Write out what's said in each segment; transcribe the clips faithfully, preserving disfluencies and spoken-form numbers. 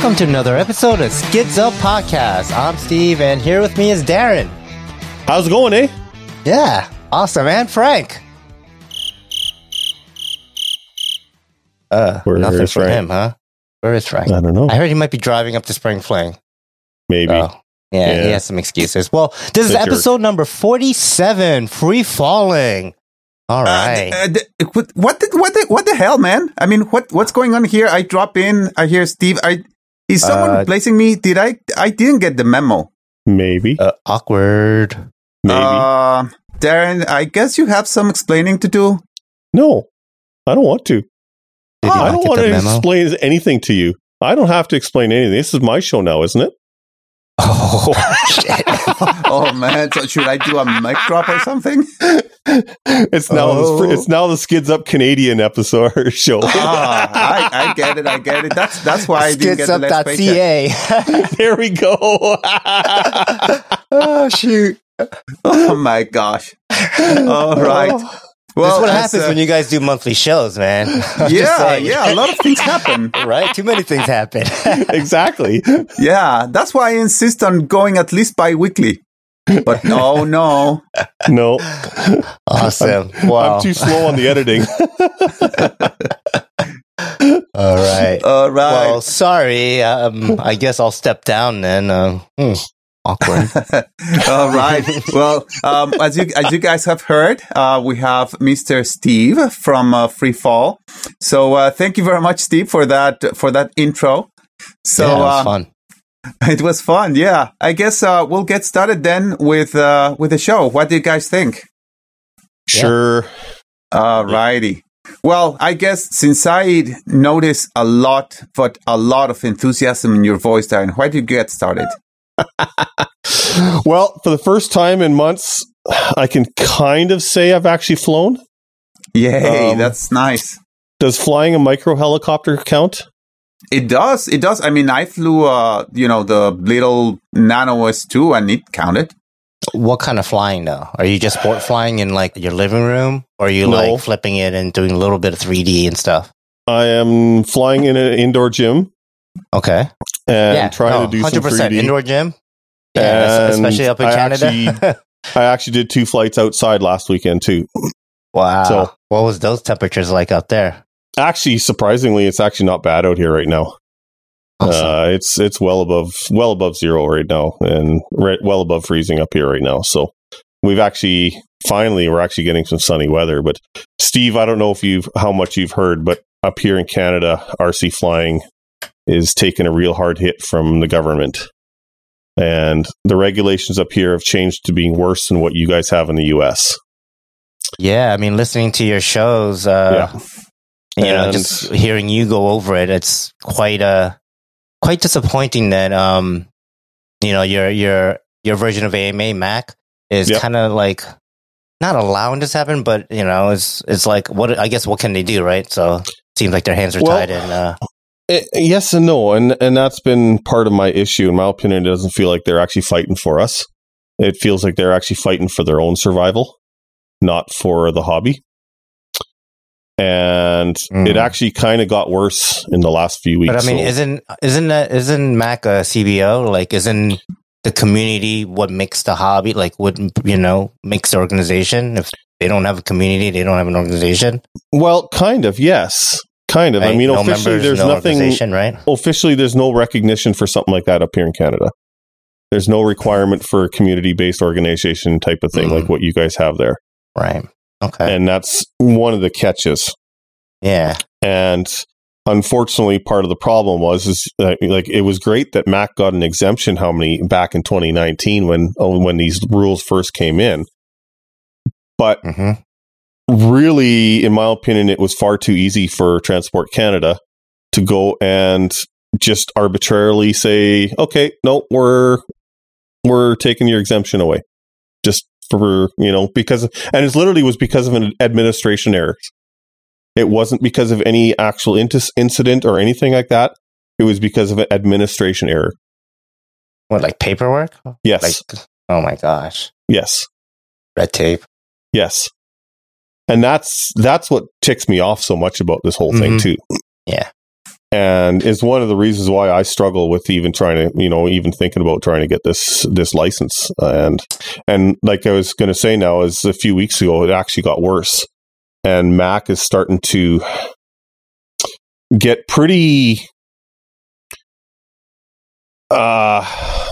welcome to another episode of Skids Up Podcast. I'm Steve, and here with me is Darren. How's it going, eh? Yeah, awesome, and Frank. Uh, Where nothing from Frank? him, huh? Where is Frank? I don't know. I heard he might be driving up to Spring Fling. Maybe. So, yeah, yeah, he has some excuses. Well, this is the episode jerk. number forty-seven, Free Fallin'. All right. Uh, th- th- what what the, what the, what the hell, man? I mean, what what's going on here? I drop in. I hear Steve. I is someone uh, replacing me? Did I? I didn't get the memo. Maybe uh, awkward. Maybe uh, Darren. I guess you have some explaining to do. No, I don't want to. Oh, I don't want to explain anything to you. I don't have to explain anything. This is my show now, isn't it? Oh, shit. Oh, man. So should I do a mic drop or something? It's now oh. the, it's now the Skids Up Canadian episode show. Ah, I, I get it. I get it. That's that's why Skids I didn't get the Skids Up dot C A. There we go. Oh, shoot. Oh, my gosh. All right. Oh. Well, that's what happens uh, when you guys do monthly shows, man. I'm yeah, yeah, a lot of things happen. Right? Too many things happen. Exactly. Yeah, that's why I insist on going at least bi-weekly. But no, no. No. Awesome. I'm, wow. I'm too slow on the editing. All right. All right. Well, sorry. Um, I guess I'll step down then. Uh, hmm. Awkward. All right. Well, um, as you as you guys have heard, uh, we have Mister Steve from uh, Free Fall. So uh, thank you very much, Steve, for that for that intro. So yeah, it was uh, fun. It was fun. Yeah, I guess uh, we'll get started then with uh, with the show. What do you guys think? Sure. Yeah. All righty. Well, I guess since I noticed a lot, but a lot of enthusiasm in your voice, Darren, why did you get started? Well, for the first time in months, I can kind of say I've actually flown. Yay, um, that's nice. Does flying a micro helicopter count? It does. It does. I mean, I flew, uh, you know, the little Nano S two, and it counted. What kind of flying, though? Are you just sport flying in, like, your living room? Or are you, no. like, flipping it and doing a little bit of three D and stuff? I am flying in an indoor gym. Okay. And yeah, trying no, to do one hundred percent some three D. Indoor gym. Yeah, especially up in I Canada. Actually, I actually did two flights outside last weekend, too. Wow. So, what was those temperatures like out there? Actually, surprisingly, it's actually not bad out here right now. Awesome. Uh, it's it's well above well above zero right now, and right, well above freezing up here right now. So we've actually, finally, we're actually getting some sunny weather. But Steve, I don't know if you've how much you've heard, but up here in Canada, R C flying is taking a real hard hit from the government. And the regulations up here have changed to being worse than what you guys have in the U S. Yeah, I mean, listening to your shows, uh, yeah. you and know, just hearing you go over it, it's quite uh, quite disappointing that um, you know your your your version of A M A M A C is yep. kind of like not allowing this to happen, but you know, it's it's like what I guess what can they do, right? So it seems like their hands are well, tied and. Uh, It, yes and no, and and that's been part of my issue. In my opinion, it doesn't feel like they're actually fighting for us. It feels like they're actually fighting for their own survival, not for the hobby. And mm. it actually kind of got worse in the last few weeks. But I mean, so. isn't isn't that isn't M A C a C B O? Like, isn't the community what makes the hobby? Like, what you know makes the organization? If they don't have a community, they don't have an organization. Well, kind of, yes. Kind of. Right. I mean, no officially, members, there's no nothing. Right? Officially, there's no recognition for something like that up here in Canada. There's no requirement for a community-based organization type of thing mm. like what you guys have there. Right. Okay. And that's one of the catches. Yeah. And unfortunately, part of the problem was is uh, like it was great that M A C got an exemption. How many back in twenty nineteen when when these rules first came in, but. Mm-hmm. Really, in my opinion, it was far too easy for Transport Canada to go and just arbitrarily say, okay, no, we're we're taking your exemption away. Just for, you know, because, and it literally was because of an administration error. It wasn't because of any actual intis- incident or anything like that. It was because of an administration error. What, like paperwork? Yes. Like, oh my gosh. Yes. Red tape. Yes. And that's that's what ticks me off so much about this whole mm-hmm. thing, too. Yeah. and is one of the reasons why I struggle with even trying to, you know, even thinking about trying to get this this license. And and like I was going to say now, is a few weeks ago, it actually got worse. And M A C is starting to get pretty... Uh,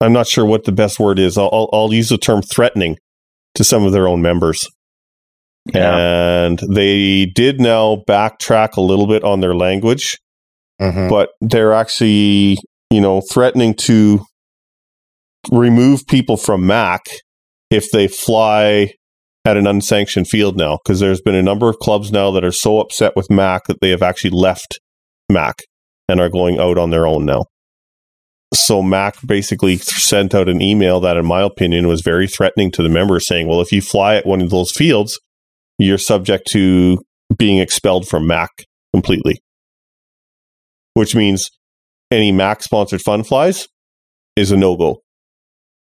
I'm not sure what the best word is. I'll, I'll, I'll use the term threatening to some of their own members. Yeah. And they did now backtrack a little bit on their language, mm-hmm. but they're actually, you know, threatening to remove people from M A C if they fly at an unsanctioned field now, because there's been a number of clubs now that are so upset with M A C that they have actually left M A C and are going out on their own now. So M A C basically th- sent out an email that, in my opinion, was very threatening to the members, saying, well, if you fly at one of those fields, you're subject to being expelled from M A C completely, which means any M A C-sponsored fun flies is a no-go.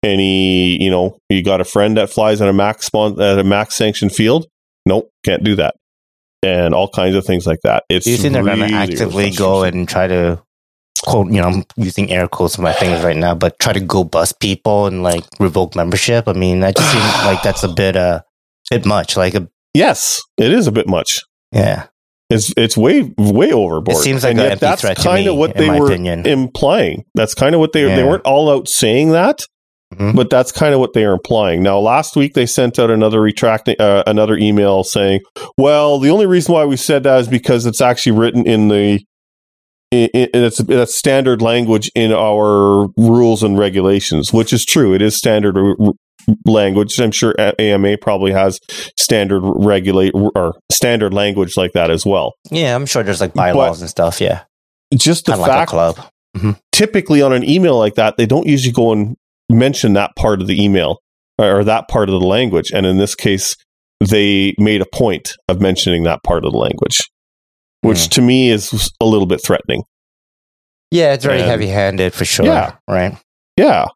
Any, you know, you got a friend that flies at a M A C spon- at a M A C-sanctioned field? Nope, can't do that. And all kinds of things like that. It's Do you think they're going to actively go and try to, quote, you know, I'm using air quotes for my things right now, but try to go bust people and, like, revoke membership? I mean, that just seems like that's a bit, uh, bit much. Like a Yes, it is a bit much. Yeah. It's it's way, way overboard. It seems like and yet that's kind of what they were opinion. implying. That's kind of what they yeah. They weren't all out saying that, mm-hmm. but that's kind of what they are implying. Now, last week, they sent out another retracting, uh, another email saying, well, the only reason why we said that is because it's actually written in the, in, in, it's, it's standard language in our rules and regulations, which is true. It is standard r- r- language. I'm sure A M A probably has standard regulate or standard language like that as well. Yeah, I'm sure there's like bylaws but and stuff. Yeah, just the Unlike fact. A club. Mm-hmm. Typically, on an email like that, they don't usually go and mention that part of the email or that part of the language. And in this case, they made a point of mentioning that part of the language, which mm. to me is a little bit threatening. Yeah, it's very and, heavy-handed for sure. Yeah, right. Yeah.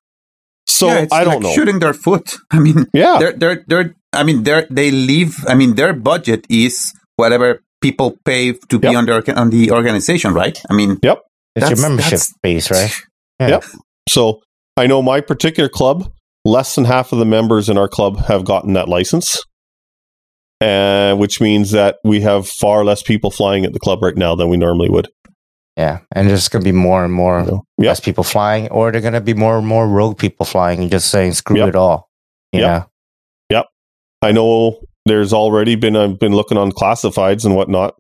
So yeah, it's I don't like know. Shooting their foot. I mean, yeah. They're they're they're. I mean, they they leave. I mean, their budget is whatever people pay to be yep. on the on the organization, right? I mean, yep. It's your membership base, right? Yeah. Yep. So I know my particular club. Less than half of the members in our club have gotten that license, and uh, which means that we have far less people flying at the club right now than we normally would. Yeah, and there's going to be more and more yep. less people flying, or they're going to be more and more rogue people flying and just saying, screw yep. it all. You yep. know? Yep. I know there's already been, I've been looking on classifieds and whatnot,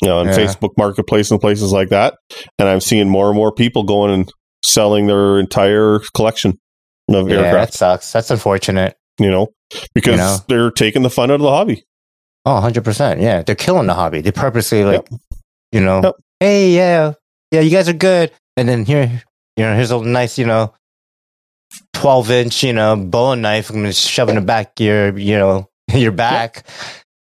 you know, on yeah. Facebook Marketplace and places like that, and I'm seeing more and more people going and selling their entire collection of yeah, aircraft. That sucks. That's unfortunate. You know, because you know? they're taking the fun out of the hobby. Oh, one hundred percent. Yeah, they're killing the hobby. They purposely, like, yep. you know... Yep. Hey, yeah, yeah, you guys are good. And then here, you know, here's a nice, you know, twelve inch, you know, bone knife. I'm going to shove in the back your, you know, your back yep.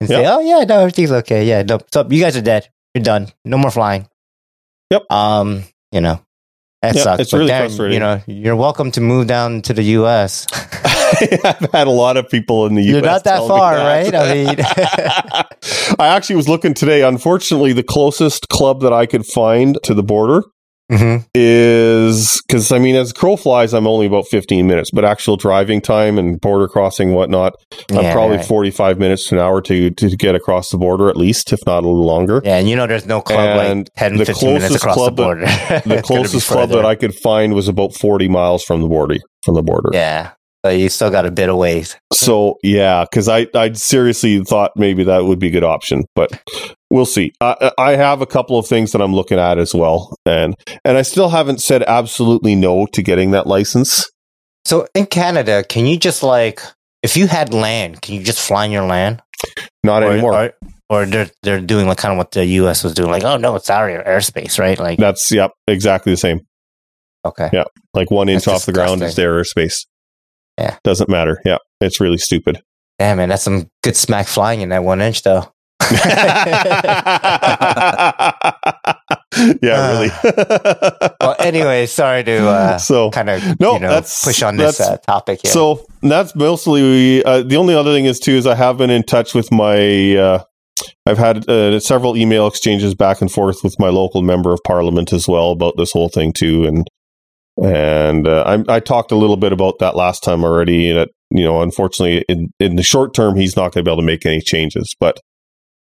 and yep. say, oh, yeah, no, everything's okay. Yeah, no, so you guys are dead. You're done. No more flying. Yep. Um, you know, that yep, sucks. It's but really then, frustrating. You know, you're welcome to move down to the U S I've had a lot of people in the U S You're not that far, that. right? I mean, I actually was looking today. Unfortunately, the closest club that I could find to the border mm-hmm. is because, I mean, as crow flies, I'm only about fifteen minutes, but actual driving time and border crossing and whatnot, yeah, I'm probably right. forty-five minutes to an hour to, to get across the border at least, if not a little longer. Yeah, and you know, there's no club and like ten, fifteen minutes across the border. That, the closest club that I could find was about forty miles from the border. From the border. Yeah. So you still got a bit of ways. So, yeah, because I, I seriously thought maybe that would be a good option, but we'll see. I, I have a couple of things that I'm looking at as well, and and I still haven't said absolutely no to getting that license. So, in Canada, can you just, like, if you had land, can you just fly in your land? Not or, anymore. Or, or they're they're doing like kind of what the U S was doing, like, oh, no, it's our airspace, right? Like That's, yep, exactly the same. Okay. Yeah, like one inch That's off disgusting. the ground is their airspace. Yeah. Doesn't matter. Yeah. It's really stupid. Damn, man. That's some good smack flying in that one inch, though. yeah, really. well, anyway, sorry to uh, so, kind of no, you know, push on this uh, topic here. So that's mostly, uh, the only other thing is, too, is I have been in touch with my uh, I've had uh, several email exchanges back and forth with my local member of parliament as well about this whole thing too. And and uh, I, I talked a little bit about that last time already. That, you know, unfortunately, in, in the short term, he's not going to be able to make any changes. But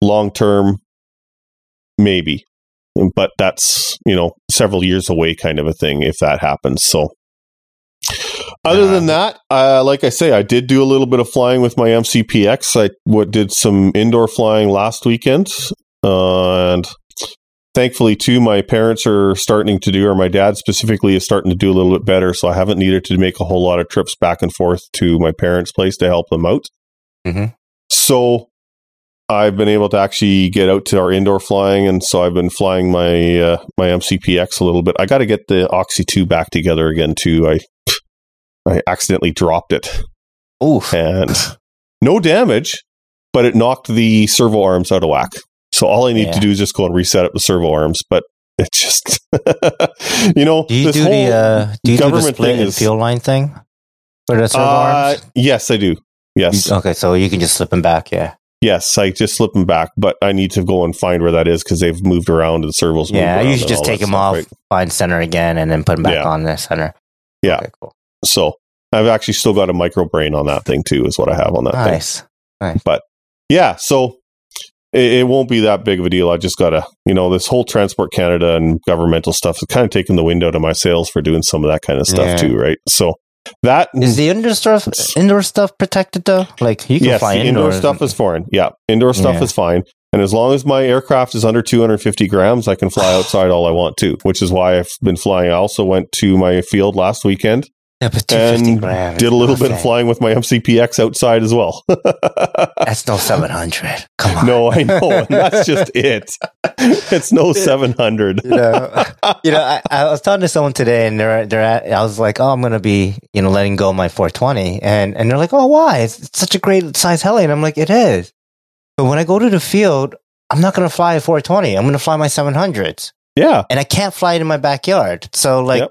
long term, maybe. But that's, you know, several years away kind of a thing if that happens. So other than that, uh, like I say, I did do a little bit of flying with my M C P X. I what, did some indoor flying last weekend. Uh, and thankfully, too, my parents are starting to do, or my dad specifically is starting to do a little bit better. So I haven't needed to make a whole lot of trips back and forth to my parents' place to help them out. Mm-hmm. So I've been able to actually get out to our indoor flying, and so I've been flying my uh, my M C P X a little bit. I got to get the Oxy two back together again too. I I accidentally dropped it. Oof. And no damage, but it knocked the servo arms out of whack. So all I need yeah. to do is just go and reset up the servo arms, but it just you know, do you this do whole the uh, do you government do the split thing is, fuel line thing for the servo uh, arms? Yes, I do. Yes. You, okay, so you can just slip them back, yeah. Yes, I just slip them back, but I need to go and find where that is because they've moved around and the servos moved around. Yeah, you should just take them off, right? Find center again, and then put them back yeah. on the center. Yeah. Okay, cool. So I've actually still got a micro brain on that thing too, is what I have on that nice. thing. Nice. But yeah, so it, it won't be that big of a deal. I just got to, you know, this whole Transport Canada and governmental stuff is kind of taking the wind out of my sails for doing some of that kind of stuff yeah. too, right? So. That is the indoor stuff. Indoor stuff protected though. Like you can yes, find indoor stuff is foreign. Yeah, indoor stuff yeah. is fine. And as long as my aircraft is under two hundred fifty grams, I can fly outside all I want to. Which is why I've been flying. I also went to my field last weekend yeah, but and did a little nothing. bit of flying with my M C P X outside as well. That's no seven hundred. Come on. No, I know. And that's just it. It's no seven hundred. You know, you know I, I was talking to someone today, and they're they're at, I was like, oh, I'm going to be, you know, letting go of my four twenty. And and they're like, oh, why? It's, it's such a great size heli. And I'm like, it is. But when I go to the field, I'm not going to fly a four twenty. I'm going to fly my seven hundreds. Yeah. And I can't fly it in my backyard. So, like, yep.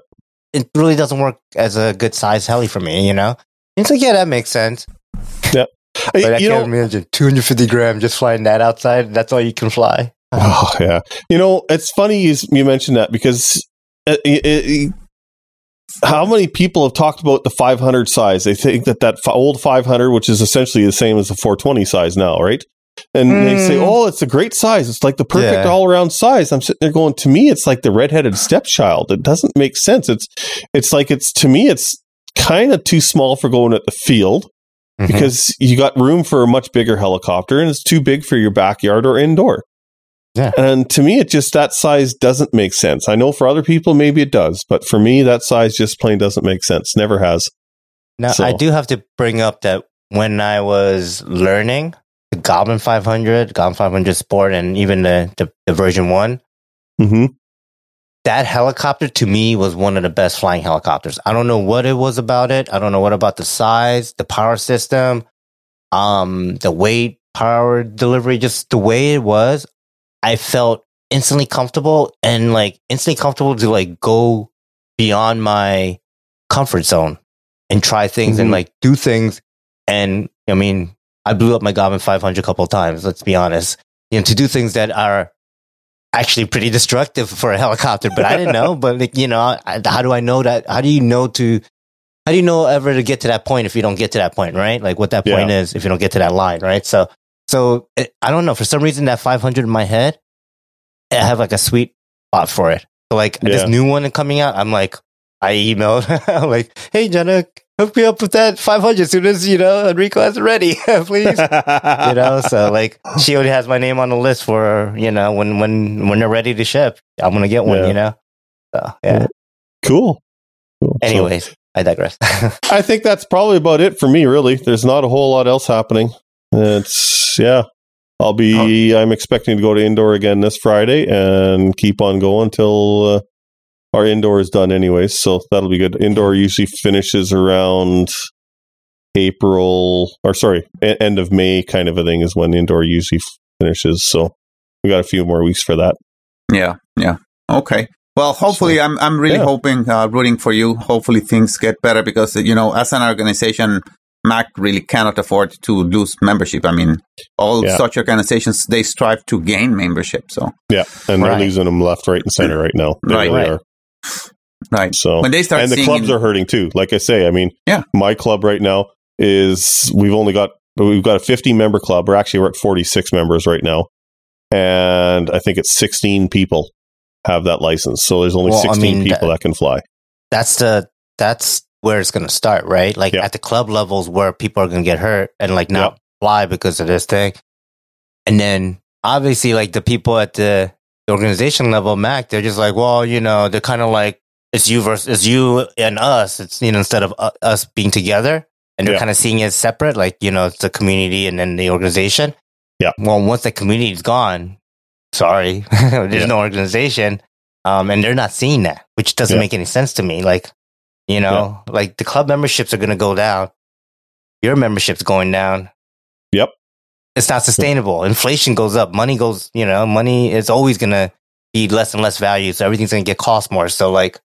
It really doesn't work as a good size heli for me, you know? It's like, yeah, that makes sense. Yeah. But I you can't know, imagine two hundred fifty grams just flying that outside. That's all you can fly. Oh, yeah. You know, it's funny you, you mentioned that because it, it, it, how many people have talked about the five hundred size? They think that that old five hundred, which is essentially the same as the four twenty size now, right? And mm. they say, oh, it's a great size. It's like the perfect yeah. all-around size. I'm sitting there going, to me, it's like the redheaded stepchild. It doesn't make sense. It's it's like it's to me, it's kind of too small for going at the field mm-hmm. because you got room for a much bigger helicopter, and it's too big for your backyard or indoor. Yeah. And to me, it just that size doesn't make sense. I know for other people, maybe it does. But for me, that size just plain doesn't make sense. Never has. Now, so. I do have to bring up that when I was learning the Goblin five hundred, Goblin five hundred Sport, and even the, the, the version one. Mm-hmm. That helicopter, to me, was one of the best flying helicopters. I don't know what it was about it. I don't know what about the size, the power system, um, the weight, power delivery, just the way it was. I felt instantly comfortable and like instantly comfortable to like go beyond my comfort zone and try things mm-hmm. and like do things. And I mean, I blew up my Goblin five hundred a couple of times, let's be honest. You know, to do things that are actually pretty destructive for a helicopter, but I didn't know. But, like, you know, I, how do I know that? How do you know to, how do you know ever to get to that point if you don't get to that point, right? Like what that point yeah. is if you don't get to that line, right? So, so it, I don't know. For some reason, that five hundred in my head, I have like a sweet spot for it. So, like yeah. this new one coming out, I'm like, I emailed, I'm like, hey, Jenna, hook me up with that five hundred as soon as, you know, Enrico has it ready, please. You know, so like she already has my name on the list for, you know, when when when they're ready to ship, I'm going to get one, yeah. you know? So, yeah. Cool. cool. Anyways, so, I digress. I think that's probably about it for me, really. There's not a whole lot else happening. It's, yeah, I'll be, oh. I'm expecting to go to indoor again this Friday and keep on going until uh, our indoor is done anyways, so that'll be good. Indoor usually finishes around April, or sorry, a- end of May kind of a thing is when indoor usually finishes. So we got a few more weeks for that. Yeah, yeah. Okay. Well, hopefully, so, I'm I'm really yeah. hoping, uh, rooting for you. Hopefully, things get better because, you know, as an organization, M A C really cannot afford to lose membership. I mean, all yeah. such organizations, they strive to gain membership. So yeah, and right. they're losing them left, right, and center right now. They right, really right. are. Right. So when they start, and the clubs in- are hurting too. Like I say, I mean, yeah. my club right now is we've only got we've got a fifty member club. We're actually we're at forty-six members right now, and I think it's sixteen people have that license. So there's only well, sixteen I mean, people that, that can fly. That's the that's where it's going to start, right? Like yeah. at the club levels where people are going to get hurt and like not yeah. fly because of this thing, and then obviously like the people at the organization level, M A C, they're just like, well, you know, they're kind of like it's you versus it's you and us. It's you know instead of uh, us being together, and they're yeah. kind of seeing it separate, like you know, it's the community and then the organization. Yeah. Well, once the community is gone, sorry, there's yeah. no organization, um, and they're not seeing that, which doesn't yeah. make any sense to me. Like, you know, yeah. like the club memberships are going to go down, your membership's going down. Yep. It's not sustainable. Inflation goes up. Money goes, you know, money is always going to be less and less value. So everything's going to get cost more. So like,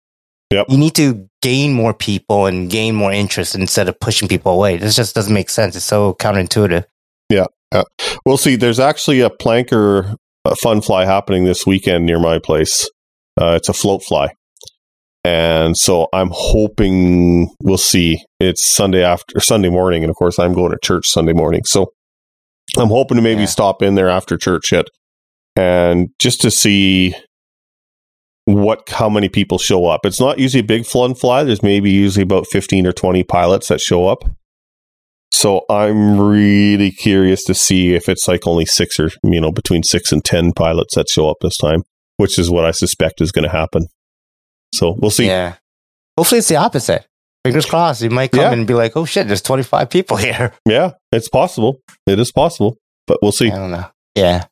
yep. you need to gain more people and gain more interest instead of pushing people away. This just doesn't make sense. It's so counterintuitive. Yeah. Uh, we'll see. There's actually a planker a fun fly happening this weekend near my place. Uh, it's a float fly. And so I'm hoping we'll see. It's Sunday after Sunday morning. And of course, I'm going to church Sunday morning. So I'm hoping to maybe yeah. stop in there after church yet, and just to see what how many people show up. It's not usually a big fun fly. There's maybe usually about fifteen or twenty pilots that show up. So I'm really curious to see if it's like only six or you know between six and ten pilots that show up this time, which is what I suspect is going to happen. So we'll see. Yeah, hopefully it's the opposite. Fingers crossed, you might come yeah. and be like, oh shit, there's twenty-five people here. Yeah, it's possible. It is possible, but we'll see. I don't know. Yeah.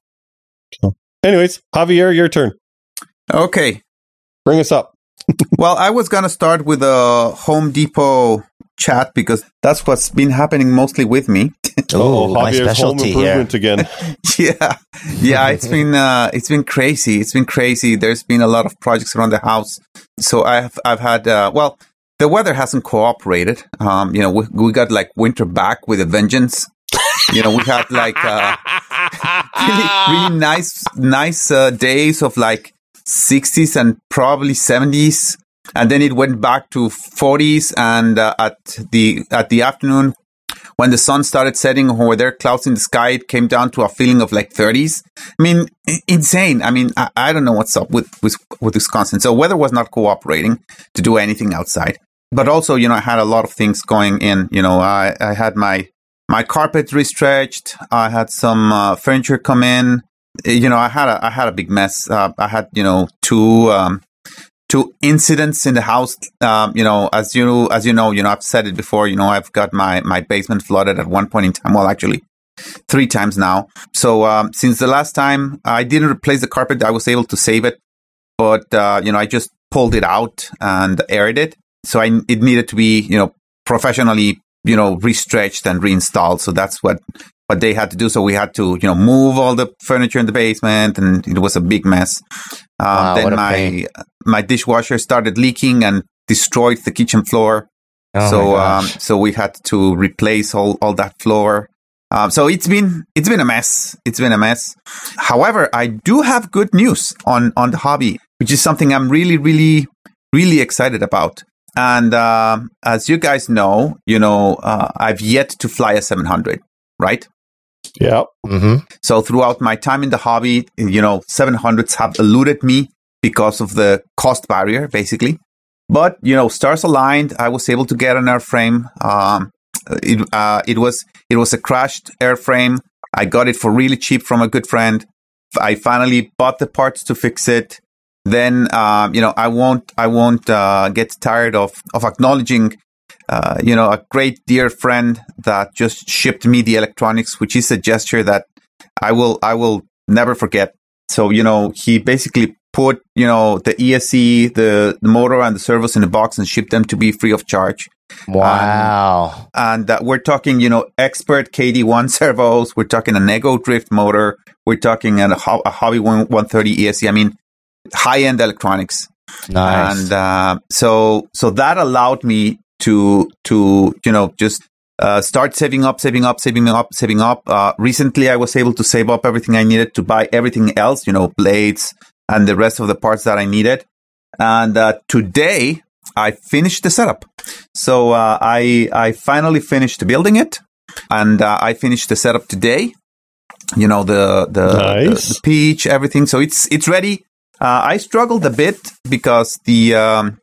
So, anyways, Javier, your turn. Okay. Bring us up. Well, I was going to start with a Home Depot chat because that's what's been happening mostly with me. Oh, my Javier's home improvement yeah. again. yeah. Yeah, it's been uh, it's been crazy. It's been crazy. There's been a lot of projects around the house. So I've, I've had, uh, well... the weather hasn't cooperated. Um, you know, we, we got like winter back with a vengeance. You know, we had like uh, really, really nice, nice uh, days of like sixties and probably seventies, and then it went back to forties. And uh, at the at the afternoon, when the sun started setting, or there were clouds in the sky, it came down to a feeling of like thirties. I mean, insane. I mean, I, I don't know what's up with, with with Wisconsin. So weather was not cooperating to do anything outside. But also, you know, I had a lot of things going in. You know, I, I had my my carpet restretched. I had some uh, furniture come in. You know, I had a I had a big mess. Uh, I had you know two um, two incidents in the house. Um, you know, as you as you know, you know, I've said it before. You know, I've got my my basement flooded at one point in time. Well, actually, three times now. So um, since the last time, I didn't replace the carpet. I was able to save it, but uh, you know, I just pulled it out and aired it. So I, it needed to be, you know, professionally, you know, restretched and reinstalled. So that's what, what they had to do. So we had to, you know, move all the furniture in the basement, and it was a big mess. Um, wow, then my pain. my dishwasher started leaking and destroyed the kitchen floor. Oh so um, so we had to replace all, all that floor. Um, so it's been it's been a mess. It's been a mess. However, I do have good news on on the hobby, which is something I'm really, really, really excited about. And uh, as you guys know, you know, uh, I've yet to fly a seven hundred, right? Yeah. Mm-hmm. So throughout my time in the hobby, you know, seven hundreds have eluded me because of the cost barrier, basically. But, you know, stars aligned. I was able to get an airframe. Um, it, uh, it was it was a crashed airframe. I got it for really cheap from a good friend. I finally bought the parts to fix it. Then uh, you know I won't I won't uh, get tired of of acknowledging uh, you know a great dear friend that just shipped me the electronics, which is a gesture that I will I will never forget. So you know he basically put you know the E S C, the, the motor, and the servos in a box and shipped them to be free of charge. Wow! Um, and uh, we're talking you know expert K D one servos. We're talking a Nego drift motor. We're talking a, ho- a Hobbywing one thirty E S C. I mean. High-end electronics. Nice. And uh, so so that allowed me to to you know just Uh, start saving up, saving up, saving up, saving up. Uh, recently, I was able to save up everything I needed to buy everything else, you know, blades and the rest of the parts that I needed. And uh, today, I finished the setup. So uh, I I finally finished building it, and uh, I finished the setup today. You know, the the, nice. the, the pitch, everything. So it's it's ready. Uh, I struggled a bit because the um,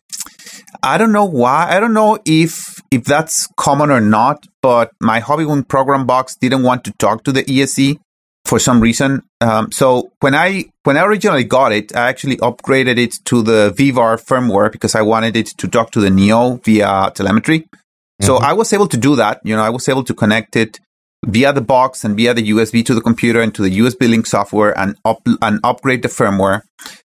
I don't know why. I don't know if if that's common or not, but my Hobbywing program box didn't want to talk to the E S C for some reason. Um, so when I when I originally got it, I actually upgraded it to the V-Bar firmware because I wanted it to talk to the Neo via telemetry. Mm-hmm. So I was able to do that. You know, I was able to connect it via the box and via the U S B to the computer and to the U S B link software and up, and upgrade the firmware.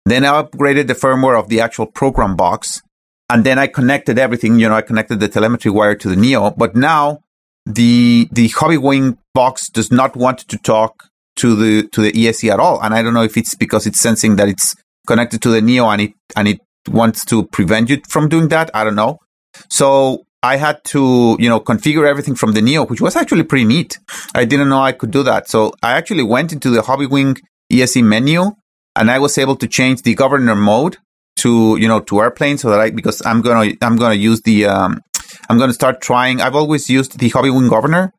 Then I upgraded the firmware of the actual program box. And then I connected everything, you know, I connected the telemetry wire to the Neo. But now the the Hobbywing box does not want to talk to the to the E S C at all. And I don't know if it's because it's sensing that it's connected to the Neo and it and it wants to prevent you from doing that. I don't know. So I had to, you know, configure everything from the Neo, which was actually pretty neat. I didn't know I could do that. So I actually went into the Hobbywing E S C menu and I was able to change the governor mode to, you know, to airplane, so that I, because I'm gonna I'm gonna use the um I'm gonna start trying. I've always used the Hobbywing governor,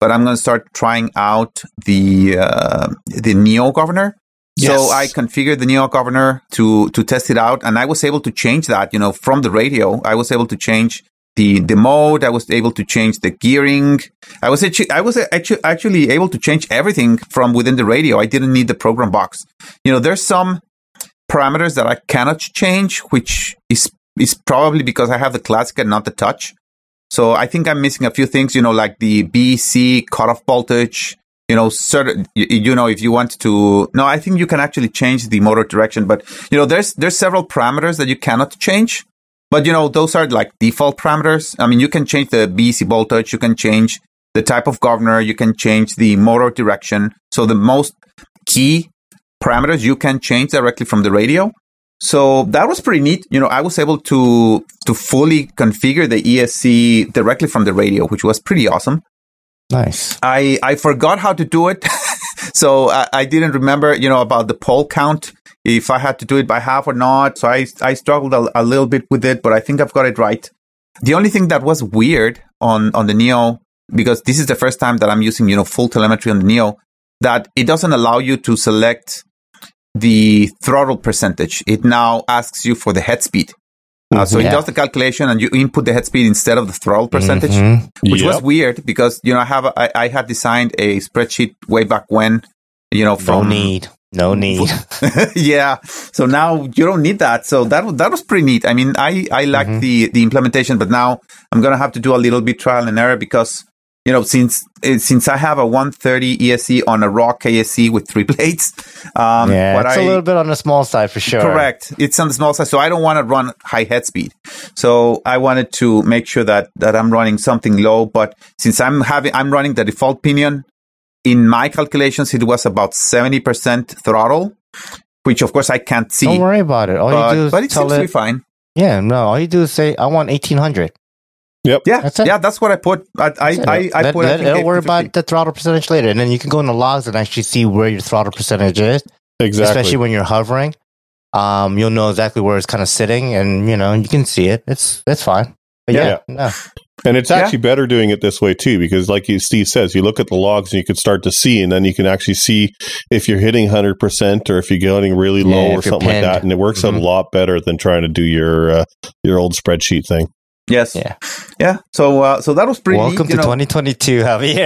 but I'm gonna start trying out the uh, the Neo governor. Yes. So I configured the Neo governor to to test it out, and I was able to change that, you know, from the radio. I was able to change the the mode. I was able to change the gearing. I was actually, I was actually actually able to change everything from within the radio. I didn't need the program box. You know, there's some parameters that I cannot change, which is is probably because I have the classic and not the touch. So I think I'm missing a few things, you know, like the B C cutoff voltage, you know, certain, you, you know, if you want to, no, I think you can actually change the motor direction, but you know, there's, there's several parameters that you cannot change, but you know, those are like default parameters. I mean, you can change the B C voltage, you can change the type of governor, you can change the motor direction. So the most key parameters you can change directly from the radio. So that was pretty neat. You know, I was able to to fully configure the E S C directly from the radio, which was pretty awesome. Nice. I, I forgot how to do it. So I, I didn't remember, you know, about the pole count, if I had to do it by half or not. So I, I struggled a, a little bit with it, but I think I've got it right. The only thing that was weird on, on the Neo, because this is the first time that I'm using, you know, full telemetry on the Neo, that it doesn't allow you to select the throttle percentage. It now asks you for the head speed. Uh, so yeah. It does the calculation and you input the head speed instead of the throttle percentage, mm-hmm. which yep. was weird because, you know, I have, a, I, I had designed a spreadsheet way back when, you know, from... No need. No need. Yeah. So now you don't need that. So that that was pretty neat. I mean, I, I liked mm-hmm. the, the implementation, but now I'm going to have to do a little bit trial and error because, you know, since since I have a one thirty E S C on a raw K S C with three blades, um, yeah, it's I, a little bit on the small side for sure. Correct, it's on the small side, so I don't want to run high head speed. So I wanted to make sure that that I'm running something low. But since I'm having, I'm running the default pinion. In my calculations, it was about seventy percent throttle, which of course I can't see. Don't worry about it. All but, you do is but it tell seems it, to be fine. Yeah, no, all you do is say I want eighteen hundred. Yep. Yeah, that's yeah, that's what I put. I I, I, I put. Let, I it'll worry about the throttle percentage later, and then you can go in the logs and actually see where your throttle percentage is. Exactly. Especially when you're hovering, um, you'll know exactly where it's kind of sitting, and you know you can see it. It's that's fine. But yeah. yeah, yeah. No. And it's actually yeah. better doing it this way too, because like Steve says, you look at the logs and you can start to see, and then you can actually see if you're hitting one hundred percent or if you're getting really low yeah, or something like that. And it works mm-hmm. out a lot better than trying to do your uh, your old spreadsheet thing. Yes. Yeah. Yeah. So, uh, so that was pretty. Welcome neat, to know. twenty twenty-two, Javier.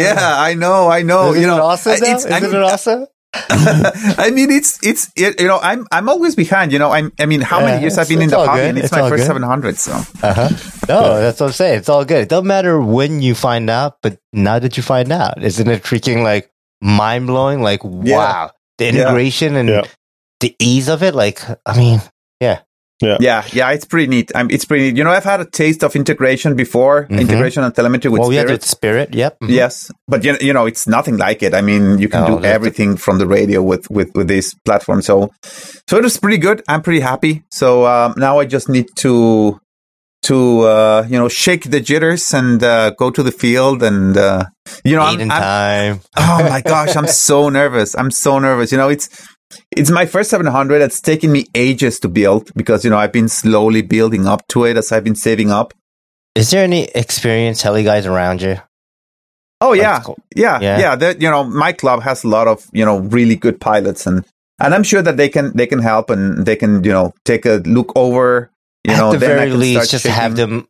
Yeah, I know, I know. Isn't you know, it awesome? Though? Isn't I mean, it awesome? I mean, it's it's it, you know, I'm I'm always behind. You know, I'm I mean, how yeah, many years I've been in the hobby, good. and it's, it's my first seven hundred. So, uh-huh. no, that's what I'm saying. It's all good. It doesn't matter when you find out, but now that you find out, isn't it freaking like mind blowing? Like, yeah. wow, the integration yeah. and yeah. the ease of it. Like, I mean, yeah. Yeah. yeah, yeah, it's pretty neat. I'm, it's pretty neat. You know, I've had a taste of integration before, mm-hmm. integration and telemetry with well, Spirit. Well, yeah, with Spirit, yep. Mm-hmm. Yes, but you, you know, it's nothing like it. I mean, you can oh, do everything from the radio with, with, with this platform. So so it was pretty good. I'm pretty happy. So um, now I just need to to, uh, you know, shake the jitters and uh, go to the field and, uh, you know, I'm, in I'm, time. Oh my gosh, I'm so nervous. I'm so nervous. You know, it's, it's my first seven hundred. It's taken me ages to build because, you know, I've been slowly building up to it as I've been saving up. Is there any experienced heli guys around you? Oh yeah. Cool. yeah, yeah, yeah. You know, my club has a lot of, you know, really good pilots, and, and I'm sure that they can they can help and they can, you know, take a look over. You At know, the then very least, just shaking. have them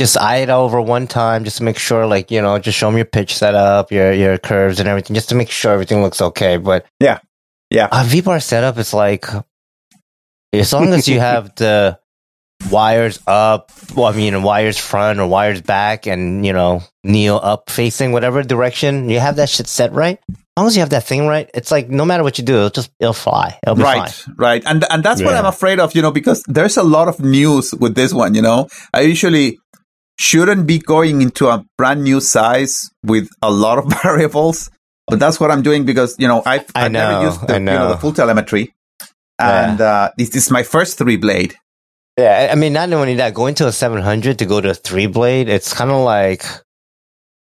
just eye it over one time, just to make sure, like, you know, just show them your pitch setup, your your curves and everything, just to make sure everything looks okay. But yeah, yeah, a V-Bar setup is like, as long as you have the wires up, well, I mean, wires front or wires back, and, you know, kneel up facing whatever direction, you have that shit set right. As long as you have that thing right, it's like no matter what you do, it'll just it'll fly. It'll be right, fine. right, and and that's yeah. what I'm afraid of, you know, because there's a lot of news with this one. You know, I usually shouldn't be going into a brand new size with a lot of variables, but that's what I'm doing because, you know, I've, I've I know, never used the, I know. You know, the full telemetry, yeah. and uh, this is my first three blade. Yeah, I mean, not only that, going to a seven hundred to go to a three blade, it's kind of like,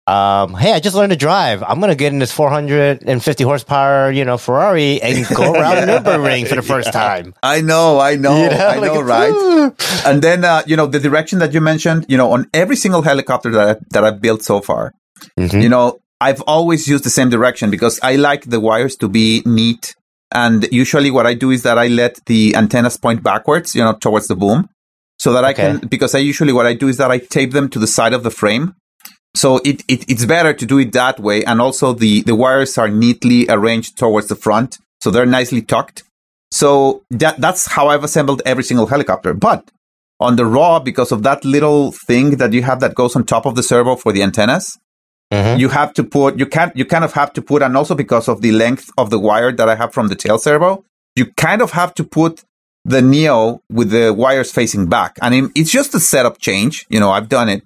um, hey, I just learned to drive. I'm going to get in this four hundred fifty horsepower, you know, Ferrari and go around yeah. Nürburgring for the first yeah. time. I know, I know, you know I like know, right? And then, uh, you know, the direction that you mentioned, you know, on every single helicopter that, I, that I've built so far, mm-hmm. you know, I've always used the same direction because I like the wires to be neat. And usually what I do is that I let the antennas point backwards, you know, towards the boom so that I okay. can, because I usually what I do is that I tape them to the side of the frame. So it, it it's better to do it that way. And also the, the wires are neatly arranged towards the front. So they're nicely tucked. So that that's how I've assembled every single helicopter. But on the raw, because of that little thing that you have that goes on top of the servo for the antennas, Mm-hmm. you have to put, you can't, you kind of have to put, and also because of the length of the wire that I have from the tail servo, you kind of have to put the Neo with the wires facing back. I mean, it's just a setup change. You know, I've done it,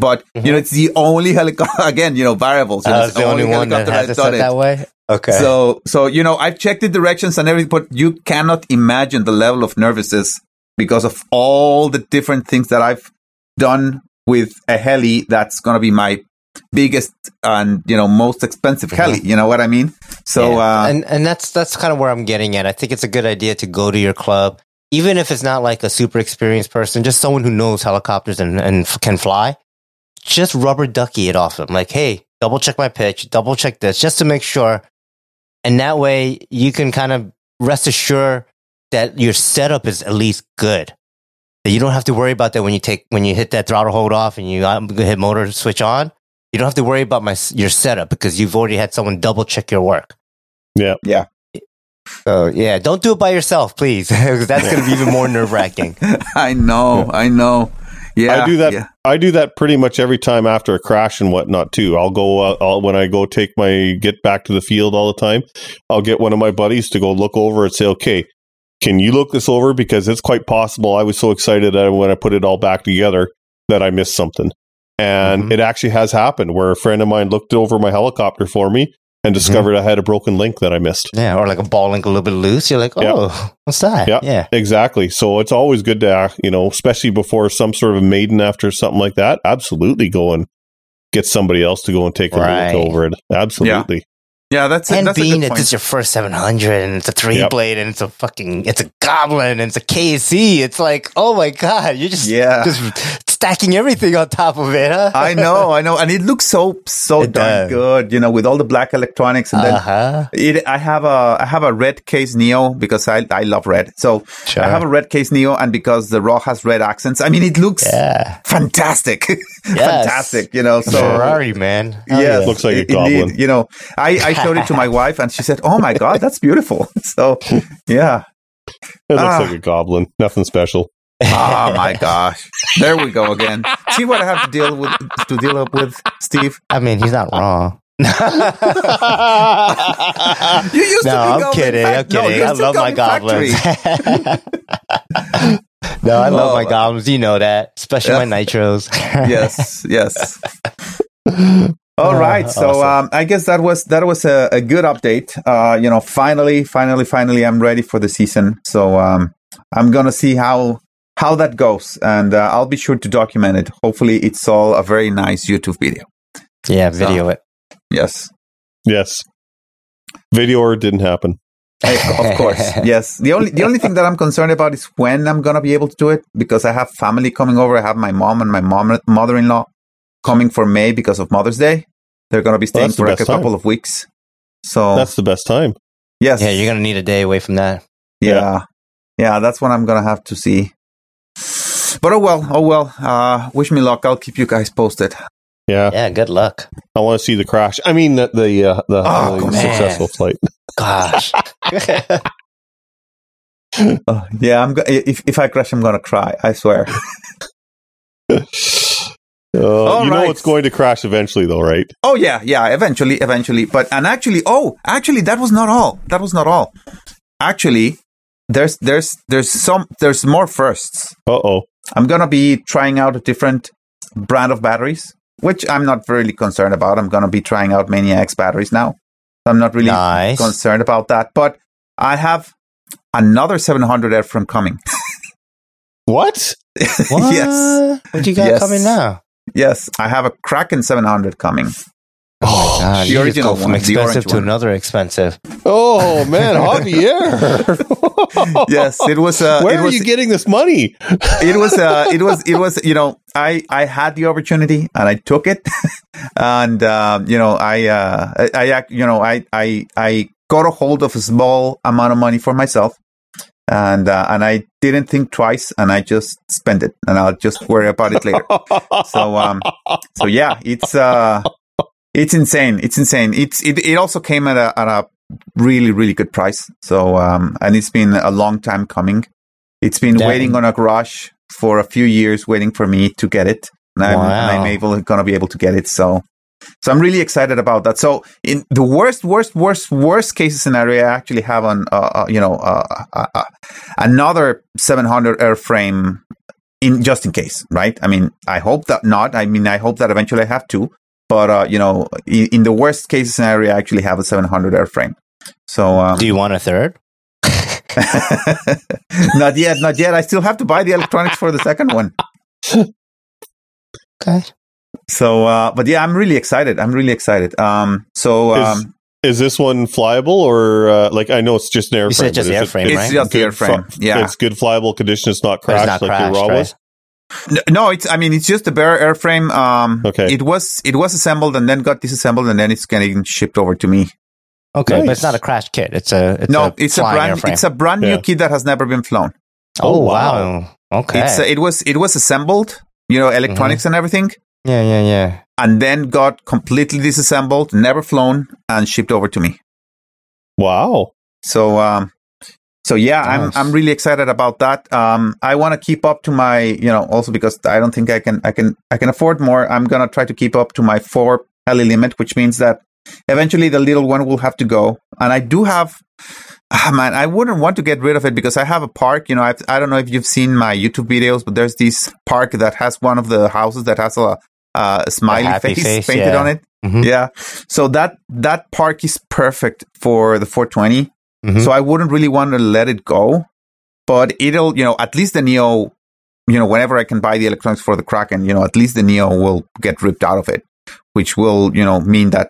but, mm-hmm. you know, it's the only helicopter, again, you know, variables. You know, uh, it's the, the only, only one that has I've done it that way. Okay. So, so, you know, I've checked the directions and everything, but you cannot imagine the level of nervousness because of all the different things that I've done with a heli that's going to be my biggest and, you know, most expensive heli, you know what I mean? So yeah. uh and and that's that's kind of where I'm getting at. I think it's a good idea to go to your club, even if it's not like a super experienced person, just someone who knows helicopters and, and can fly. Just rubber ducky it off them, like, hey, double check my pitch, double check this, just to make sure. And that way you can kind of rest assured that your setup is at least good, that you don't have to worry about that when you take when you hit that throttle hold off and you hit motor switch on. You don't have to worry about my your setup because you've already had someone double check your work. Yeah, yeah. So yeah, don't do it by yourself, please, because that's going to be even more nerve wracking. I know, yeah. I know. Yeah, I do that. Yeah. I do that pretty much every time after a crash and whatnot too. I'll go uh, I'll, when I go take my get back to the field all the time. I'll get one of my buddies to go look over and say, "Okay, can you look this over? Because it's quite possible." I was so excited that when I put it all back together that I missed something. And mm-hmm. it actually has happened where a friend of mine looked over my helicopter for me and discovered mm-hmm. I had a broken link that I missed. Yeah, or like a ball link a little bit loose. You're like, oh, yep. what's that? Yep. Yeah, exactly. So it's always good to, you know, especially before some sort of a maiden after something like that, absolutely go and get somebody else to go and take a right. look over it. Absolutely. Yeah. Yeah, that's it. And that's being that it's your first seven hundred and it's a three yep. blade and it's a fucking, it's a Goblin and it's a K C. It's like, oh my God, you're just, yeah. just stacking everything on top of it, huh? I know, I know. And it looks so, so it darn does. good, you know, with all the black electronics. And uh-huh. then it, I have a, I have a red case Neo because I, I love red. So sure. I have a red case Neo, and because the raw has red accents, I mean, it looks yeah. fantastic. Yes. Fantastic, you know. So Ferrari, man. Yes, yeah. It looks like a Goblin. Indeed, you know, I, I showed it to my wife and she said, oh my God, that's beautiful. So yeah, it looks uh, like a Goblin, nothing special. Oh my gosh, there we go again. See what I have to deal with to deal up with, Steve. I mean, he's not wrong. you used no, to I'm Goblin kidding fa- I'm kidding no, I love Goblin my Goblins. no I love oh, my Goblins, you know that, especially yes. my Nitros. yes yes All right, so awesome. um, I guess that was that was a, a good update. Uh, you know, finally, finally, finally, I'm ready for the season. So um, I'm gonna see how how that goes. And uh, I'll be sure to document it. Hopefully it's all a very nice YouTube video. Yeah, video so, it. Yes. Yes. Video or it didn't happen. I, of course, yes. The only the only thing that I'm concerned about is when I'm going to be able to do it, because I have family coming over. I have my mom and my mom, mother-in-law coming for May because of Mother's Day. They're going to be staying well, for like a time. couple of weeks. So that's the best time. Yes. Yeah, you're going to need a day away from that. Yeah. Yeah, yeah that's what I'm going to have to see. But oh well, oh well. Uh, wish me luck. I'll keep you guys posted. Yeah. Yeah, good luck. I want to see the crash. I mean, the the, uh, the oh, successful flight. Gosh. uh, yeah, I'm. Go- if if I crash, I'm gonna cry. I swear. uh, you right. know it's going to crash eventually, though, right? Oh yeah, yeah. Eventually, eventually. But and actually, oh, actually, that was not all. That was not all. Actually, there's there's there's some there's more firsts. Uh oh. I'm gonna be trying out a different brand of batteries, which I'm not really concerned about. I'm gonna be trying out Maniacs batteries now. I'm not really nice. concerned about that, but I have another seven hundred F from coming. What? What? Yes. What you got yes. coming now? Yes, I have a Kraken seven hundred coming. Oh, my God. The you original go from one, expensive to one. Another expensive. Oh, man, Javier. Yes, it was. Uh, Where it are was, you getting this money? It was, uh, it was, it was, you know, I, I had the opportunity and I took it. And, um, you know, I, uh, I, I, you know, I, I, I got a hold of a small amount of money for myself. And uh, and I didn't think twice, and I just spent it. And I'll just worry about it later. So, um, so yeah, it's... Uh, It's insane. It's insane. It's it, it also came at a at a really, really good price. So um and it's been a long time coming. It's been Dang. waiting on a garage for a few years, waiting for me to get it. And I'm, wow. I'm able gonna be able to get it. So so I'm really excited about that. So in the worst, worst, worst, worst case scenario, I actually have on uh, uh, you know uh, uh, uh, another seven hundred airframe in just in case, right? I mean, I hope that not. I mean, I hope that eventually I have two. But, uh, you know, in, in the worst case scenario, I actually have a seven hundred airframe. So, um, do you want a third? Not yet. Not yet. I still have to buy the electronics for the second one. Okay. So, uh, but yeah, I'm really excited. I'm really excited. Um, so, is, um, is this one flyable or uh, like, I know it's just an airframe. You said just airframe, it, right? It's just airframe. Fl- yeah. It's good flyable condition. It's not crashed it's not like crashed, your raw right? was. No, it's. I mean, it's just a bare airframe. Um, okay. It was it was assembled and then got disassembled and then it's getting shipped over to me. Okay, nice. But it's not a crash kit. It's a it's no. A it's, a brand, it's a brand. It's a brand new kit that has never been flown. Oh, oh wow. wow! Okay. It's a, it was it was assembled. You know, electronics mm-hmm. and everything. Yeah, yeah, yeah. And then got completely disassembled, never flown, and shipped over to me. Wow. So. Um, So yeah, nice. I'm I'm really excited about that. Um, I want to keep up to my, you know, also because I don't think I can I can I can afford more. I'm gonna try to keep up to my four heli limit, which means that eventually the little one will have to go. And I do have, ah, man, I wouldn't want to get rid of it because I have a park. You know, I've, I don't know if you've seen my YouTube videos, but there's this park that has one of the houses that has a, a smiley a face, face painted yeah. on it. Mm-hmm. Yeah, so that that park is perfect for the four twenty. Mm-hmm. So I wouldn't really want to let it go, but it'll, you know, at least the Neo, you know, whenever I can buy the electronics for the Kraken, you know, at least the Neo will get ripped out of it, which will, you know, mean that,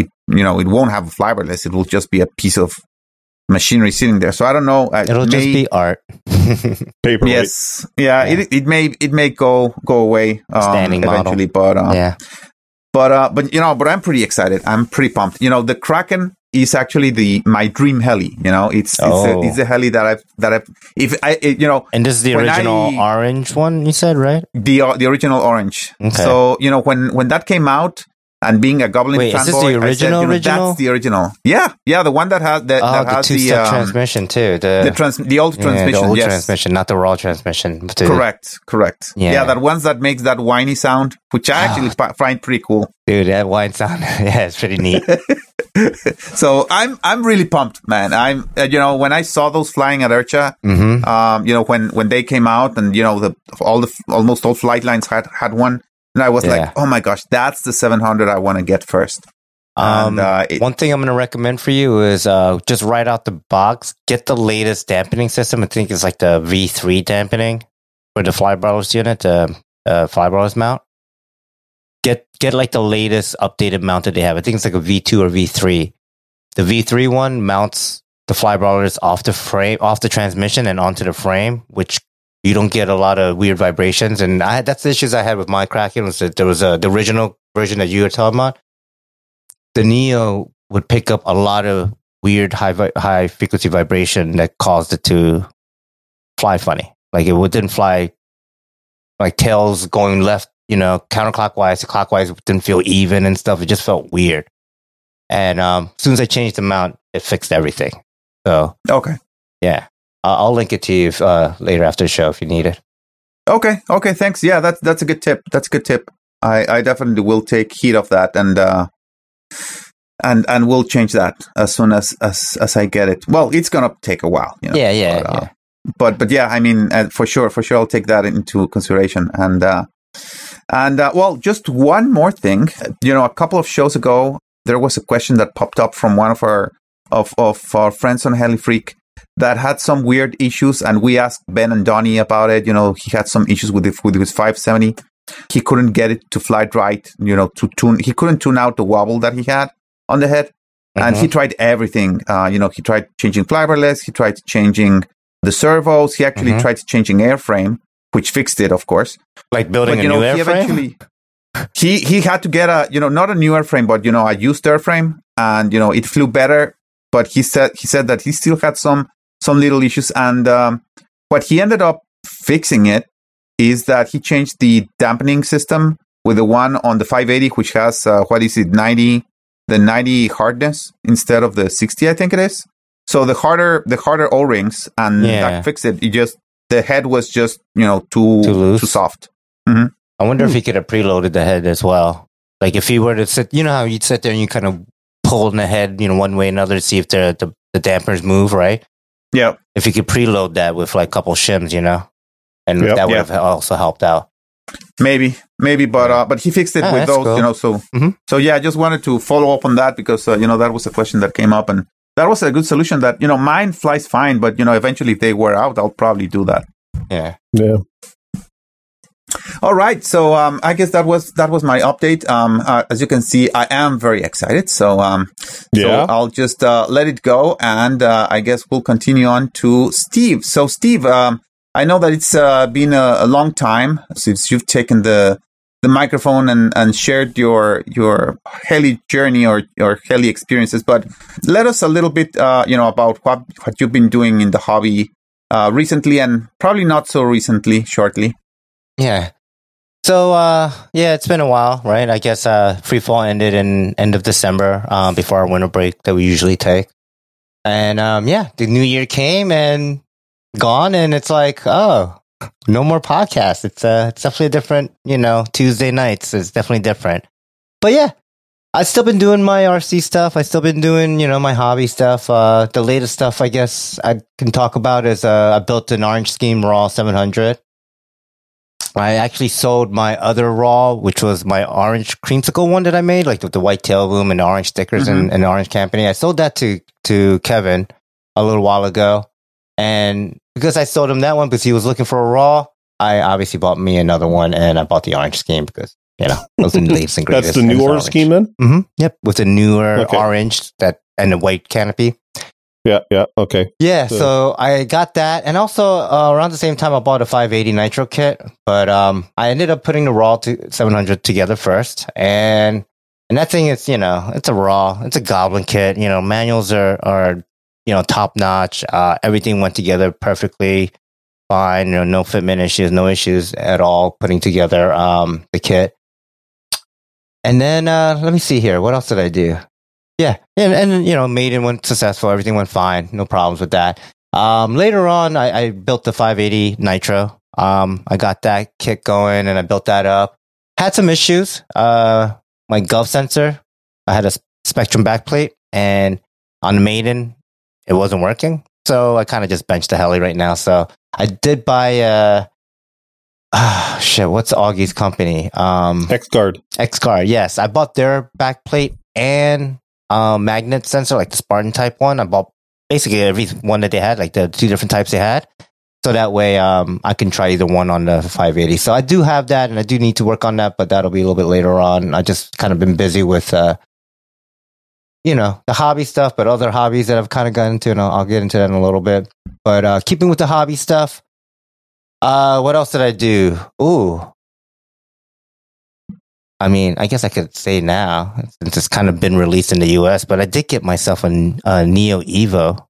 it, you know, it won't have a flyberless. It will just be a piece of machinery sitting there. So I don't know. I it'll may, just be art. Paper. Yes. Yeah, yeah. It it may it may go go away um, Standing eventually, model. but um, yeah. But uh, but you know, but I'm pretty excited. I'm pretty pumped. You know, the Kraken is actually the my dream heli. You know, it's oh. it's, a, it's a heli that I've that I've if I it, you know. And this is the original I, orange one you said, right? The uh, the original orange. Okay. So you know when when that came out and being a Goblin fanboy, is this the original? I said, you know, original? That's the original. Yeah, yeah, the one that has that, oh, that the has the two-step um, transmission too. The the, trans, the old yeah, transmission, the old yes. transmission, not the raw transmission. Too. Correct, correct. Yeah. yeah, that ones that makes that whiny sound, which I actually oh. p- find pretty cool. Dude, that whine sound, yeah, it's pretty neat. So I'm I'm really pumped, man. I'm uh, you know when I saw those flying at Urcha, mm-hmm. um, you know when, when they came out and you know the all the almost all flight lines had, had one, and I was yeah. like, oh my gosh, that's the seven hundred I want to get first. Um, and, uh, it, one thing I'm going to recommend for you is uh, just right out the box, get the latest dampening system. I think it's like the V three dampening. with the fly barless unit, uh, uh, fly barless mount, get get like the latest updated mount that they have. I think it's like a V two or V three. The V three one mounts the fly barless off the frame, off the transmission, and onto the frame, which you don't get a lot of weird vibrations. And I, that's the issues I had with my Kraken, was that there was a, the original version that you were talking about. The Neo would pick up a lot of weird high vi- high frequency vibration that caused it to fly funny. Like it wouldn't fly, like tails going left, you know, counterclockwise to clockwise, it didn't feel even and stuff. It just felt weird. And um, as soon as I changed the mount, it fixed everything. So okay, yeah, uh, I'll link it to you if, uh, later after the show if you need it. Okay, okay, thanks. Yeah, that's that's a good tip. That's a good tip. I, I definitely will take heed of that, and uh, and and we'll change that as soon as, as as I get it. Well, it's gonna take a while, you know. Yeah, yeah, but uh, yeah. But, but yeah, I mean, uh, for sure, for sure, I'll take that into consideration. And uh, and uh, well, just one more thing. You know, a couple of shows ago, there was a question that popped up from one of our of, of our friends on Heli Freak that had some weird issues, and we asked Ben and Donnie about it. You know, he had some issues with the, with his five seventy. He couldn't get it to fly right. You know, to tune, he couldn't tune out the wobble that he had on the head, mm-hmm. and he tried everything. Uh, you know, he tried changing flybarless. He tried changing the servos. He actually mm-hmm. tried changing airframe, which fixed it, of course. Like building but, a know, new he airframe? He he had to get a, you know, not a new airframe, but, you know, a used airframe. And, you know, it flew better. But he said he said that he still had some some little issues. And um, what he ended up fixing it is that he changed the dampening system with the one on the five eighty, which has, uh, what is it, ninety, the ninety hardness instead of the sixty, I think it is. So the harder the harder O-rings, and yeah. that fixed it. It just the head was just, you know, too too, loose. too soft. Mm-hmm. I wonder mm. if he could have preloaded the head as well. Like if he were to sit, you know how you'd sit there and you kind of pull in the head, you know, one way or another to see if the, the the dampers move, right? Yeah. If he could preload that with like a couple shims, you know, and yep, that would yep. have also helped out. Maybe, maybe, but uh, but he fixed it oh, with those, cool. you know. So mm-hmm. so yeah, I just wanted to follow up on that because uh, you know that was a question that came up and. That was a good solution that, you know, mine flies fine, but, you know, eventually if they wear out, I'll probably do that. Yeah. Yeah. All right. So um, I guess that was that was my update. Um, uh, as you can see, I am very excited. So, um, yeah. so I'll just uh, let it go. And uh, I guess we'll continue on to Steve. So, Steve, um, I know that it's uh, been a, a long time since you've taken the the microphone and, and shared your your heli journey or your heli experiences, but let us a little bit, uh, you know, about what, what you've been doing in the hobby uh, recently and probably not so recently, shortly. Yeah. So, uh, yeah, it's been a while, right? I guess uh, Free Fall ended in end of December um, before our winter break that we usually take. And um, yeah, the new year came and gone, and it's like, oh, no more podcasts. It's uh, it's definitely different, you know, Tuesday nights is definitely different. But yeah, I've still been doing my R C stuff. I've still been doing, you know, my hobby stuff. Uh, the latest stuff, I guess, I can talk about is uh, I built an Orange Scheme Raw seven hundred. I actually sold my other Raw, which was my orange creamsicle one that I made, like with the white tail boom and orange stickers mm-hmm. and, and orange company. I sold that to, to Kevin a little while ago. And because I sold him that one because he was looking for a Raw, I obviously bought me another one, and I bought the Orange Scheme because, you know, those are the latest and greatest. That's the newer Scheme, then? Mm-hmm. Yep, with the newer okay. orange that and the white canopy. Yeah, yeah, okay. Yeah, so, so I got that, and also uh, around the same time, I bought a five eighty Nitro kit, but um, I ended up putting the Raw to seven hundred together first, and and that thing is, you know, it's a Raw, it's a Goblin kit, you know, manuals are are you know, top notch. Uh, everything went together perfectly fine. You know, no fitment issues, no issues at all putting together um, the kit. And then uh, let me see here. What else did I do? Yeah, and, and you know, maiden went successful. Everything went fine. No problems with that. Um, later on, I, I built the five eighty Nitro. Um, I got that kit going, and I built that up. Had some issues. Uh, my Gov sensor, I had a Spectrum backplate, and on the maiden, it wasn't working, so I kind of just benched the heli right now. So I did buy uh, oh, shit. What's Augie's company? Um, X-Guard. X-Guard. Yes, I bought their backplate and uh, magnet sensor, like the Spartan type one. I bought basically every one that they had, like the two different types they had, So that way um, I can try either one on the five eighty. So I do have that, and I do need to work on that, but that'll be a little bit later on. I just kind of been busy with, uh, you know, the hobby stuff, but other hobbies that I've kind of gotten into, and I'll, I'll get into that in a little bit. But uh, keeping with the hobby stuff, uh, what else did I do? Ooh. I mean, I guess I could say now, since it's kind of been released in the U S, but I did get myself a, a Neo Evo.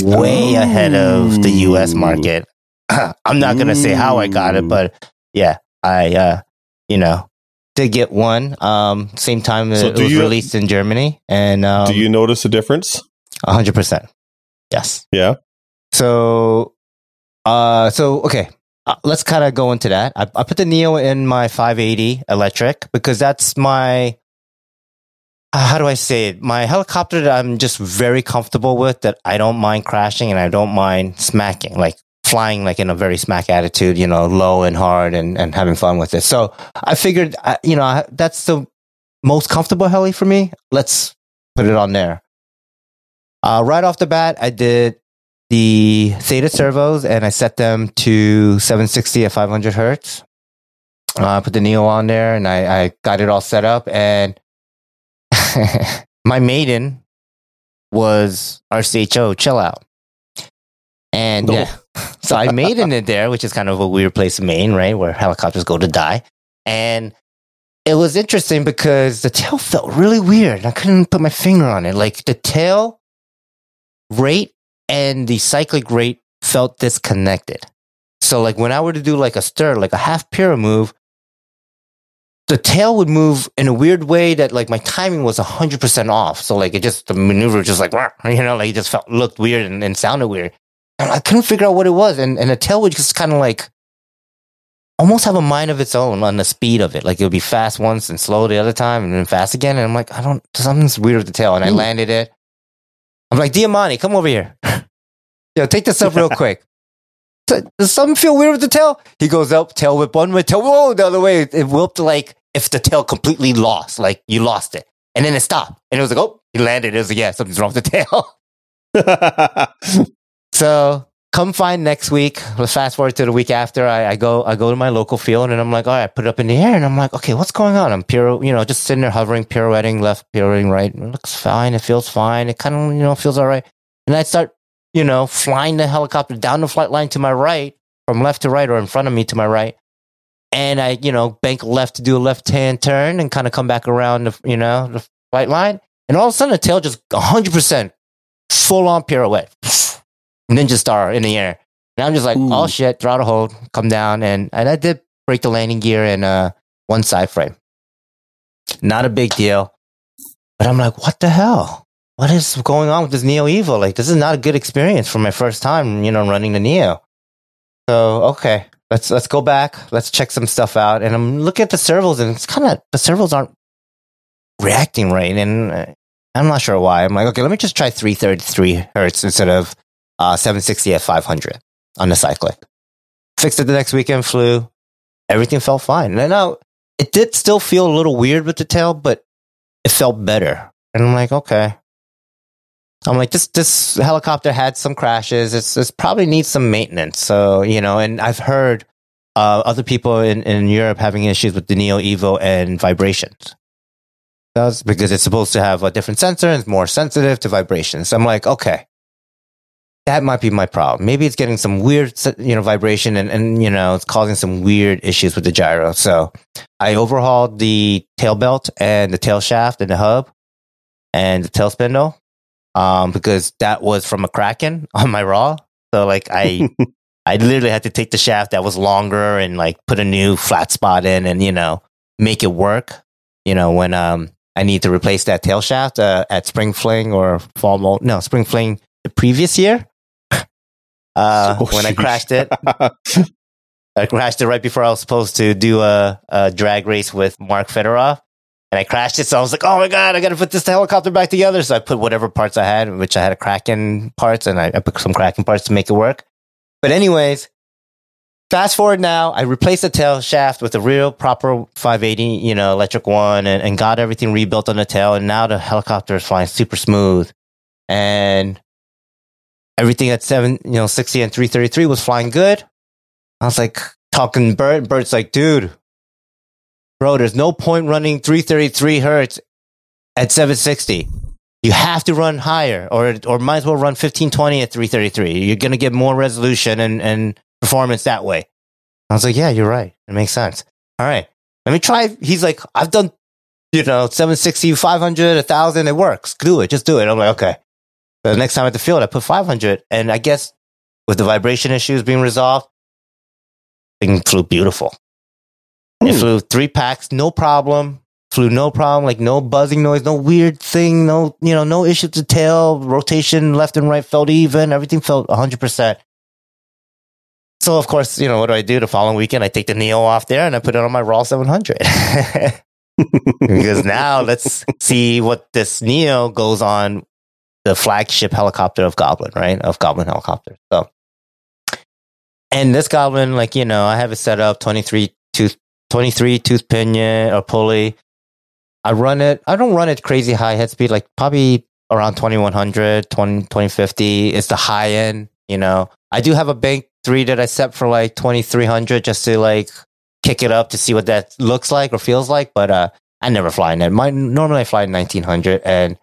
Way Ooh. Ahead of the U S market. I'm not going to say how I got it, but yeah, I, uh, you know, did get one. Um, same time so it was you, released in Germany. And um, do you notice a difference? one hundred percent. Yes. Yeah. So, uh, so okay, uh, let's kind of go into that. I, I put the Neo in my five eighty electric because that's my... How do I say it? My helicopter that I'm just very comfortable with, that I don't mind crashing and I don't mind smacking, like flying like in a very smack attitude, you know, low and hard and, and having fun with it. So I figured, I, you know, I, that's the most comfortable heli for me. Let's put it on there. Uh, right off the bat, I did the Theta servos and I set them to seven sixty at five hundred hertz. I uh, put the Neo on there and I, I got it all set up, and my maiden was R C H O, chill out. And oh. yeah, so I maidened it there, which is kind of a weird place in Maine, right? Where helicopters go to die. And it was interesting because the tail felt really weird. I couldn't put my finger on it. Like the tail rate and the cyclic rate felt disconnected. So like when I were to do like a stir, like a half pyro move, the tail would move in a weird way that like my timing was one hundred percent off. So like it just, the maneuver was just like, you know, like it just felt, looked weird and, and sounded weird. And I couldn't figure out what it was. And, and the tail would just kind of like almost have a mind of its own on the speed of it. Like it would be fast once and slow the other time and then fast again. And I'm like, I don't, something's weird with the tail. And I landed it. I'm like, Diamante, come over here. Yo, take this up real quick. So, does something feel weird with the tail? He goes up, tail whip one way, tail, whoa, the other way. It whipped like, if the tail completely lost, like you lost it. And then it stopped. And it was like, oh, he landed. It was like, yeah, something's wrong with the tail. So come find next week. Let's fast forward to the week after. I, I go I go to my local field and I'm like, all right, put it up in the air. And I'm like, okay, what's going on? I'm piro, you know, just sitting there hovering, pirouetting left, pirouetting right. It looks fine. It feels fine. It kind of, you know, feels all right. And I start, you know, flying the helicopter down the flight line to my right, from left to right, or in front of me to my right. And I, you know, bank left to do a left-hand turn and kind of come back around, the, you know, the flight line. And all of a sudden, the tail just one hundred percent full-on pirouette. Ninja star in the air. And I'm just like, Ooh. Oh, shit, throttle hold, come down. And, and I did break the landing gear in uh, one side frame. Not a big deal. But I'm like, what the hell? What is going on with this Neo Evo? Like, this is not a good experience for my first time, you know, running the Neo. So, okay. Let's let's go back. Let's check some stuff out. And I'm looking at the servos, and it's kind of, the servos aren't reacting right. And I'm not sure why. I'm like, okay, let me just try three thirty-three hertz instead of uh, seven sixty at five hundred on the cyclic. Fixed it the next weekend, flew. Everything felt fine. And now it did still feel a little weird with the tail, but it felt better. And I'm like, okay. I'm like, this this helicopter had some crashes. It's, it's probably needs some maintenance. So, you know, and I've heard uh, other people in, in Europe having issues with the Neo Evo and vibrations. That's because it's supposed to have a different sensor and it's more sensitive to vibrations. So I'm like, okay, that might be my problem. Maybe it's getting some weird, you know, vibration and, and, you know, it's causing some weird issues with the gyro. So I overhauled the tail belt and the tail shaft and the hub and the tail spindle. Um, because that was from a Kraken on my raw. So like I, I literally had to take the shaft that was longer and like put a new flat spot in and, you know, make it work. You know, when, um, I need to replace that tail shaft, uh, at Spring Fling or fall mold, no, Spring Fling the previous year, uh, oh, when geez. I crashed it, I crashed it right before I was supposed to do a, a drag race with Mark Fedorov. And I crashed it, so I was like, oh my God, I got to put this helicopter back together. So I put whatever parts I had, which I had a Kraken parts, and I, I put some Kraken parts to make it work. But anyways, fast forward now, I replaced the tail shaft with a real proper five eighty, you know, electric one, and, and got everything rebuilt on the tail. And now the helicopter is flying super smooth. And everything at seven, you know, sixty and three thirty-three was flying good. I was like talking Bert. Bert's like, dude, bro, there's no point running three thirty-three hertz at seven sixty. You have to run higher, or or might as well run fifteen twenty at three thirty-three. You're going to get more resolution and, and performance that way. I was like, yeah, you're right. It makes sense. All right, let me try. He's like, I've done, you know, seven sixty, five hundred, one thousand. It works. Do it. Just do it. I'm like, okay. So the next time at the field, I put five hundred. And I guess with the vibration issues being resolved, it flew beautiful. Ooh. It flew three packs, no problem. Flew no problem, like no buzzing noise, no weird thing, no, you know, no issue to tail, rotation left and right felt even, everything felt one hundred percent. So, of course, you know, what do I do the following weekend? I take the Neo off there and I put it on my Raw seven hundred. Because now let's see what this Neo goes on the flagship helicopter of Goblin, right? Of Goblin helicopter. So, and this Goblin, like, you know, I have it set up twenty-three tooth, twenty-three tooth pinion or pulley. I run it, I don't run it crazy high head speed, like probably around twenty-one hundred, twenty, twenty fifty. It's the high end, you know. I do have a bank three that I set for like twenty-three hundred just to like kick it up to see what that looks like or feels like, but uh, I never fly in that. My, normally I fly in nineteen hundred, and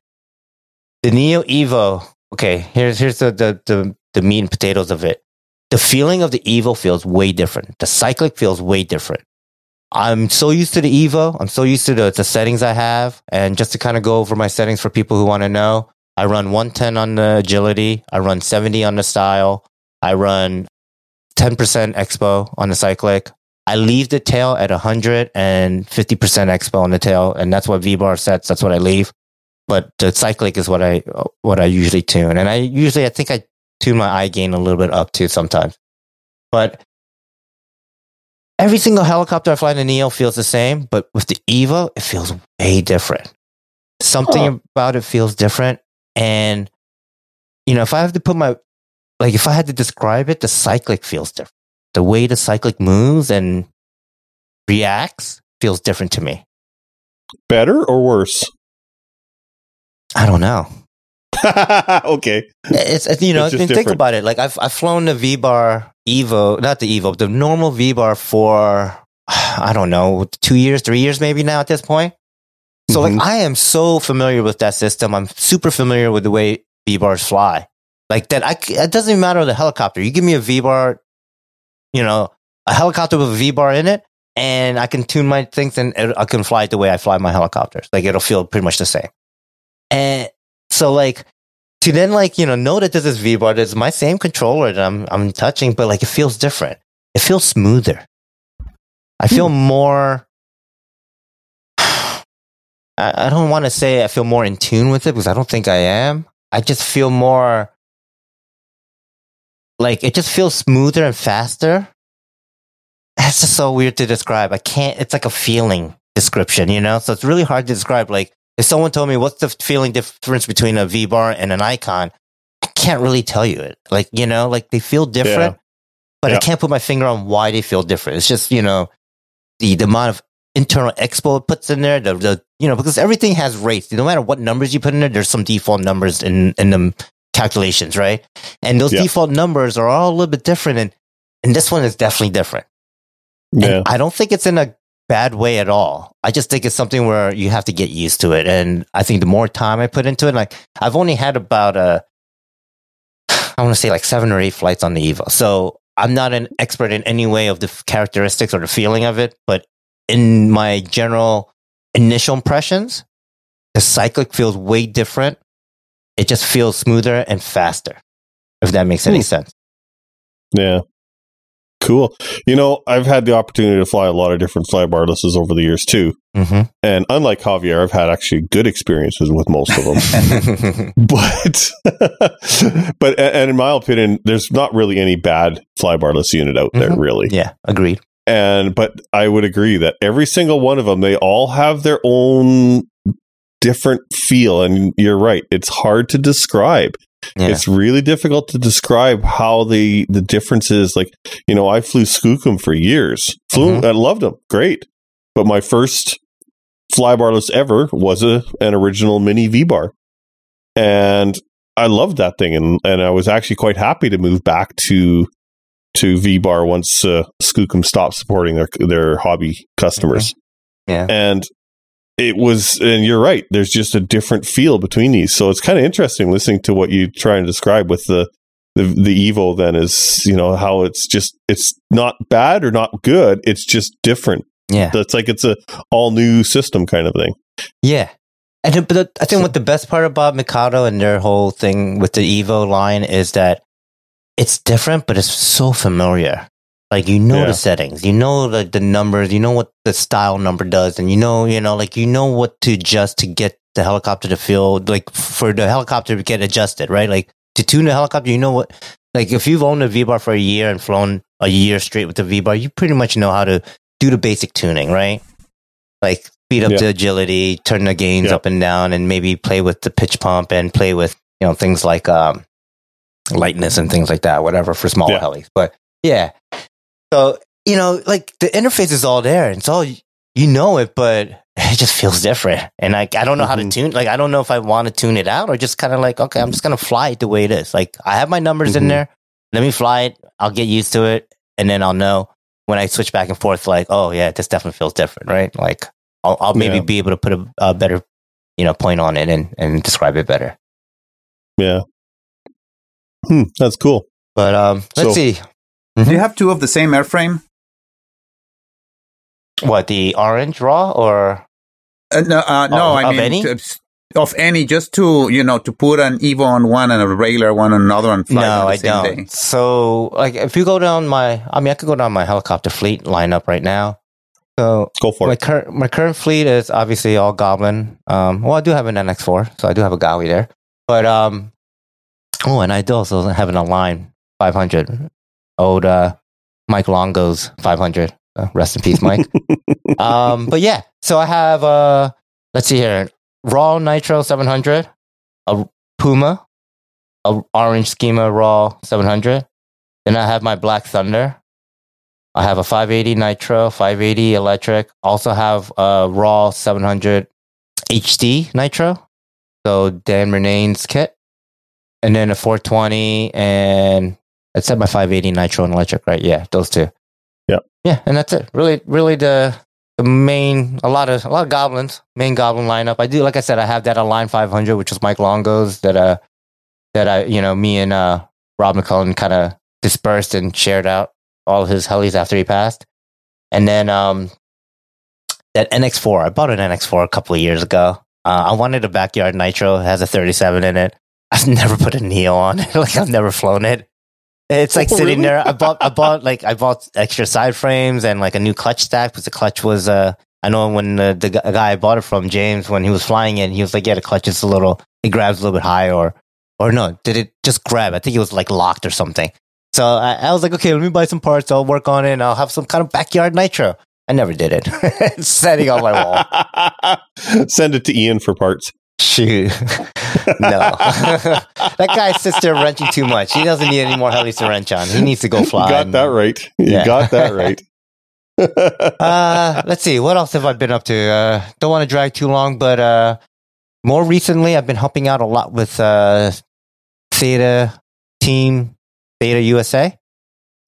the Neo Evo, okay, here's here's the, the, the, the meat and potatoes of it. The feeling of the Evo feels way different. The cyclic feels way different. I'm so used to the Evo. I'm so used to the, the settings I have. And just to kind of go over my settings for people who want to know, I run one ten on the agility. I run seventy on the style. I run ten percent expo on the cyclic. I leave the tail at one hundred and fifty percent expo on the tail. And that's what V-Bar sets. That's what I leave. But the cyclic is what I what I usually tune. And I usually, I think I tune my eye gain a little bit up too sometimes. But every single helicopter I fly in the Neo feels the same, but with the Evo, it feels way different. Something oh. about it feels different. And, you know, if I have to put my, like, if I had to describe it, the cyclic feels different. The way the cyclic moves and reacts feels different to me. Better or worse? I don't know. Okay. It's, it's, you know, it's and think about it. Like, I've, I've flown the V-Bar Evo, not the Evo, the normal V-Bar for, I don't know, two years, three years maybe now at this point. So mm-hmm. like I am so familiar with that system. I'm super familiar with the way V-Bars fly. Like that, I, it doesn't even matter the helicopter. You give me a V-Bar, you know, a helicopter with a V-Bar in it, and I can tune my things and it, I can fly it the way I fly my helicopters. Like it'll feel pretty much the same. And so like, to then like, you know, know that this is V-Bar, it's my same controller that I'm I'm touching, but like it feels different. It feels smoother. I feel hmm. more, I, I don't want to say I feel more in tune with it because I don't think I am. I just feel more, like it just feels smoother and faster. That's just so weird to describe. I can't, it's like a feeling description, you know? So it's really hard to describe. Like, if someone told me what's the feeling difference between a V-Bar and an Icon, I can't really tell you it. Like, you know, like they feel different, yeah. but yeah. I can't put my finger on why they feel different. It's just, you know, the, the amount of internal expo it puts in there, the, the you know, because everything has rates. No matter what numbers you put in there, there's some default numbers in, in the calculations, right? And those yeah. default numbers are all a little bit different, and, and this one is definitely different. Yeah. And I don't think it's in a bad way at all. I just think it's something where you have to get used to it, and I think the more time I put into it, like I've only had about a, I want to say like seven or eight flights on the Evo, so I'm not an expert in any way of the characteristics or the feeling of it. But in my general initial impressions, the cyclic feels way different. It just feels smoother and faster, if that makes any sense. Yeah. Cool. You know, I've had the opportunity to fly a lot of different flybarlesses over the years too. Mm-hmm. And unlike Javier, I've had actually good experiences with most of them. but, but, and in my opinion, there's not really any bad flybarless unit out mm-hmm. there, really. Yeah, agreed. And, but I would agree that every single one of them, they all have their own different feel. And you're right, it's hard to describe. Yeah. It's really difficult to describe how the, the difference is. Like, you know, I flew Skookum for years. Flew, mm-hmm. I loved them. Great. But my first flybarless ever was a, an original mini V-Bar. And I loved that thing, and, and I was actually quite happy to move back to to V-Bar once uh, Skookum stopped supporting their their hobby customers. Yeah. yeah, and it was, and you're right. There's just a different feel between these, so it's kind of interesting listening to what you try and describe with the the the Evo. Then is you know how it's just it's not bad or not good. It's just different. Yeah, so it's like it's a all new system kind of thing. Yeah. I think, but I think what the best part about Mikado and their whole thing with the Evo line is that it's different, but it's so familiar. Like, you know yeah. the settings, you know, like the numbers, you know what the style number does, and you know, you know, like you know what to adjust to get the helicopter to feel like for the helicopter to get adjusted, right? Like to tune the helicopter, you know what. Like if you've owned a V-Bar for a year and flown a year straight with the V-Bar, you pretty much know how to do the basic tuning, right? Like. Speed up yeah. the agility, turn the gains yeah. up and down, and maybe play with the pitch pump and play with, you know, things like um, lightness and things like that, whatever, for smaller yeah. helis. But yeah. So, you know, like the interface is all there. It's all, you know it, but it just feels different. And I, I don't know mm-hmm. how to tune. Like, I don't know if I want to tune it out or just kind of like, okay, I'm just going to fly it the way it is. Like, I have my numbers mm-hmm. in there. Let me fly it. I'll get used to it. And then I'll know when I switch back and forth, like, oh, yeah, this definitely feels different, right? Like, I'll, I'll maybe yeah. be able to put a, a better, you know, point on it and, and describe it better. Yeah. Hmm, that's cool. But um, let's so, see. Mm-hmm. Do you have two of the same airframe? What, the orange raw or? Uh, no, uh, no, of, I of mean, any? To, of any, just to, you know, to put an Evo on one and a regular one on another and fly no, on the I same don't. Day. So, like, if you go down my, I mean, I could go down my helicopter fleet lineup right now. So Go for my, it. Cur- my current fleet is obviously all Goblin. Um, well, I do have an N X four, so I do have a Gowie there. But, um, oh, and I do also have an Align five hundred, old uh, Mike Longo's five hundred. Uh, rest in peace, Mike. um, but yeah, so I have, uh, let's see here, Raw Nitro seven hundred, a Puma, a Orange Schema Raw seven hundred. Then I have my Black Thunder. I have a five eighty Nitro, five eighty Electric. Also have a Raw seven hundred H D Nitro. So Dan Renane's kit. And then a four twenty and I said my five eighty Nitro and Electric, right? Yeah, those two. Yeah. Yeah, and that's it. Really, really the the main, a lot of a lot of Goblins, main Goblin lineup. I do, like I said, I have that Align five hundred, which is Mike Longo's that, uh, that I, you know, me and uh, Rob McCullen kind of dispersed and shared out. All his helis after he passed. And then um, that N X four. I bought an N X four a couple of years ago. Uh, I wanted a backyard Nitro. It has a thirty-seven in it. I've never put a Neo on it. Like, I've never flown it. It's like oh, sitting really? there. I bought, I bought like, I bought extra side frames and like a new clutch stack because the clutch was, uh, I know when the, the guy I bought it from, James, when he was flying it, he was like, yeah, the clutch is a little, it grabs a little bit high or, or no, did it just grab? I think it was like locked or something. So I, I was like, okay, let me buy some parts. I'll work on it and I'll have some kind of backyard Nitro. I never did it. It's setting on my wall. Send it to Ian for parts. Shoot. No. That guy sits there wrenching too much. He doesn't need any more helis to wrench on. He needs to go fly. You got and, that right. You yeah. got that right. uh, let's see. What else have I been up to? Uh, don't want to drag too long, but uh, more recently, I've been helping out a lot with uh, Theta team. Theta U S A.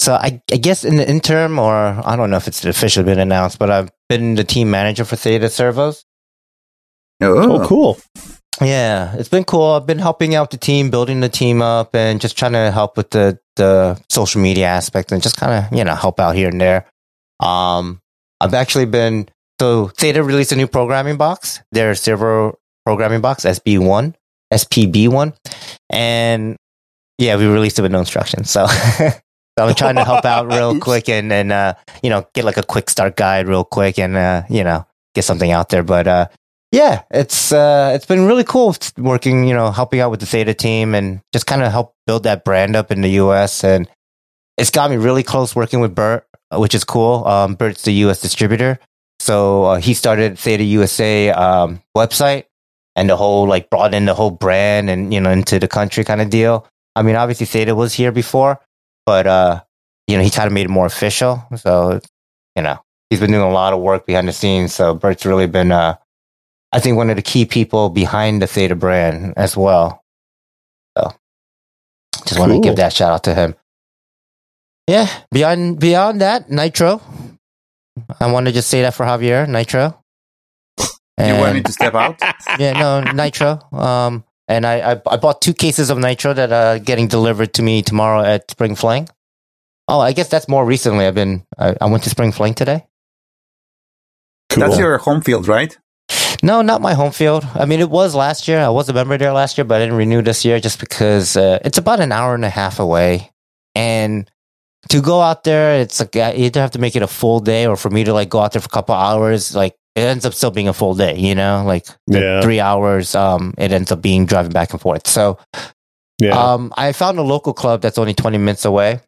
So I, I guess in the interim, or I don't know if it's officially been announced, but I've been the team manager for Theta Servos. Oh, oh cool. Yeah, it's been cool. I've been helping out the team, building the team up, and just trying to help with the, the social media aspect and just kind of, you know, help out here and there. Um, I've actually been, so Theta released a new programming box, their servo programming box, S B one, S P B one, and yeah, we released it with no instructions. So, so I'm trying to help out real quick and, and uh, you know, get like a quick start guide real quick and, uh, you know, get something out there. But uh, yeah, it's uh, it's been really cool working, you know, helping out with the Theta team and just kind of help build that brand up in the U S. And it's got me really close working with Bert, which is cool. Um, Bert's the U S distributor. So uh, he started Theta U S A um, website and the whole, like, brought in the whole brand and, you know, into the country kind of deal. I mean, obviously Theta was here before, but, uh, you know, he kind of made it more official. So, you know, he's been doing a lot of work behind the scenes. So Bert's really been, uh, I think, one of the key people behind the Theta brand as well. So Just cool. want to give that shout out to him. Yeah. Beyond beyond that, Nitro. I want to just say that for Javier, Nitro. And, you want me to step out? Yeah, no, Nitro. Um, and I, I I bought two cases of Nitro that are getting delivered to me tomorrow at Spring Fling. Oh, I guess that's more recently. I've been I, I went to Spring Fling today. Cool. That's your home field, right? No, not my home field. I mean, it was last year. I was a member there last year, but I didn't renew this year just because uh, it's about an hour and a half away. And to go out there, it's like I either have to make it a full day, or for me to like go out there for a couple hours, like it ends up still being a full day, you know, like yeah. three hours. Um, it ends up being driving back and forth. So, yeah. um, I found a local club that's only twenty minutes away,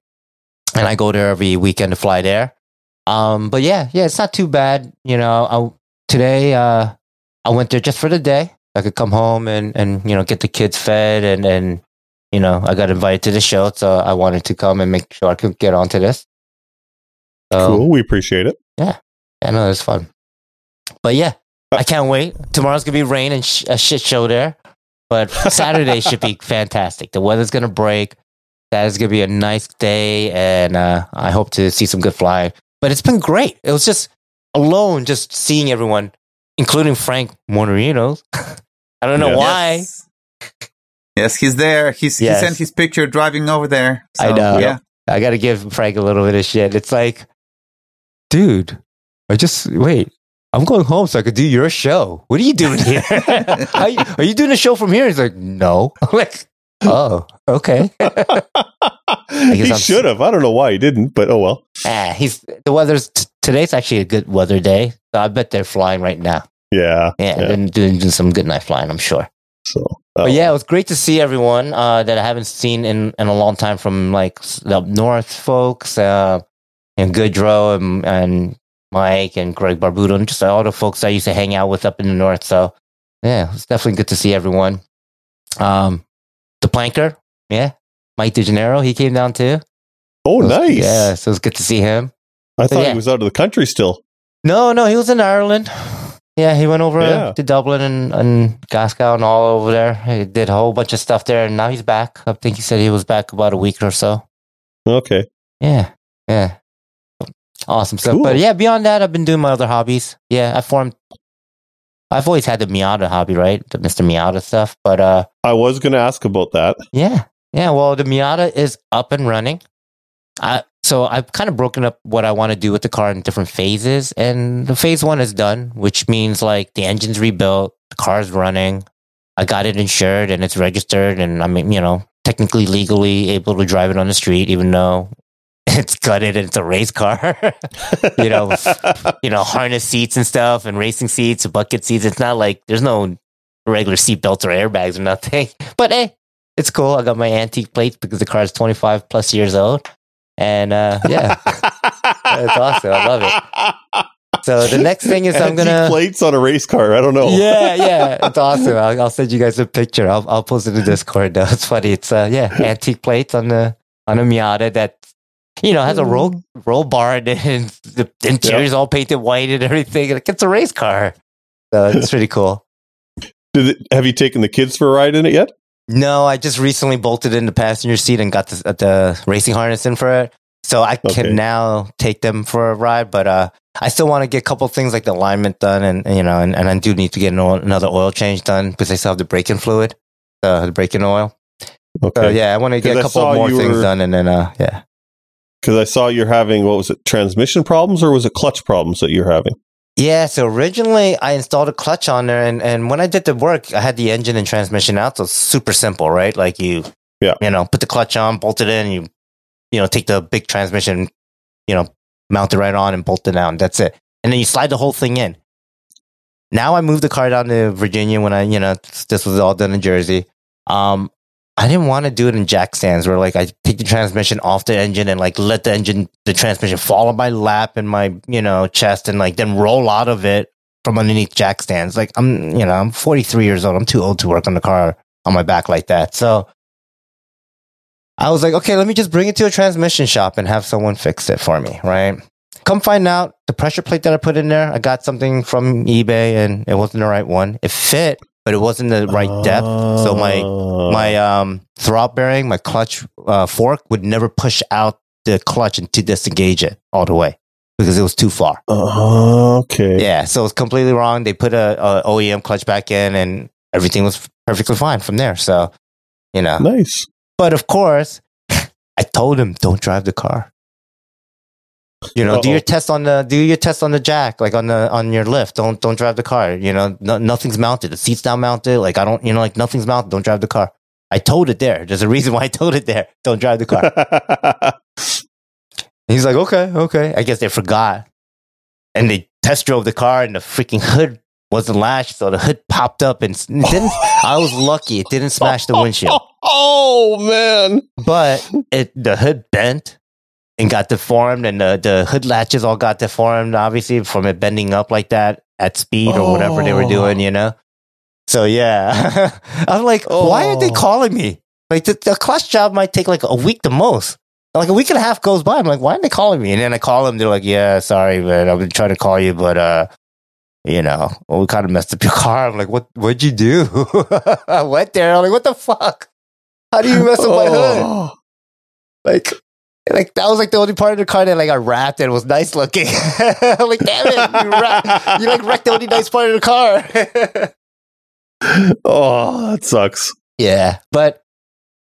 and I go there every weekend to fly there. Um, but yeah, yeah, it's not too bad, you know. I, today, uh, I went there just for the day. I could come home and, and you know, get the kids fed, and, and you know, I got invited to the show, so I wanted to come and make sure I could get onto this. So, cool, we appreciate it. Yeah, I know, it was fun. But yeah, I can't wait. Tomorrow's going to be rain and sh- a shit show there, but Saturday should be fantastic. The weather's going to break. That is going to be a nice day, and uh, I hope to see some good flying. But it's been great. It was just alone, just seeing everyone, including Frank Moreno. I don't know yeah. why. Yes. yes, he's there. He's, yes. He sent his picture driving over there. So, I know. Yeah. I got to give Frank a little bit of shit. It's like, dude, I just, wait, I'm going home so I could do your show. What are you doing here? are, you, are you doing a show from here? He's like, no. I'm like, oh, okay. He should have. I don't know why he didn't, but oh well. Ah, he's the weather's t- today's actually a good weather day. So I bet they're flying right now. Yeah, yeah, yeah. They're doing some good night flying, I'm sure. So, oh. but yeah, it was great to see everyone uh, that I haven't seen in, in a long time, from like the up north folks uh, and Goodrow and, and Mike and Greg Barbudo and just all the folks I used to hang out with up in the north. So yeah, it's definitely good to see everyone. Um, the Planker, yeah. Mike DeGennaro, he came down too. Oh, so, nice. Yeah, so it was good to see him. I so, thought yeah. he was out of the country still. No, no, he was in Ireland. Yeah, he went over yeah. to Dublin and, and Glasgow and all over there. He did a whole bunch of stuff there, and now he's back. I think he said he was back about a week or so. Okay. Yeah, yeah. Awesome stuff. Cool. But yeah, beyond that, I've been doing my other hobbies. Yeah, I formed... I've always had the Miata hobby, right? The Mister Miata stuff, but... uh, I was going to ask about that. Yeah. Yeah, well, the Miata is up and running. I, so I've kind of broken up what I want to do with the car in different phases. And the phase one is done, which means like the engine's rebuilt, the car's running. I got it insured and it's registered. And I'm, you know, technically legally able to drive it on the street, even though it's gutted and it's a race car. you know, you know, harness seats and stuff, and racing seats, bucket seats. It's not like there's no regular seat belts or airbags or nothing. But hey. It's cool. I got my antique plates because the car is twenty-five plus years old. And uh, yeah, it's awesome. I love it. So the next thing is antique I'm going to... plates on a race car. I don't know. Yeah, yeah. It's awesome. I'll, I'll send you guys a picture. I'll, I'll post it to Discord though. It's funny. It's, uh, yeah, antique plates on the on a Miata that, you know, has a roll, roll bar and the interior's yep. all painted white and everything. Like, it's a race car. So it's pretty cool. Did it, have you taken the kids for a ride in it yet? No, I just recently bolted in the passenger seat and got the, the racing harness in for it. So I okay. can now take them for a ride, but uh, I still want to get a couple things like the alignment done, and you know, and, and I do need to get an oil, another oil change done because I still have the brake-in fluid, uh, the brake-in oil. Okay. So yeah, I want to get a couple more were, things done, and then uh, yeah. Because I saw you're having, what was it, transmission problems, or was it clutch problems that you're having? Yeah, so originally I installed a clutch on there, and, and when I did the work, I had the engine and transmission out, so it's super simple, right? Like you, yeah. you know, put the clutch on, bolt it in, you, you know, take the big transmission, you know, mount it right on and bolt it down. That's it. And then you slide the whole thing in. Now I moved the car down to Virginia when I, you know, this was all done in Jersey. Um, I didn't want to do it in jack stands where like I take the transmission off the engine and like let the engine, the transmission fall on my lap and my, you know, chest and like then roll out of it from underneath jack stands. Like I'm, you know, I'm forty-three years old. I'm too old to work on the car on my back like that. So I was like, okay, let me just bring it to a transmission shop and have someone fix it for me. Right. Come find out the pressure plate that I put in there. I got something from eBay and it wasn't the right one. It fit, but it wasn't the right oh. depth. So my my um, throttle bearing, my clutch uh, fork would never push out the clutch and to disengage it all the way because it was too far. Uh, okay. Yeah, so it was completely wrong. They put a, a O E M clutch back in, and everything was perfectly fine from there. So, you know. Nice. But of course, I told him, don't drive the car. You know, Uh-oh. do your test on the do your test on the jack, like on the on your lift. Don't don't drive the car. You know, no, nothing's mounted. The seat's not mounted. Like I don't, you know, like nothing's mounted. Don't drive the car. I told it there. There's a reason why I told it there. Don't drive the car. He's like, okay, okay. I guess they forgot, and they test drove the car, and the freaking hood wasn't lashed, so the hood popped up, and it didn't. I was lucky; it didn't smash the windshield. Oh man! But it the hood bent. And got deformed, and the, the hood latches all got deformed, obviously, from it bending up like that at speed or oh. whatever they were doing, you know? So, yeah. I'm like, oh. why are they calling me? Like, the, the clutch job might take like a week the most. Like, a week and a half goes by. I'm like, why aren't they calling me? And then I call them. They're like, yeah, sorry, man. I've been trying to call you, but, uh, you know, well, we kind of messed up your car. I'm like, what, what'd you do? I went there. I'm like, what the fuck? How do you mess up oh. my hood? Like... Like that was like the only part of the car that like I wrapped and was nice looking. I'm like, damn it, you wrapped, you like wrecked the only nice part of the car. Oh, that sucks. Yeah, but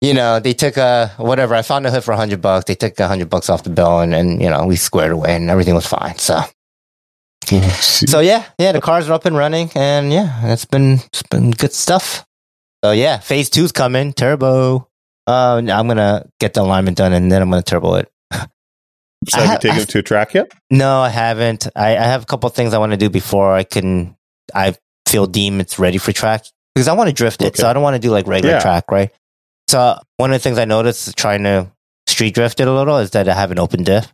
you know they took a whatever. I found a hood for a hundred bucks. They took a hundred bucks off the bill, and, and you know we squared away, and everything was fine. So, yeah. so yeah, yeah, the cars are up and running, and yeah, it's been it's been good stuff. So yeah, phase two's coming, turbo. Uh, I'm gonna get the alignment done, and then I'm gonna turbo it. So have you taken it to a track yet? No, I haven't. I, I have a couple of things I want to do before I can. I feel deemed it's ready for track because I want to drift it, okay. so I don't want to do like regular yeah. track, right? So one of the things I noticed trying to street drift it a little is that I have an open diff.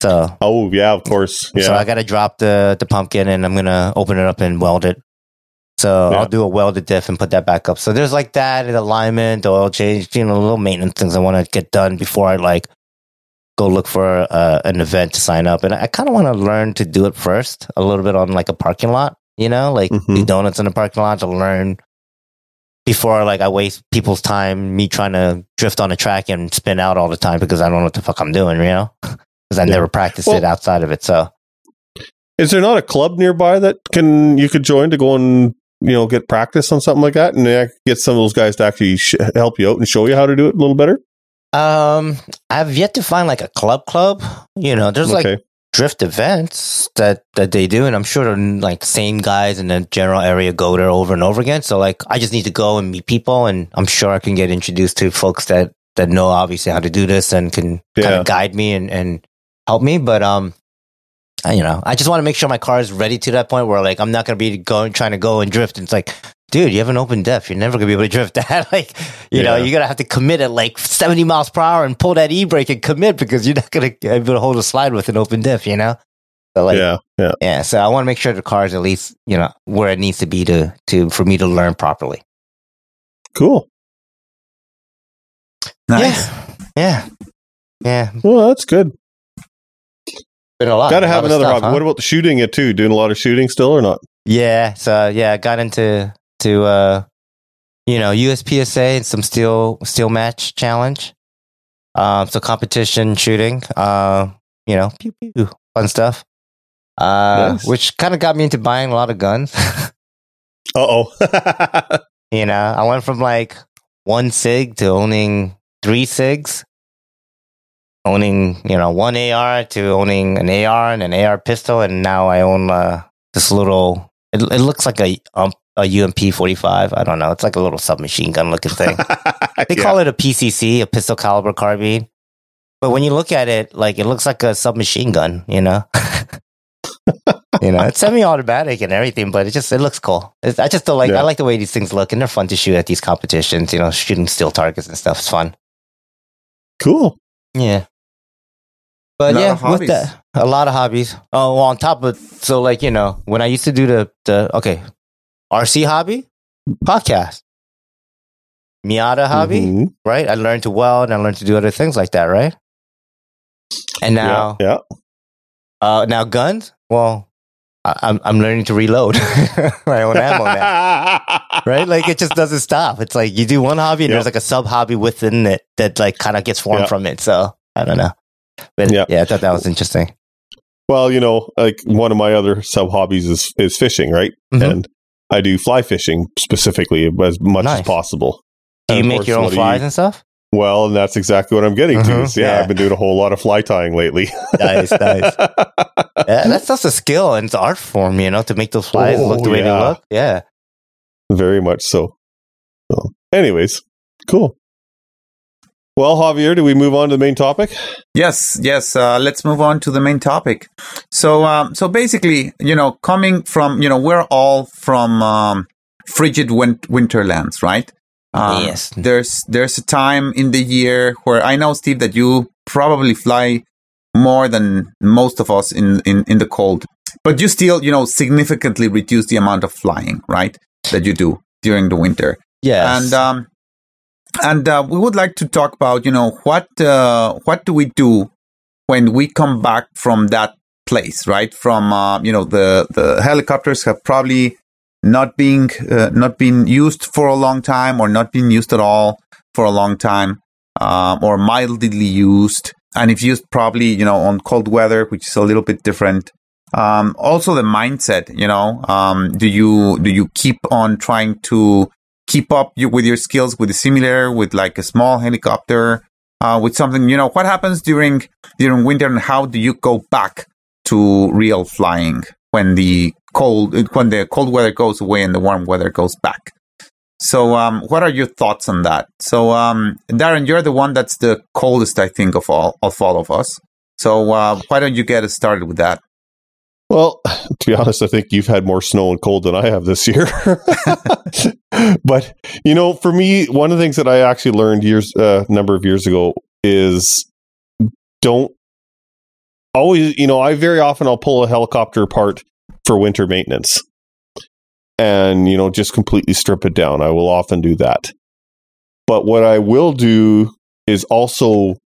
So oh yeah, of course. Yeah. So I gotta drop the the pumpkin, and I'm gonna open it up and weld it. So yeah. I'll do a welded diff and put that back up. So there's like that, and alignment, oil change, you know, little maintenance things I want to get done before I like go look for uh, an event to sign up. And I kind of want to learn to do it first a little bit on like a parking lot, you know, like mm-hmm. do donuts in the parking lot to learn before like I waste people's time, me trying to drift on a track and spin out all the time because I don't know what the fuck I'm doing, you know, because I yeah. never practiced well- it outside of it. So is there not a club nearby that can you could join to go and you know, get practice on something like that, and uh, get some of those guys to actually sh- help you out and show you how to do it a little better? Um, I've yet to find like a club club. You know, there's okay. like drift events that, that they do, and I'm sure like the same guys in the general area go there over and over again. So like, I just need to go and meet people, and I'm sure I can get introduced to folks that, that know obviously how to do this and can yeah. kind of guide me and, and help me. But um. I, you know, I just want to make sure my car is ready to that point where, like, I'm not going to be going trying to go and drift. And it's like, dude, you have an open diff. You're never going to be able to drift that. Like, you yeah. know, you're going to have to commit at like seventy miles per hour and pull that e-brake and commit because you're not going to be able to hold a slide with an open diff, you know? So like, yeah, yeah. Yeah. So I want to make sure the car is at least, you know, where it needs to be to, to for me to learn properly. Cool. Nice. Yeah. Yeah. yeah. Well, that's good. A lot. Gotta have another hobby. Huh? What about the shooting it too? Doing a lot of shooting still or not? Yeah. So yeah, I got into to uh you know, U S P S A and some steel steel match challenge. Um so competition shooting, uh, you know, pew pew fun stuff. Uh nice. Which kinda got me into buying a lot of guns. uh oh. You know, I went from like one SIG to owning three SIGs. Owning, you know, one A R to owning an A R and an A R pistol, and now I own uh, this little. It, it looks like a um, a U M P forty-five. I don't know. It's like a little submachine gun looking thing. They yeah. call it a P C C, a pistol caliber carbine. But when you look at it, like it looks like a submachine gun. You know, you know, it's semi-automatic and everything, but it just it looks cool. It's, I just don't like. Yeah. I like the way these things look, and they're fun to shoot at these competitions. You know, shooting steel targets and stuff is fun. Cool. Yeah. But yeah, with that, a lot of hobbies. Oh, well, on top of, so like, you know, when I used to do the, the okay, R C hobby, podcast, Miata hobby, mm-hmm. right? I learned to weld and I learned to do other things like that, right? And now, yeah, yeah. Uh, now guns, well, I'm I'm learning to reload my own ammo now, right? Like it just doesn't stop. It's like you do one hobby and yep. there's like a sub hobby within it that like kind of gets formed yep. from it. So I don't know, but yep. yeah, I thought that was interesting. Well, you know, like one of my other sub hobbies is is fishing, right? Mm-hmm. And I do fly fishing specifically as much nice. as possible. Do you and make your own flies you, and stuff? Well, and that's exactly what I'm getting mm-hmm. to. So, yeah, yeah, I've been doing a whole lot of fly tying lately. Nice, nice. Yeah, that's just a skill and it's art form, you know, to make those flies oh, look the yeah. way they look. Yeah. Very much so. so. Anyways, cool. Well, Javier, do we move on to the main topic? Yes, yes. Uh, let's move on to the main topic. So, um, so basically, you know, coming from, you know, we're all from um, frigid win- winter lands, right? Uh, yes. There's there's a time in the year where I know, Steve, that you probably fly more than most of us in, in, in the cold, but you still, you know, significantly reduce the amount of flying, right, that you do during the winter. Yes. And um, and uh, we would like to talk about, you know, what uh, what do we do when we come back from that place, right? From uh, you know, the the helicopters have probably not being uh, not being used for a long time, or not being used at all for a long time, um, or mildly used, and if used probably, you know, on cold weather, which is a little bit different. Um, also the mindset, you know, um, do you do you keep on trying to keep up you, with your skills, with a simulator, with like a small helicopter, uh, with something, you know, what happens during during winter, and how do you go back to real flying when the cold when the cold weather goes away and the warm weather goes back? So um, what are your thoughts on that? So um, Darren, you're the one that's the coldest, I think, of all of all of us. So uh, why don't you get us started with that? Well, to be honest, I think you've had more snow and cold than I have this year. But, you know, for me, one of the things that I actually learned years a uh, number of years ago is don't always, you know, I very often I'll pull a helicopter apart for winter maintenance and, you know, just completely strip it down. I will often do that. But what I will do is also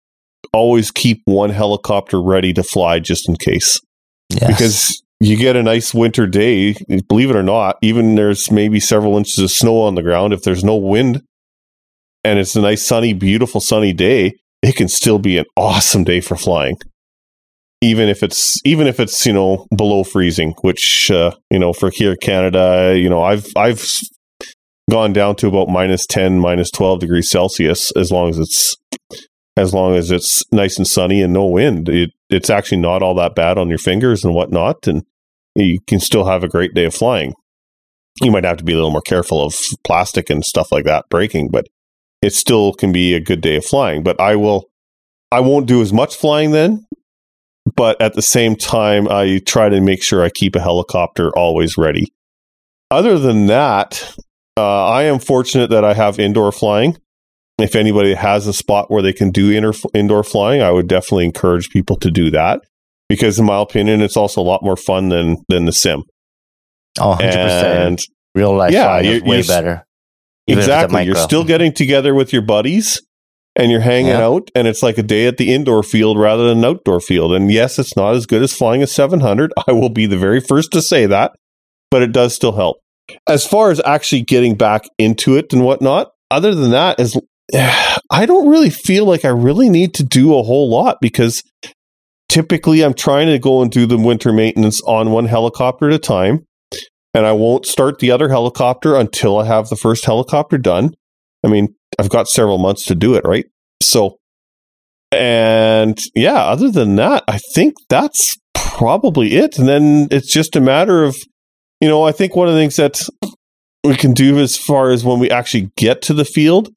always keep one helicopter ready to fly just in case. Yes. Because you get a nice winter day, believe it or not, even there's maybe several inches of snow on the ground. If there's no wind and it's a nice sunny, beautiful sunny day, it can still be an awesome day for flying. Even if it's, even if it's, you know, below freezing, which, uh, you know, for here in Canada, you know, I've, I've gone down to about minus ten, minus twelve degrees Celsius, as long as it's, as long as it's nice and sunny and no wind. It, it's actually not all that bad on your fingers and whatnot. And you can still have a great day of flying. You might have to be a little more careful of plastic and stuff like that breaking, but it still can be a good day of flying. But I will, I won't do as much flying then. But at the same time, I try to make sure I keep a helicopter always ready. Other than that, uh, I am fortunate that I have indoor flying. If anybody has a spot where they can do inter- indoor flying, I would definitely encourage people to do that. Because in my opinion, it's also a lot more fun than than the sim. Oh, one hundred percent. And real life yeah, flying is way better. Exactly. You're still getting together with your buddies. And you're hanging yeah. out, and it's like a day at the indoor field rather than an outdoor field. And yes, it's not as good as flying a seven hundred. I will be the very first to say that, but it does still help. As far as actually getting back into it and whatnot, other than that, is I don't really feel like I really need to do a whole lot, because typically I'm trying to go and do the winter maintenance on one helicopter at a time, and I won't start the other helicopter until I have the first helicopter done. I mean, I've got several months to do it, right? So, and yeah, other than that, I think that's probably it. And then it's just a matter of, you know, I think one of the things that we can do as far as when we actually get to the field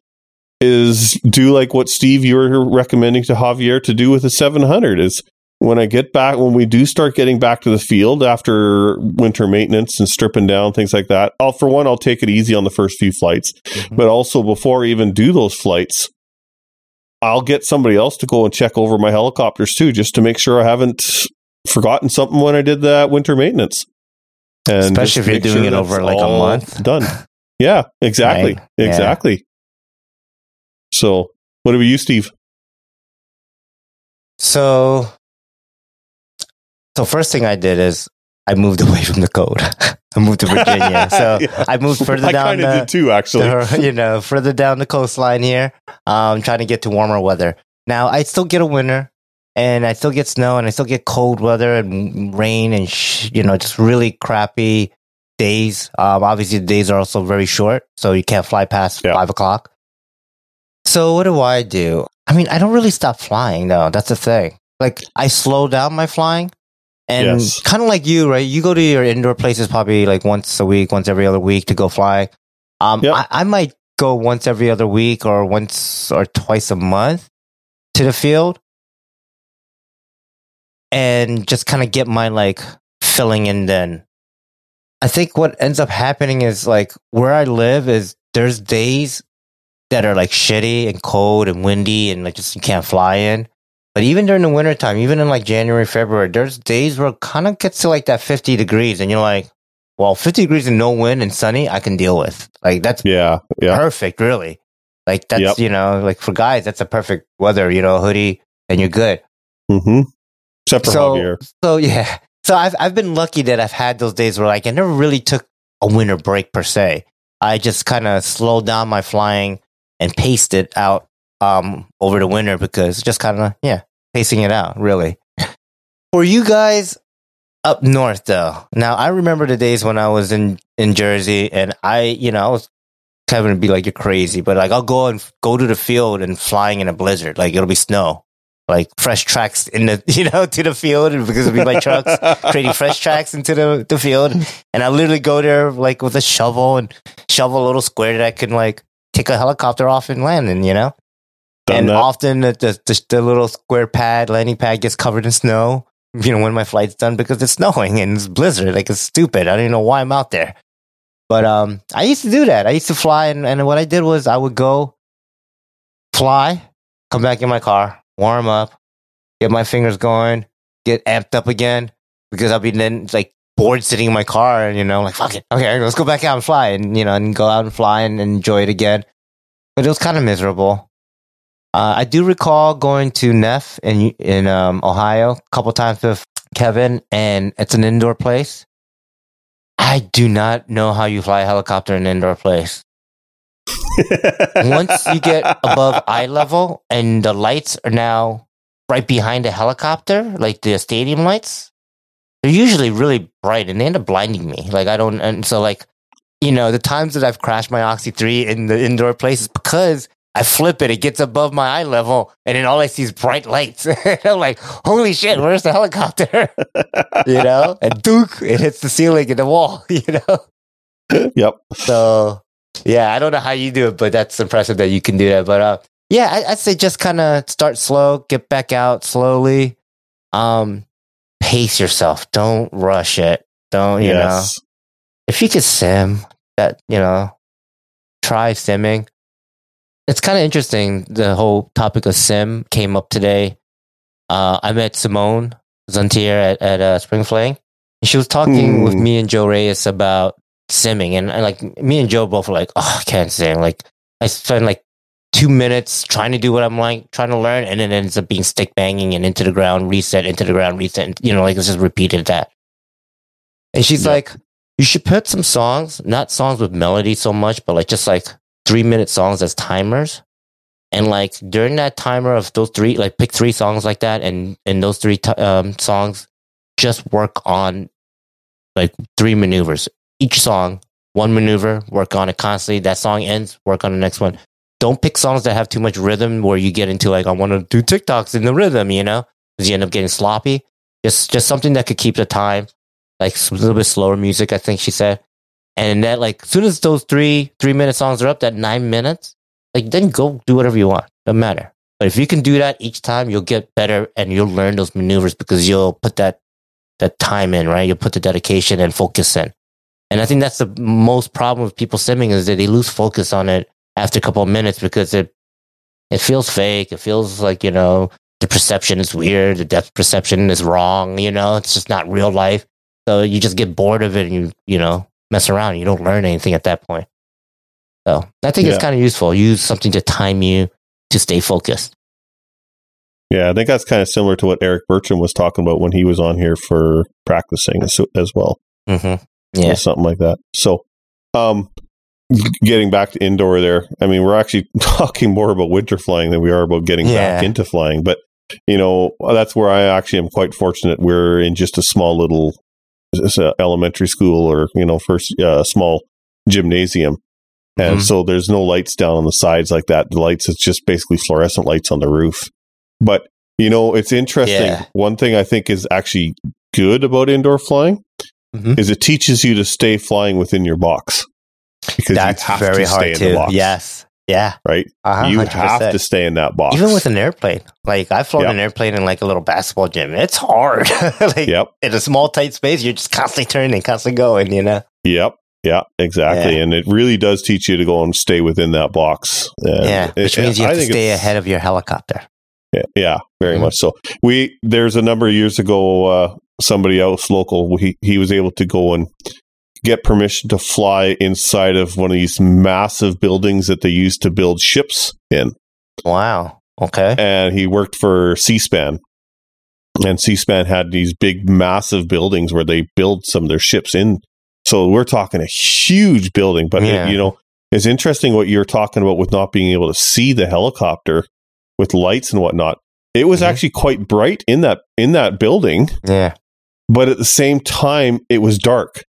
is do like what Steve, you were recommending to Javier to do with the seven hundred, is when I get back, when we do start getting back to the field after winter maintenance and stripping down, things like that, I'll, for one, I'll take it easy on the first few flights. Mm-hmm. But also before I even do those flights, I'll get somebody else to go and check over my helicopters too, just to make sure I haven't forgotten something when I did that winter maintenance. And especially if you're doing sure it over like a month. Done. Yeah, exactly. Right? Yeah. Exactly. So what about you, Steve? So... So first thing I did is I moved away from the cold. I moved to Virginia. So yeah. I moved further I down. I kind of did too, actually. The, you know, further down the coastline here, um, trying to get to warmer weather. Now, I still get a winter, and I still get snow, and I still get cold weather and rain and, sh- you know, just really crappy days. Um, obviously, the days are also very short, so you can't fly past yeah. five o'clock. So what do I do? I mean, I don't really stop flying, though. That's the thing. Like, I slow down my flying. And yes. kind of like you, right? You go to your indoor places probably like once a week, once every other week to go fly. Um, yep. I, I might go once every other week or once or twice a month to the field and just kind of get my like filling in then. I think what ends up happening is like where I live is there's days that are like shitty and cold and windy and like just you can't fly in. But even during the wintertime, even in like January, February, there's days where it kind of gets to like that fifty degrees and you're like, well, fifty degrees and no wind and sunny, I can deal with. Like that's yeah, yeah. perfect, really. Like that's, yep. you know, like for guys, that's a perfect weather, you know, hoodie and you're good. Mm-hmm. Except for so, Javier. So yeah. So I've, I've been lucky that I've had those days where like, I never really took a winter break per se. I just kind of slowed down my flying and paced it out. Um, over the winter because just kind of yeah, pacing it out really. For you guys up north though, now I remember the days when I was in, in Jersey and I, you know, I was Kevin would be like you're crazy, but like I'll go and f- go to the field and flying in a blizzard, like it'll be snow, like fresh tracks in the you know to the field because it'll be my trucks creating fresh tracks into the, the field, and I literally go there like with a shovel and shovel a little square that I can like take a helicopter off and land in, you know. And that. Often the, the the little square pad, landing pad gets covered in snow, you know, when my flight's done because it's snowing and it's blizzard. Like, it's stupid. I don't even know why I'm out there. But um, I used to do that. I used to fly. And, and what I did was I would go fly, come back in my car, warm up, get my fingers going, get amped up again because I'll be then like bored sitting in my car and, you know, like, fuck it. Okay, let's go back out and fly and, you know, and go out and fly and enjoy it again. But it was kind of miserable. Uh, I do recall going to Neff in in um, Ohio a couple times with Kevin, and it's an indoor place. I do not know how you fly a helicopter in an indoor place. Once you get above eye level and the lights are now right behind the helicopter, like the stadium lights, they're usually really bright and they end up blinding me. Like I don't, and so like, you know, the times that I've crashed my Oxy two in the indoor place is because I flip it, it gets above my eye level, and then all I see is bright lights. I'm like, holy shit, where's the helicopter? You know? And Duke, it hits the ceiling and the wall, you know? Yep. So, yeah, I don't know how you do it, but that's impressive that you can do that. But, uh, yeah, I, I'd say just kind of start slow, get back out slowly. Um, pace yourself. Don't rush it. Don't, you yes. know? If you could sim, that, you know, try simming. It's kind of interesting. The whole topic of sim came up today. Uh, I met Simone Zantier at, at uh, Spring Fling. She was talking mm. with me and Joe Reyes about simming. And, and like me and Joe both were like, oh, I can't sim. Like I spent like two minutes trying to do what I'm like, trying to learn. And then it ends up being stick banging and into the ground, reset, into the ground, reset. And, you know, like it's just repeated that. And she's yeah. like, you should put some songs, not songs with melody so much, but like just like, three minute songs as timers, and like during that timer of those three, like pick three songs like that, and and those three t- um, songs just work on like three maneuvers each song, one maneuver, work on it constantly. That song ends, work on the next one. Don't pick songs that have too much rhythm where you get into like I want to do TikToks in the rhythm, you know, because you end up getting sloppy. Just just something that could keep the time, like a little bit slower music, I think she said. And that, like, as soon as those three three minute songs are up, that nine minutes, like, then go do whatever you want. Doesn't matter. But if you can do that each time, you'll get better and you'll learn those maneuvers because you'll put that that time in, right? You'll put the dedication and focus in. And I think that's the most problem with people simming is that they lose focus on it after a couple of minutes because it it feels fake. It feels like, you know, the perception is weird. The depth perception is wrong. You know, it's just not real life. So you just get bored of it and you, you know. mess around. You don't learn anything at that point. So I think yeah. it's kind of useful. Use something to time you to stay focused. Yeah, I think that's kind of similar to what Eric Bertram was talking about when he was on here for practicing as, as well. Mm-hmm. Yeah, something like that. So, um, getting back to indoor there, I mean, we're actually talking more about winter flying than we are about getting yeah. back into flying. But, you know, that's where I actually am quite fortunate. We're in just a small little uh, elementary school or, you know, first uh, small gymnasium. And mm-hmm. so there's no lights down on the sides like that. The lights, it's just basically fluorescent lights on the roof. But, you know, it's interesting. Yeah. One thing I think is actually good about indoor flying mm-hmm. is it teaches you to stay flying within your box. Because that's you have very to stay hard in to. The box. Yes. Yeah. Right? Uh-huh, you one hundred percent. Have to stay in that box. Even with an airplane. Like, I've flown yep. an airplane in, like, a little basketball gym. It's hard. like, yep. In a small, tight space, you're just constantly turning, constantly going, you know? Yep. Yeah, exactly. Yeah. And it really does teach you to go and stay within that box. And yeah. Which it, means you have I to stay ahead of your helicopter. Yeah, yeah very mm-hmm. much so. We There's a number of years ago, uh, somebody else local, he, he was able to go and get permission to fly inside of one of these massive buildings that they used to build ships in. Wow. Okay. And he worked for Seaspan. And Seaspan had these big, massive buildings where they build some of their ships in. So we're talking a huge building. But, yeah. it, you know, it's interesting what you're talking about with not being able to see the helicopter with lights and whatnot. It was mm-hmm. actually quite bright in that in that building. Yeah. But at the same time, it was dark.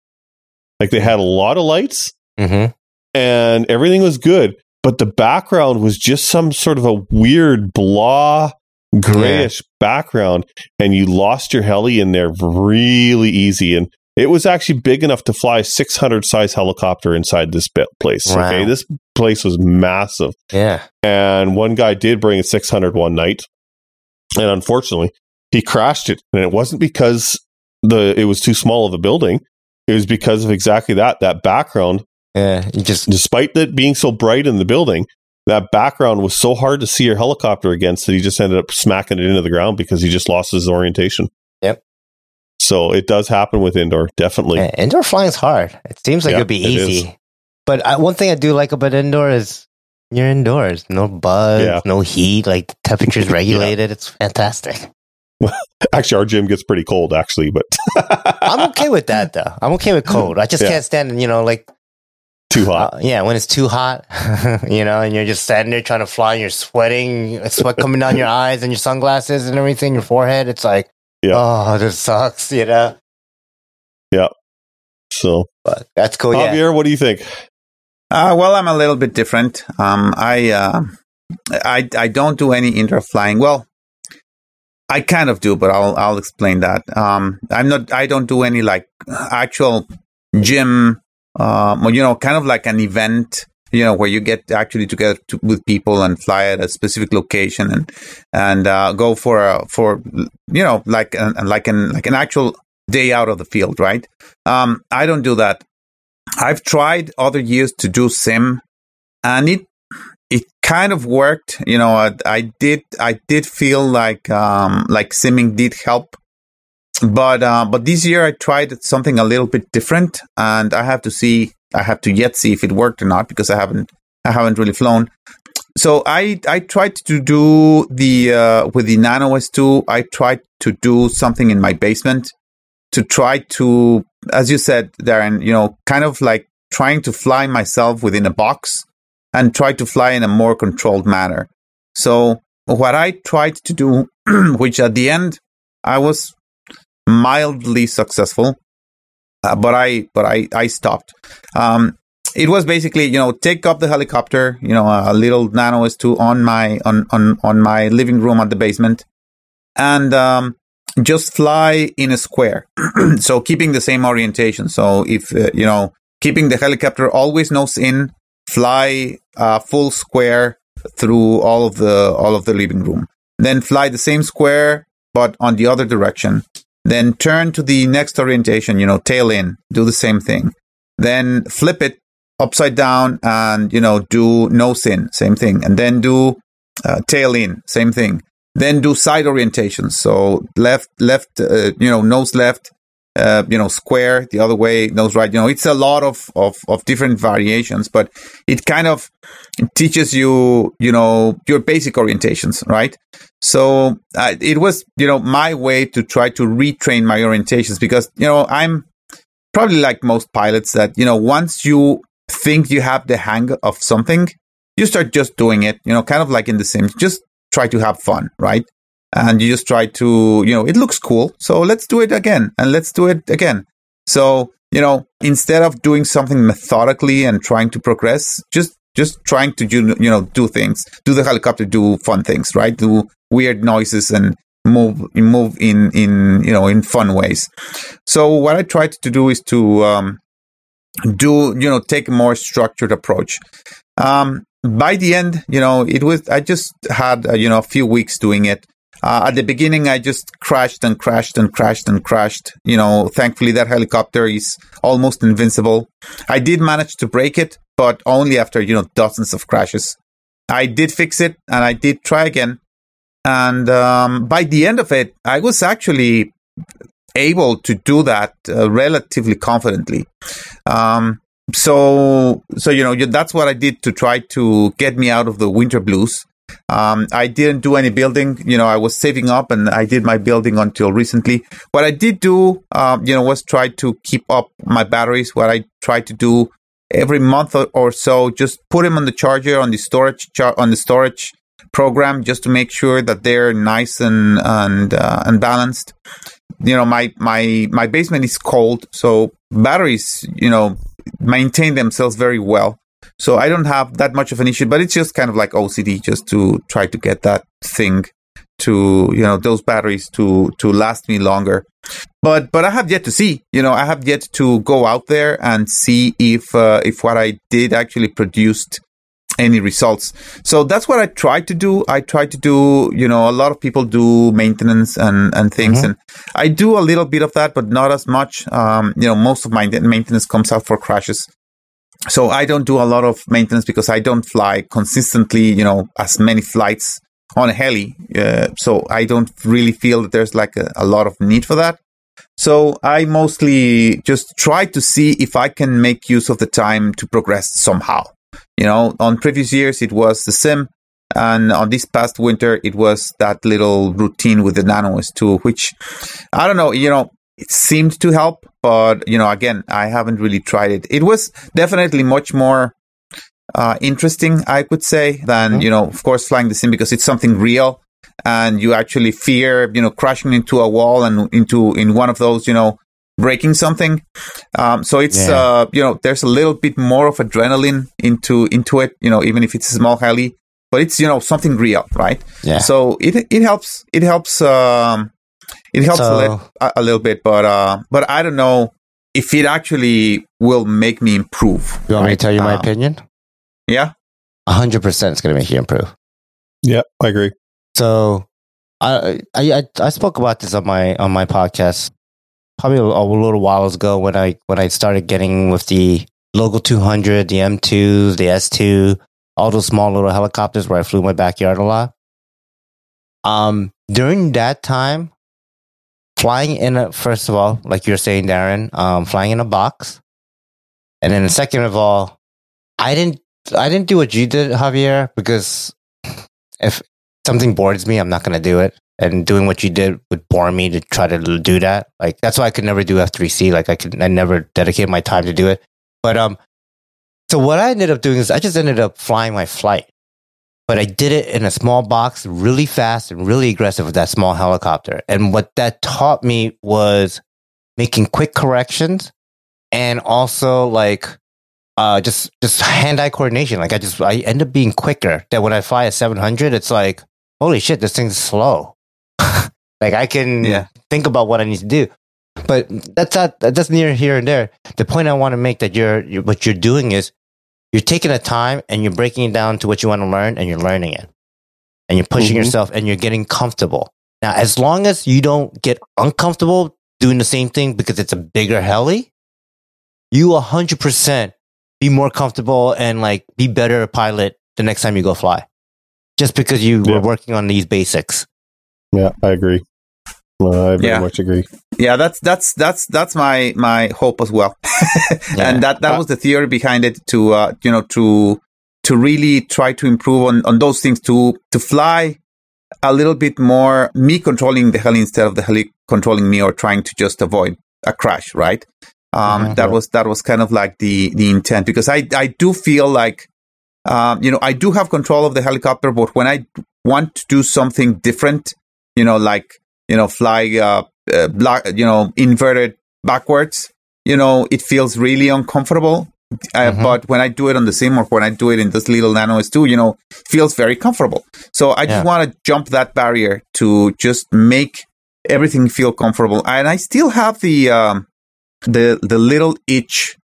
Like, they had a lot of lights, mm-hmm. and everything was good, but the background was just some sort of a weird, blah, grayish yeah. background, and you lost your heli in there really easy, and it was actually big enough to fly a six hundred size helicopter inside this place, wow. okay? This place was massive. Yeah. And one guy did bring a six hundred one night, and unfortunately, he crashed it, and it wasn't because the it was too small of a building. It was because of exactly that, that background. Yeah, you just despite that being so bright in the building, that background was so hard to see your helicopter against that he just ended up smacking it into the ground because he just lost his orientation. Yep. So it does happen with indoor, definitely. Yeah, indoor flying's hard. It seems like yep, it'd be easy. It but I, one thing I do like about indoor is you're indoors. No bugs, yeah. no heat, like the temperature's regulated. yeah. It's fantastic. Actually, our gym gets pretty cold, actually, but I'm okay with that, though. I'm okay with cold. I just yeah. can't stand, you know, like too hot. Uh, yeah, when it's too hot, you know, and you're just standing there trying to fly, and you're sweating, sweat coming down your eyes and your sunglasses and everything, your forehead. It's like, yeah. oh, this sucks, you know. Yeah. So but that's cool. Javier, yeah. what do you think? Uh, well, I'm a little bit different. Um, I, uh, I, I don't do any indoor flying. Well. I kind of do, but I'll I'll explain that. Um, I'm not. I don't do any like actual gym, um, you know, kind of like an event, you know, where you get actually together to, with people and fly at a specific location and and uh, go for a, for you know like an, like an like an actual day out of the field, right? Um, I don't do that. I've tried other years to do sim, and it. It kind of worked, you know. I, I did, I did feel like um, like simming did help, but uh, but this year I tried something a little bit different, and I have to see, I have to yet see if it worked or not because I haven't, I haven't really flown. So I I tried to do the uh, with the Nano S two. I tried to do something in my basement to try to, as you said, Darren, you know, kind of like trying to fly myself within a box. And try to fly in a more controlled manner. So what I tried to do, which at the end I was mildly successful, uh, but I but I I stopped. Um, it was basically you know take up the helicopter, you know a little Nano S two on my on on on my living room at the basement, and um, just fly in a square. So keeping the same orientation. So if uh, you know keeping the helicopter always nose in. Fly uh, full square through all of the all of the living room. Then fly the same square, but on the other direction. Then turn to the next orientation. You know, tail in. Do the same thing. Then flip it upside down, and you know, do nose in. Same thing. And then do uh, tail in. Same thing. Then do side orientations. So left, left. Uh, you know, nose left. uh, you know, square, the other way, nose right. You know, it's a lot of, of, of different variations, but it kind of teaches you, you know, your basic orientations, right? So uh, it was, you know, my way to try to retrain my orientations because, you know, I'm probably like most pilots that, you know, once you think you have the hang of something, you start just doing it, you know, kind of like in The Sims, just try to have fun, right? And you just try to, you know, it looks cool, so let's do it again, and let's do it again. So, you know, instead of doing something methodically and trying to progress, just just trying to, you know, do things, do the helicopter, do fun things, right? Do weird noises and move move in, in you know, in fun ways. So what I tried to do is to um, do, you know, take a more structured approach. Um, by the end, you know, it was, I just had, uh, you know, a few weeks doing it. Uh, at the beginning, I just crashed and crashed and crashed and crashed. You know, thankfully, that helicopter is almost invincible. I did manage to break it, but only after, you know, dozens of crashes. I did fix it, and I did try again. And um, by the end of it, I was actually able to do that uh, relatively confidently. Um, so, so you know, that's what I did to try to get me out of the winter blues. Um, I didn't do any building, you know, I was saving up and I did my building until recently. What I did do, um, you know, was try to keep up my batteries. What I tried to do every month or so, just put them on the charger, on the storage, char- on the storage program, just to make sure that they're nice and, and, uh, and balanced. You know, my, my, my basement is cold, so batteries, you know, maintain themselves very well. So I don't have that much of an issue, but it's just kind of like O C D, just to try to get that thing to, you know, those batteries to, to last me longer. But, but I have yet to see, you know, I have yet to go out there and see if, uh, if what I did actually produced any results. So that's what I try to do. I try to do, you know, a lot of people do maintenance and, and things. Mm-hmm. And I do a little bit of that, but not as much. Um, you know, most of my maintenance comes out for crashes. So I don't do a lot of maintenance because I don't fly consistently, you know, as many flights on a heli. Uh, so I don't really feel that there's like a, a lot of need for that. So I mostly just try to see if I can make use of the time to progress somehow. You know, on previous years, it was the sim. And on this past winter, it was that little routine with the Nano S two, which I don't know, you know, it seemed to help. But, you know, again, I haven't really tried it. It was definitely much more uh, interesting, I could say, than, mm-hmm. you know, of course, flying the sim, because it's something real and you actually fear, you know, crashing into a wall and into in one of those, you know, breaking something. Um, so it's, yeah. uh, you know, there's a little bit more of adrenaline into into it, you know, even if it's a small heli, but it's, you know, something real, right? Yeah. So it, it helps. It helps. Um, It helps so, a, little, a little bit, but uh, but I don't know if it actually will make me improve. You want right? me to tell you my um, opinion? Yeah. one hundred percent it's going to make you improve. Yeah, I agree. So I, I I spoke about this on my on my podcast probably a, a little while ago when I when I started getting with the Local two hundred, the M twos, the S two, all those small little helicopters where I flew in my backyard a lot. Um, during that time, flying in a, first of all, like you're saying, Darren, um, flying in a box, and then second of all, I didn't, I didn't do what you did, Javier, because if something bores me, I'm not gonna do it. And doing what you did would bore me to try to do that. Like that's why I could never do F three C. Like I could, I never dedicated my time to do it. But um, so what I ended up doing is I just ended up flying my flight, but I did it in a small box, really fast and really aggressive with that small helicopter. And what that taught me was making quick corrections and also like uh, just just hand-eye coordination. Like I just I end up being quicker than when I fly a seven hundred. It's like, holy shit, this thing's slow. Like I can yeah. think about what I need to do. But that's not that's near here and there. The point I want to make that you're, you're what you're doing is you're taking a time and you're breaking it down to what you want to learn and you're learning it and you're pushing mm-hmm. yourself and you're getting comfortable. Now, as long as you don't get uncomfortable doing the same thing because it's a bigger heli, you one hundred percent be more comfortable and like be better a pilot the next time you go fly just because you yeah. were working on these basics. Yeah, I agree. No, I very yeah. much agree. Yeah, that's that's that's that's my my hope as well. yeah. And that, that was the theory behind it, to uh, you know, to to really try to improve on, on those things, to to fly a little bit more, me controlling the heli instead of the heli controlling me, or trying to just avoid a crash, right? Um, mm-hmm. That was that was kind of like the the intent, because I I do feel like um, you know, I do have control of the helicopter, but when I want to do something different, you know, like you know, fly uh, uh, black, you know, inverted backwards, you know, it feels really uncomfortable. Uh, mm-hmm. But when I do it on the sim, or when I do it in this little Nano S two, you know, it feels very comfortable. So I yeah. just want to jump that barrier to just make everything feel comfortable. And I still have the um, the the little itch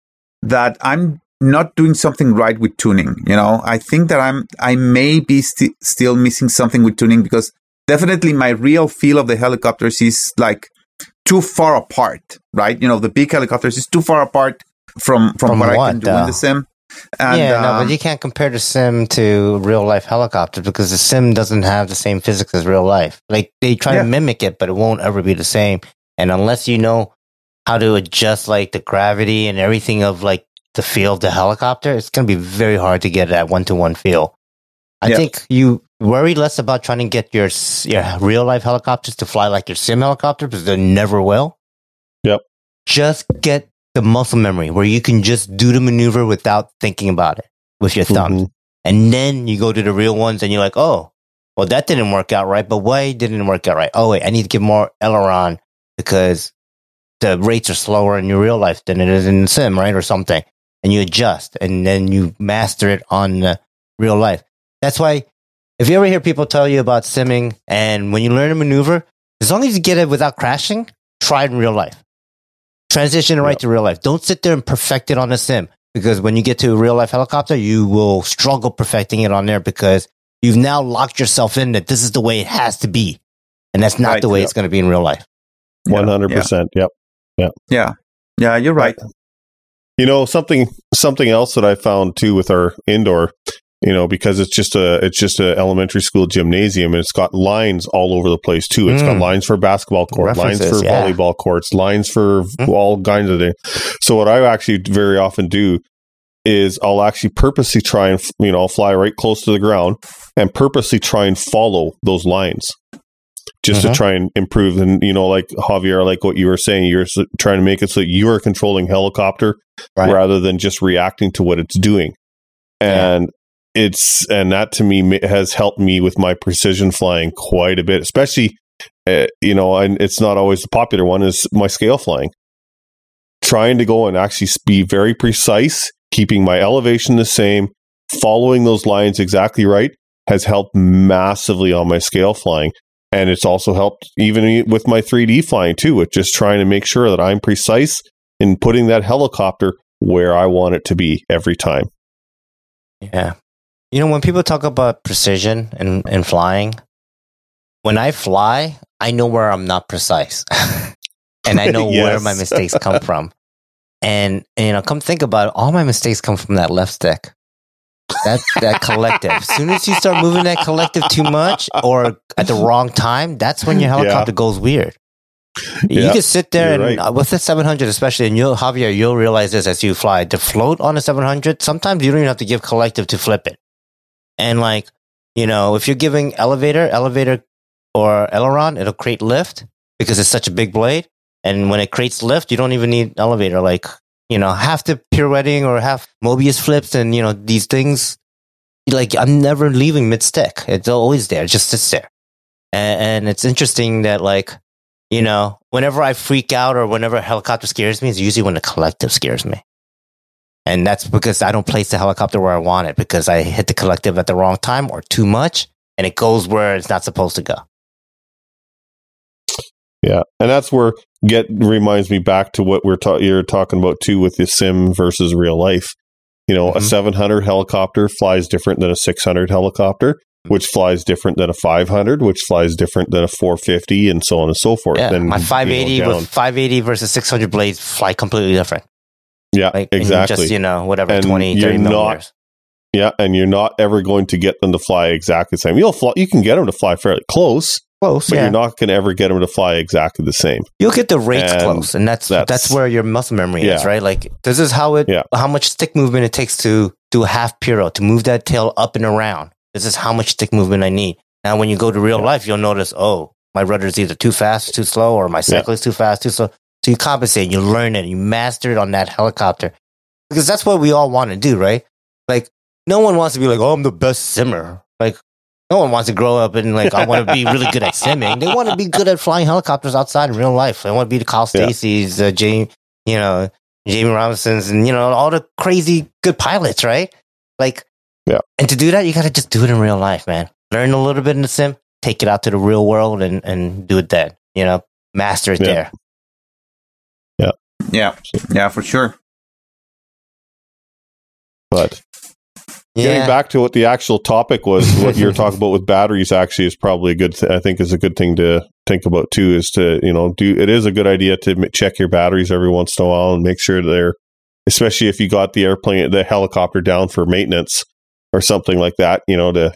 that I'm not doing something right with tuning. You know, I think that I'm I may be st- still missing something with tuning, because definitely my real feel of the helicopters is like too far apart, right? You know, the big helicopters is too far apart from from, from what, what I can do though? in the sim. And, yeah, no, um, but you can't compare the sim to real life helicopters, because the sim doesn't have the same physics as real life. Like they try yeah. to mimic it, but it won't ever be the same. And unless you know how to adjust like the gravity and everything of like the feel of the helicopter, it's going to be very hard to get that one to one feel. I yeah. think you worry less about trying to get your your real life helicopters to fly like your sim helicopter, because they never will. Yep. Just get the muscle memory where you can just do the maneuver without thinking about it with your thumb. Mm-hmm. And then you go to the real ones and you're like, oh, well, that didn't work out right. But why didn't it work out right? Oh, wait, I need to give more aileron because the rates are slower in your real life than it is in the sim, right? Or something. And you adjust, and then you master it on uh, real life. That's why if you ever hear people tell you about simming, and when you learn a maneuver, as long as you get it without crashing, try it in real life. Transition it right yep. to real life. Don't sit there and perfect it on a sim, because when you get to a real life helicopter, you will struggle perfecting it on there, because you've now locked yourself in that this is the way it has to be. And that's not right, the way yep. it's going to be in real life. one hundred percent. Yeah. Yep. Yep. Yeah. Yeah, you're right. You know, something something else that I found too with our indoor, you know, because it's just a it's just a elementary school gymnasium, and it's got lines all over the place too. It's mm. got lines for basketball courts, lines for yeah. volleyball courts, lines for mm. all kinds of things. So what I actually very often do is I'll actually purposely try and, you know, I'll fly right close to the ground and purposely try and follow those lines, just mm-hmm. to try and improve. And, you know, like Javier, like what you were saying, you're trying to make it so that you are controlling helicopter right. rather than just reacting to what it's doing. And yeah. It's and that to me has helped me with my precision flying quite a bit, especially uh, you know, and it's not always the popular one, is my scale flying. Trying to go and actually be very precise, keeping my elevation the same, following those lines exactly right, has helped massively on my scale flying, and it's also helped even with my three D flying too, with just trying to make sure that I'm precise in putting that helicopter where I want it to be every time. Yeah. You know, when people talk about precision and, and flying, when I fly, I know where I'm not precise. And I know yes. where my mistakes come from. And, and, you know, come think about it, all my mistakes come from that left stick. That that collective. As soon as you start moving that collective too much or at the wrong time, that's when your helicopter yeah. goes weird. Yeah, you can sit there and right. uh, with the seven hundred especially, and you'll, Javier, you'll realize this as you fly. The float on the seven hundred, sometimes you don't even have to give collective to flip it. And like, you know, if you're giving elevator, elevator or aileron, it'll create lift because it's such a big blade. And when it creates lift, you don't even need elevator. Like, you know, half the pirouetting or half Mobius flips and, you know, these things, like I'm never leaving mid-stick. It's always there. It just sits there. And, and it's interesting that like, you know, whenever I freak out or whenever a helicopter scares me, it's usually when the collective scares me. And that's because I don't place the helicopter where I want it, because I hit the collective at the wrong time or too much, and it goes where it's not supposed to go. Yeah, and that's where get reminds me back to what we're ta- you're talking about too with the sim versus real life. You know, mm-hmm. a seven hundred helicopter flies different than a six hundred helicopter, mm-hmm. which flies different than a five hundred, which flies different than a four fifty, and so on and so forth. Yeah, then, my five eighty you know, with five eighty versus six hundred blades fly completely different. Yeah, like, exactly. Just, you know, whatever, and twenty, thirty not, millimeters. Yeah, and you're not ever going to get them to fly exactly the same. You'll fly, you can get them to fly fairly close, Close, but yeah. You're not going to ever get them to fly exactly the same. You'll get the rates and close, and that's, that's that's where your muscle memory yeah. is, right? Like this is how it, yeah. how much stick movement it takes to do a half pyro, to move that tail up and around. This is how much stick movement I need. Now, when you go to real yeah. life, you'll notice, oh, my rudder is either too fast, too slow, or my cycle yeah. is too fast, too slow. So you compensate, you learn it, you master it on that helicopter, because that's what we all want to do, right? Like no one wants to be like, oh, I'm the best simmer, like. No one wants to grow up and like, I want to be really good at simming. They want to be good at flying helicopters outside in real life. They want to be the Kyle Stacy's, yeah. uh, Jamie, you know, Jamie Robinson's, and you know, all the crazy good pilots, right? Like, yeah. And to do that, you got to just do it in real life, man. Learn a little bit in the sim, take it out to the real world, and and do it then. You know, master it yeah. there. Yeah, yeah, yeah, for sure. But. Yeah. Getting back to what the actual topic was, what you're talking about with batteries actually is probably a good th- I think is a good thing to think about too, is to, you know, do, it is a good idea to m- check your batteries every once in a while and make sure they're, especially if you got the airplane, the helicopter down for maintenance or something like that, you know, to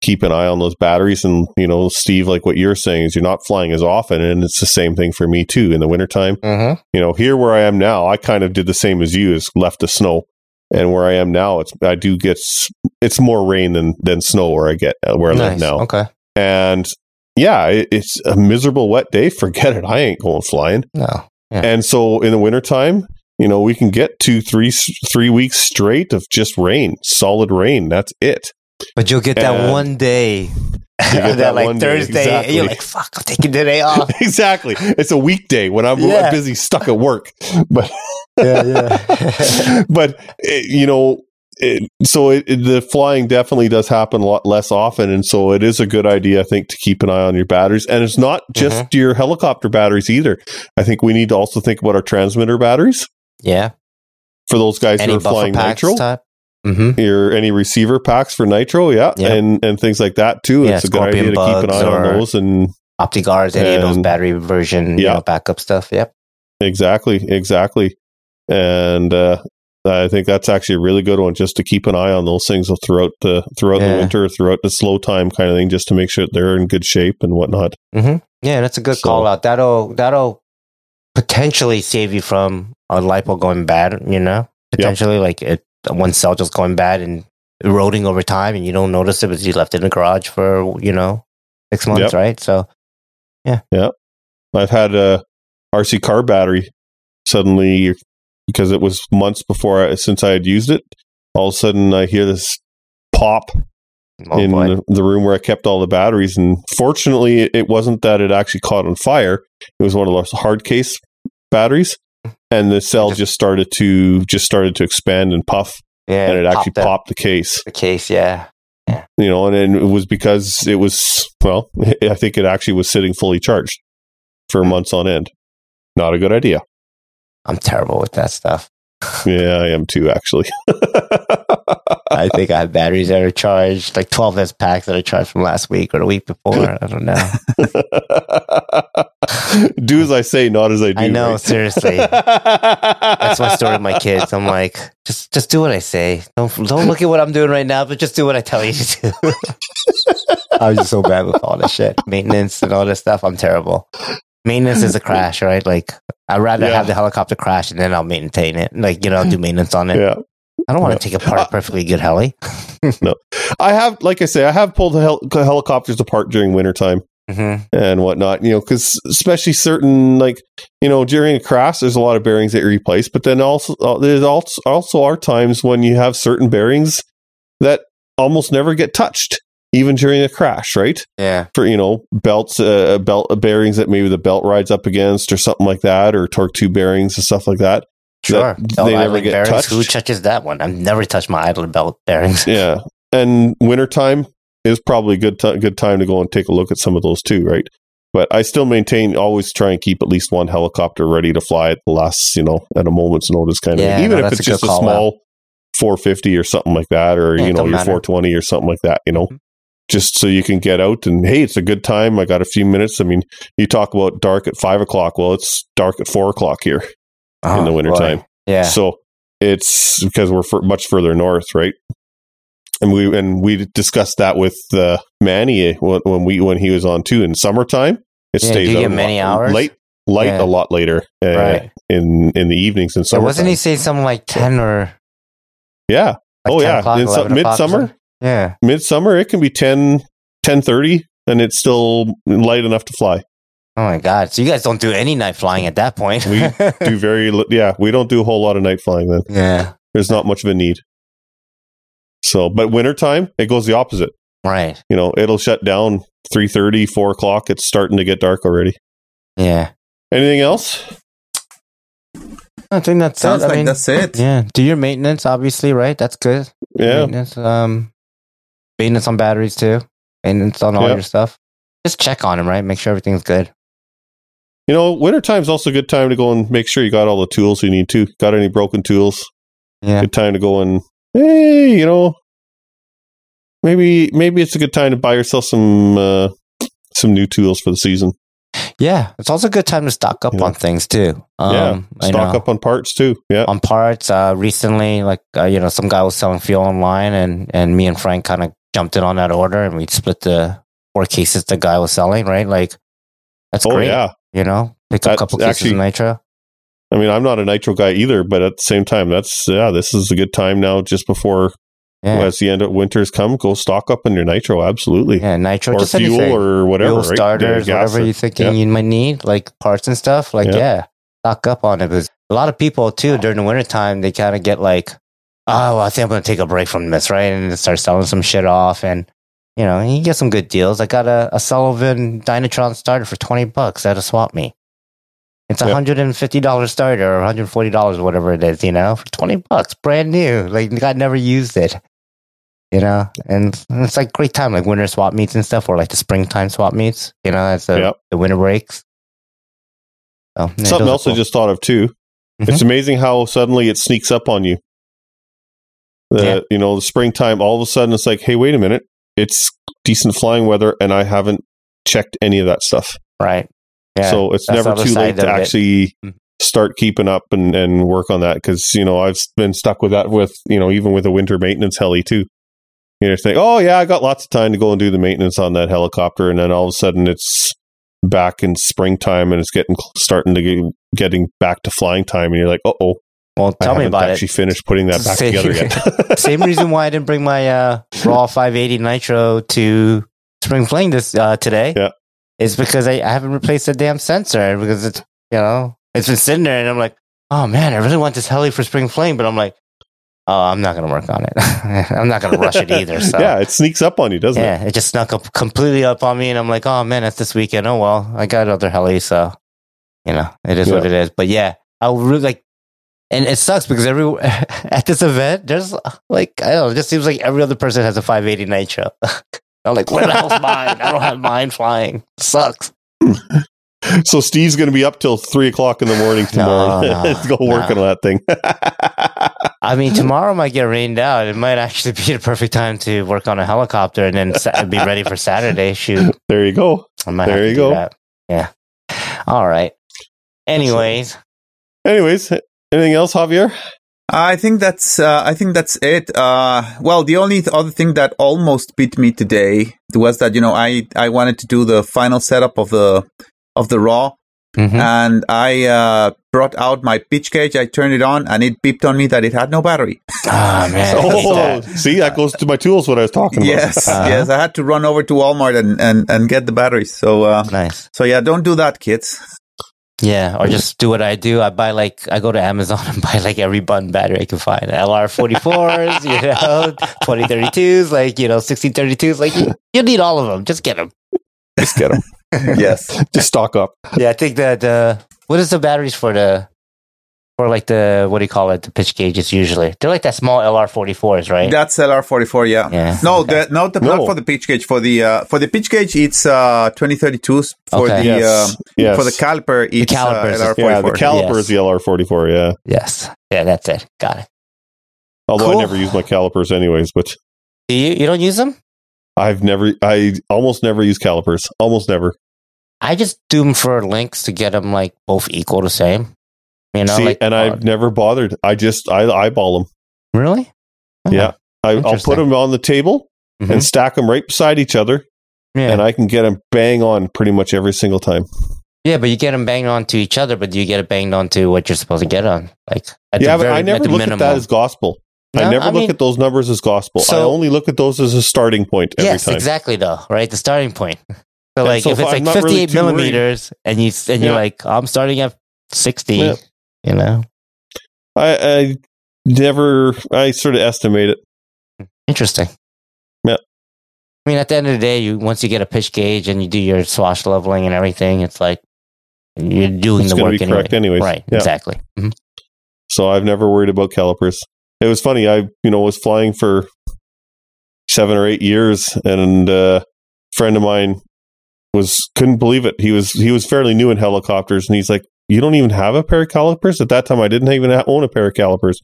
keep an eye on those batteries. And, you know, Steve, like what you're saying is you're not flying as often, and it's the same thing for me too in the wintertime. Mm-hmm. You know, here where I am now, I kind of did the same as you, is left the snow. And where I am now, it's I do get it's more rain than than snow where I get where I nice. live now. Okay, and yeah, it, it's a miserable wet day. Forget it. I ain't going flying. No. Yeah. And so in the wintertime, you know, we can get two, three, three weeks straight of just rain, solid rain. That's it. But you'll get and that one day. You get that like Thursday, exactly. And you're like, fuck, I'm taking today off. Exactly. It's a weekday when I'm yeah. busy, stuck at work. But, yeah, yeah. but it, you know, it, so it, it, the flying definitely does happen a lot less often. And so it is a good idea, I think, to keep an eye on your batteries. And it's not just mm-hmm. your helicopter batteries either. I think we need to also think about our transmitter batteries. Yeah. For those guys Any who are flying nitro. Type? Mm-hmm. Your any receiver packs for nitro, yeah, yep. and and things like that too. Yeah, it's a good idea to keep an eye on those, and OptiGuards, any and, of those battery version, yeah, you know, backup stuff. Yep, exactly, exactly. And uh, I think that's actually a really good one, just to keep an eye on those things throughout the throughout yeah. the winter, throughout the slow time kind of thing, just to make sure they're in good shape and whatnot. Mm-hmm. Yeah, that's a good so, call out. That'll that'll potentially save you from a lipo going bad. You know, potentially yep. like it. One cell just going bad and eroding over time, and you don't notice it because you left it in the garage for, you know, six months, yep. right? So, yeah. Yeah. I've had a R C car battery suddenly, because it was months before I, since I had used it, all of a sudden I hear this pop oh, in the, the room where I kept all the batteries. And fortunately, it wasn't that it actually caught on fire. It was one of those hard case batteries. And the cell just, just started to just started to expand and puff, yeah, and it popped actually popped the case. The case, yeah, yeah. You know, and, and it was because it was well, I think it actually was sitting fully charged for months on end. Not a good idea. I'm terrible with that stuff. Yeah, I am too. Actually, I think I have batteries that are charged, like twelve S packs that are charged from last week or the week before. I don't know. Do as I say, not as I do. I know, right? Seriously. That's my story with my kids. I'm like, just just do what I say. Don't don't look at what I'm doing right now, but just do what I tell you to do. I was just so bad with all this shit, maintenance and all this stuff. I'm terrible. Maintenance is a crash, right? Like, I'd rather yeah. have the helicopter crash and then I'll maintain it. Like, you know, I'll do maintenance on it. Yeah. I don't want to no. take apart a perfectly good heli. No. I have, like I say, I have pulled hel- helicopters apart during wintertime mm-hmm. and whatnot, you know, because especially certain, like, you know, during a crash, there's a lot of bearings that you replace, but then also, uh, there's also, also are times when you have certain bearings that almost never get touched. Even during a crash, right? Yeah. For, you know, belts, uh, belt uh, bearings that maybe the belt rides up against or something like that, or torque tube bearings and stuff like that. Sure. That they never get bearings. touched. Who touches that one? I've never touched my idler belt bearings. Yeah. And wintertime is probably a good, t- good time to go and take a look at some of those too, right? But I still maintain, always try and keep at least one helicopter ready to fly at the last, you know, at a moment's notice kind yeah, of. Even no, if it's a just a small out. four fifty or something like that, or, yeah, you know, your matter. four twenty or something like that, you know? Mm-hmm. Just so you can get out and, hey, it's a good time. I got a few minutes. I mean, you talk about dark at five o'clock. Well, it's dark at four o'clock here oh, in the wintertime. Yeah. So it's because we're f- much further north, right? and we and we discussed that with uh, Manny when, when we when he was on too. In summertime, it yeah, stays do you out get many lot, hours late, light yeah. a lot later uh, right. in in the evenings and summer. Wasn't he saying something like ten or? Yeah. Like oh yeah. In so, midsummer. Yeah. Midsummer, it can be ten, ten thirty, and it's still light enough to fly. Oh my God! So you guys don't do any night flying at that point. We do very li- yeah. We don't do a whole lot of night flying then. Yeah, there's not much of a need. So, but wintertime, it goes the opposite. Right. You know, it'll shut down three thirty, four o'clock. It's starting to get dark already. Yeah. Anything else? I think that's sounds that. like I mean, that's it. Yeah. Do your maintenance, obviously, right? That's good. Yeah. Maintenance, um, maintenance on batteries too. Maintenance on all yeah. your stuff. Just check on them, right? Make sure everything's good. You know, wintertime's also a good time to go and make sure you got all the tools you need to. Got any broken tools? Yeah. Good time to go and, hey, you know, maybe maybe it's a good time to buy yourself some uh, some new tools for the season. Yeah, it's also a good time to stock up yeah. on things too. Um, yeah, stock up on parts too. Yeah, on parts. Uh, recently, like uh, you know, some guy was selling fuel online, and and me and Frank kind of jumped in on that order, and we split the four cases the guy was selling. Right, like that's oh, great. Yeah. You know, pick up a couple actually, cases of nitro. I mean, I'm not a nitro guy either, but at the same time, that's yeah, this is a good time now, just before yeah. well, as the end of winter's come, go stock up on your nitro. Absolutely, yeah, nitro or just fuel anything. Or whatever, fuel right? starters, yeah, whatever or, you're thinking yeah. you might need, like parts and stuff. Like yeah, yeah stock up on it. Because a lot of people too during the wintertime, they kind of get like, oh, well, I think I'm going to take a break from this, right, and start selling some shit off and. You know, you get some good deals. I got a, a Sullivan Dynatron starter for twenty bucks at a swap meet. It's a yep. one hundred fifty dollars starter or one hundred forty dollars or whatever it is, you know, for twenty bucks, brand new. Like, the guy never used it, you know, and it's like great time, like winter swap meets and stuff, or like the springtime swap meets, you know, as the, yep. the winter breaks. So, yeah, something else cool. I just thought of too. Mm-hmm. It's amazing how suddenly it sneaks up on you. The, yeah. You know, the springtime, all of a sudden it's like, hey, wait a minute. It's decent flying weather, and I haven't checked any of that stuff. Right. Yeah, so it's never too late to actually it. start keeping up and, and work on that, because, you know, I've been stuck with that with, you know, even with a winter maintenance heli too. You know, think, oh yeah, I got lots of time to go and do the maintenance on that helicopter, and then all of a sudden it's back in springtime and it's getting starting to get, getting back to flying time, and you're like, uh-oh. Well, tell I me about actually it. Actually, finished putting that back same, together yet. Same reason why I didn't bring my uh, raw five eighty Nitro to Spring Fling this uh, today. Yeah, is because I, I haven't replaced the damn sensor, because it's you know it's been sitting there, and I'm like, oh man, I really want this heli for Spring Fling, but I'm like, oh, I'm not going to work on it. I'm not going to rush it either. So yeah, it sneaks up on you, doesn't yeah, it? Yeah, it just snuck up completely up on me, and I'm like, oh man, that's this weekend. Oh well, I got other heli, so you know it is yeah. what it is. But yeah, I really like. And it sucks because every at this event, there's like, I don't know, it just seems like every other person has a five eighty Nitro. I'm like, where the hell's mine? I don't have mine flying. It sucks. So Steve's going to be up till three o'clock in the morning tomorrow. No, no, go work no. on that thing. I mean, tomorrow might get rained out. It might actually be the perfect time to work on a helicopter and then sa- be ready for Saturday. Shoot. There you go. I might there have to you do go. That. Yeah. All right. Anyways. Anyways. Anything else, Javier? I think that's uh, I think that's it. Uh, well, the only th- other thing that almost beat me today was that, you know, I, I wanted to do the final setup of the of the raw, mm-hmm. and I uh, brought out my pitch cage. I turned it on, and it beeped on me that it had no battery. Oh, man. oh, that. See, that goes to my tools. What I was talking yes, about. Yes, yes. I had to run over to Walmart and, and, and get the batteries. So uh, nice. So yeah, don't do that, kids. Yeah, or just do what I do. I buy like, I go to Amazon and buy like every button battery I can find. L R forty-fours, you know, twenty thirty-twos, like, you know, sixteen thirty-twos. Like, you, you need all of them. Just get them. Just get them. Yes. Just stock up. Yeah, I think that, uh, what is the batteries for the, for like the, what do you call it, the pitch gauges usually? They're like that small L R forty-fours, right? That's L R forty-four, yeah. yeah. No, okay. the, not, the, no, not for the pitch gauge. For the, uh, for the pitch gauge, it's uh, twenty thirty-twos. For okay. the yes. Uh, yes. for the caliper, it's the uh, L R forty-four. Yeah, the caliper yes. is the L R forty-four, yeah. Yes. Yeah, that's it. Got it. Although cool. I never use my calipers anyways, but... Do you, you don't use them? I've never... I almost never use calipers. Almost never. I just do them for links to get them like both equal the same. You know, See, like, and I've uh, never bothered. I just I eyeball them. Really? Oh. Yeah. I, I'll put them on the table mm-hmm. and stack them right beside each other, yeah. and I can get them bang on pretty much every single time. Yeah, but you get them banged onto each other, but you get it banged onto what you're supposed to get on. Like, at yeah, the very, but I never at look minimal. at that as gospel. No, I never I look mean, at those numbers as gospel. So, I only look at those as a starting point every yes, time. Yes, exactly, though, right? The starting point. So, like, so if, if it's I'm like fifty-eight really millimeters, worried. and, you, and yeah. you're like, I'm starting at sixty, yeah. you know? I, I never, I sort of estimate it. Interesting. Yeah. I mean, at the end of the day, you once you get a pitch gauge and you do your swash leveling and everything, it's like, you're doing it's the work be anyway. Correct anyways. Right, yeah. exactly. Mm-hmm. So I've never worried about calipers. It was funny. I, you know, was flying for seven or eight years, and uh, a friend of mine was couldn't believe it. He was he was fairly new in helicopters, and he's like, "You don't even have a pair of calipers?" At that time, I didn't even own a pair of calipers.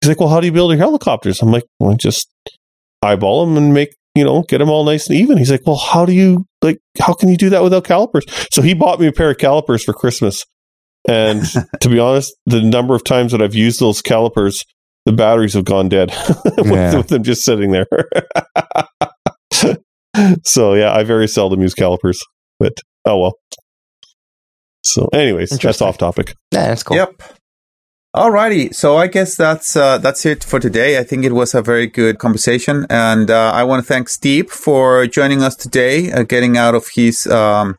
He's like, "Well, how do you build your helicopters?" I'm like, "Well, just eyeball them and make you know get them all nice and even." He's like, "Well, how do you like? How can you do that without calipers?" So he bought me a pair of calipers for Christmas, and to be honest, the number of times that I've used those calipers, the batteries have gone dead with, yeah. with them just sitting there. So, yeah, I very seldom use calipers, but oh well. So, anyways, that's off topic. Yeah, that's cool. Yep. Alrighty. So, I guess that's uh, that's it for today. I think it was a very good conversation. And uh, I want to thank Steve for joining us today, uh, getting out of his um,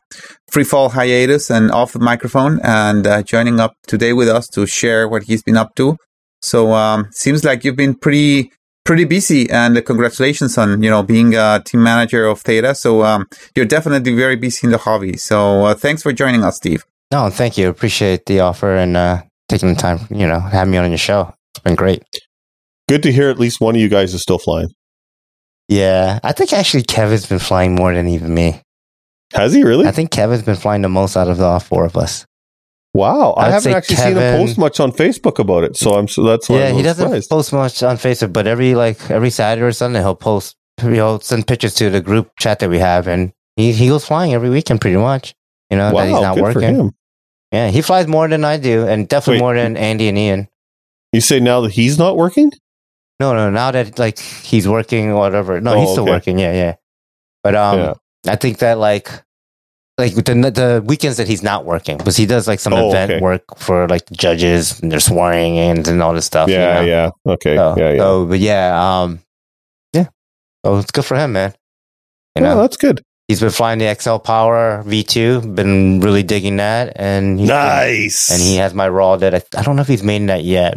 free fall hiatus and off the microphone and uh, joining up today with us to share what he's been up to. So um, seems like you've been pretty pretty busy, and uh, congratulations on you know being a team manager of Theta. So um, you're definitely very busy in the hobby. So uh, thanks for joining us, Steve. No, thank you. Appreciate the offer and uh, taking the time, you know, having me on your show. It's been great. Good to hear. At least one of you guys is still flying. Yeah, I think actually Kevin's been flying more than even me. Has he really? I think Kevin's been flying the most out of the all four of us. Wow, I, I haven't actually Kevin, seen him post much on Facebook about it, so I'm so that's why yeah, I'm he doesn't surprised. post much on Facebook, but every like every Saturday or Sunday he'll post, he'll send pictures to the group chat that we have, and he he goes flying every weekend pretty much. You know wow, that he's not good working. For him. Yeah, he flies more than I do, and definitely Wait, more than Andy and Ian. You say now that he's not working? No, no, now that like he's working or whatever. No, oh, he's still okay. working. Yeah, yeah. But um, yeah. I think that like. Like the the weekends that he's not working, because he does like some oh, event okay. work for like the judges and their swearing in and all this stuff. Yeah, you know? yeah, okay, so, yeah, yeah. So, but yeah, um, yeah. Oh, so it's good for him, man. You yeah, know? that's good. He's been flying the X L Power V two, been really digging that, and nice. Been, and he has my raw that I, I don't know if he's made that yet,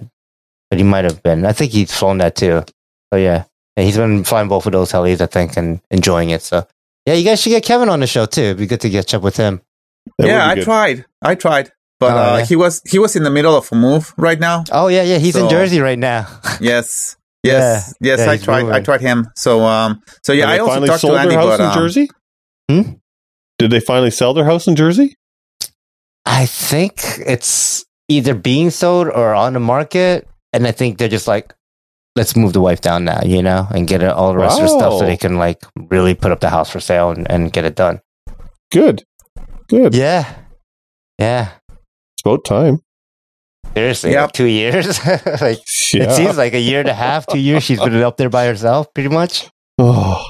but he might have been. I think he's flown that too. So yeah, and he's been flying both of those helis, I think, and enjoying it. So. Yeah, you guys should get Kevin on the show too. It'd be good to catch up with him. That yeah, I good. tried. I tried. But oh, uh, yeah. he was he was in the middle of a move right now. Oh yeah, yeah. He's so, in Jersey right now. yes. Yes. Yeah, yes, yeah, I tried moving. I tried him. So um so yeah, I also talked to Andy about um, Jersey? Hmm? Did they finally sell their house in Jersey? I think it's either being sold or on the market, and I think they're just like, let's move the wife down now, you know, and get all the rest wow. of her stuff so they can like really put up the house for sale and, and get it done. Good. Good. Yeah. Yeah. It's about time. Seriously, yep. like two years? like yeah. It seems like a year and a half, two years she's been up there by herself pretty much. Oh.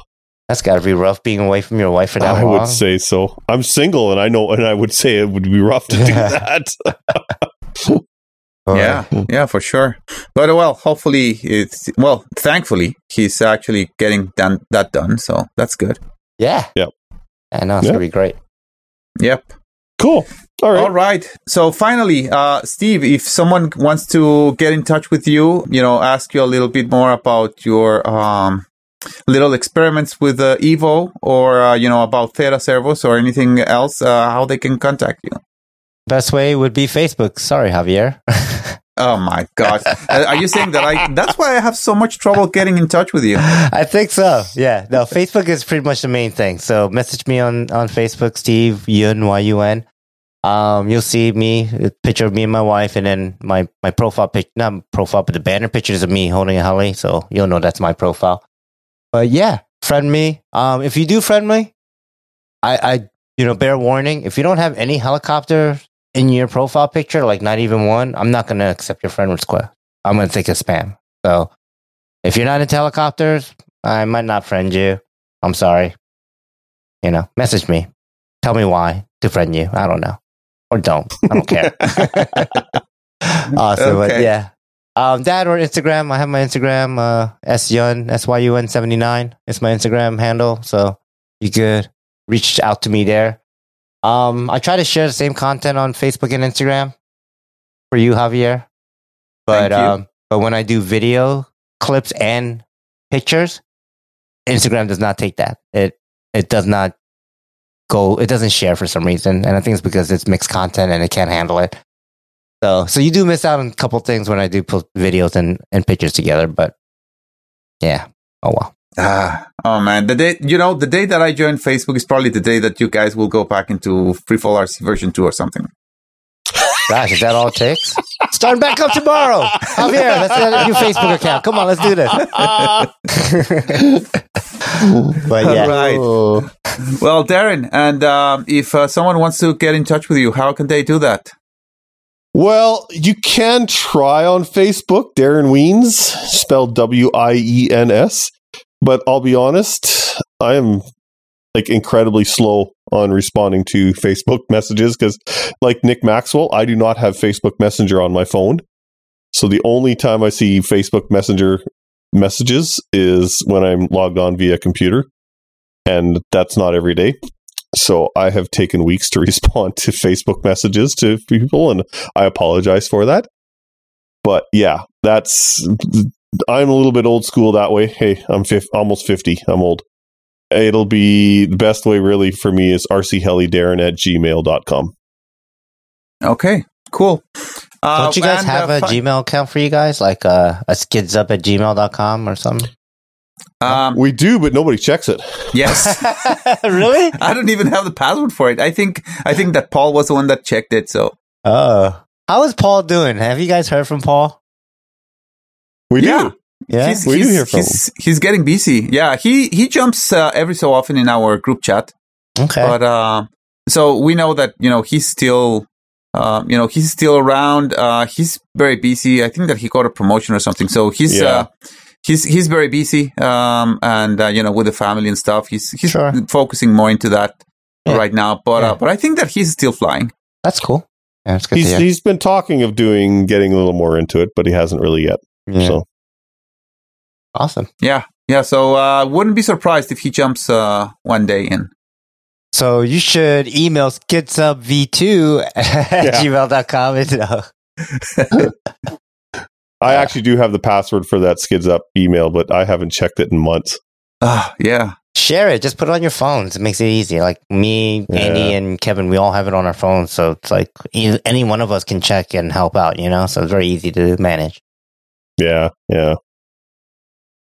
That's gotta be rough being away from your wife for that I long. I would say so. I'm single and I know and I would say it would be rough to yeah. do that. Yeah, yeah, for sure. But well, hopefully, it's well, thankfully, he's actually getting done, that done. So that's good. Yeah. Yep. I know, it's yep. going to be great. Yep. Cool. All right. All right. So finally, uh, Steve, if someone wants to get in touch with you, you know, ask you a little bit more about your um, little experiments with uh, Evo or, uh, you know, about Theta Servos or anything else, uh, how they can contact you. Best way would be Facebook. Sorry, Javier. Oh my God. Are you saying that I, that's why I have so much trouble getting in touch with you? I think so. Yeah. No, Facebook is pretty much the main thing. So message me on, on Facebook, Steve Yun, Y U N. Um, you'll see me, a picture of me and my wife, and then my, my profile pic, not profile, but the banner pictures of me holding a holly. So you'll know that's my profile. But yeah, friend me. Um, if you do friend me, I, I, you know, bear warning, if you don't have any helicopter in your profile picture, like not even one, I'm not going to accept your friend request. I'm going to think it's spam. So If you're not into helicopters, I might not friend you. I'm sorry. You know, message me. Tell me why to friend you. I don't know. Or don't. I don't care. Awesome. Okay. But yeah. Um, that or Instagram. I have my Instagram, uh, syun, S Y U N seventy-nine. It's my Instagram handle. So you could reach out to me there. Um, I try to share the same content on Facebook and Instagram for you, Javier. But Thank you. Um, but when I do video clips and pictures, Instagram does not take that. It it does not go. It doesn't share for some reason, and I think it's because it's mixed content and it can't handle it. So so you do miss out on a couple things when I do put videos and, and pictures together. But yeah, oh well. Ah, oh man, the day you know the day that I joined Facebook is probably the day that you guys will go back into Freefall R C version two or something. Gosh, is that all it takes? Start back up tomorrow. I'm here. Let's get a new Facebook account. Come on, let's do this. But yeah. All right. Ooh. Well, Darren, and um, if uh, someone wants to get in touch with you, how can they do that? Well, you can try on Facebook, Darren Wiens, spelled W I E N S. But I'll be honest, I am like incredibly slow on responding to Facebook messages because, like Nick Maxwell, I do not have Facebook Messenger on my phone. So the only time I see Facebook Messenger messages is when I'm logged on via computer, and that's not every day. So I have taken weeks to respond to Facebook messages to people, and I apologize for that. But yeah, that's... I'm a little bit old school that way. Hey, I'm fif- almost fifty. I'm old. It'll be the best way really for me is rchelidarren at gmail dot com. Okay, cool. Uh, Don't you guys and, have uh, a fi- Gmail account for you guys? Like uh, a skids up at gmail dot com or something? Um, we do, but nobody checks it. Yes. Really? I don't even have the password for it. I think I think that Paul was the one that checked it. So, uh, how is Paul doing? Have you guys heard from Paul? We do. Yeah. Yeah. He's, we he's, do hear from he's, him. He's getting busy. Yeah. He, he jumps uh, every so often in our group chat. Okay. But, uh, so we know that, you know, he's still, uh, you know, he's still around. Uh, he's very busy. I think that he got a promotion or something. So he's, yeah. uh, he's, he's very busy. Um, and, uh, you know, with the family and stuff, he's, he's sure. focusing more into that yeah. right now. But, yeah. uh, but I think that he's still flying. That's cool. Yeah, that's good he's, to hear. He's been talking of doing, getting a little more into it, but he hasn't really yet. Yeah. So awesome. Yeah. Yeah. So I uh, wouldn't be surprised if he jumps uh, one day in. So you should email skidsubv two at yeah. gmail dot com. No. I yeah. actually do have the password for that Skids Up email, but I haven't checked it in months. Uh, yeah. Share it. Just put it on your phones. It makes it easy. Like me, yeah. Andy, and Kevin, we all have it on our phones. So it's like any one of us can check and help out, you know? So it's very easy to manage. Yeah, yeah.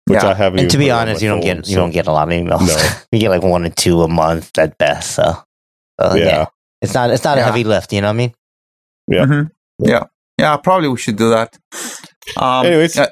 Which yeah. I haven't. And to be honest, you don't phone, get you so. don't get a lot of emails. No. You get like one or two a month at best. So, so yeah. yeah, it's not it's not yeah. a heavy lift. You know what I mean? Yeah, mm-hmm. yeah, yeah. Probably we should do that. Um, anyways, uh,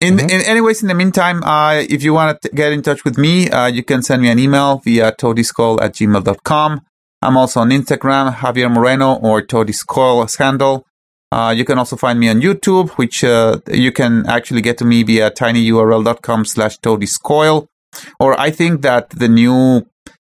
in, mm-hmm. in anyways, in the meantime, uh, if you want to get in touch with me, uh, you can send me an email via toadyskull at gmail dot com. I'm also on Instagram, Javier Moreno or toadyskull's handle. Uh, you can also find me on YouTube, which uh, you can actually get to me via tinyurl.com slash toadyskull. Or I think that the new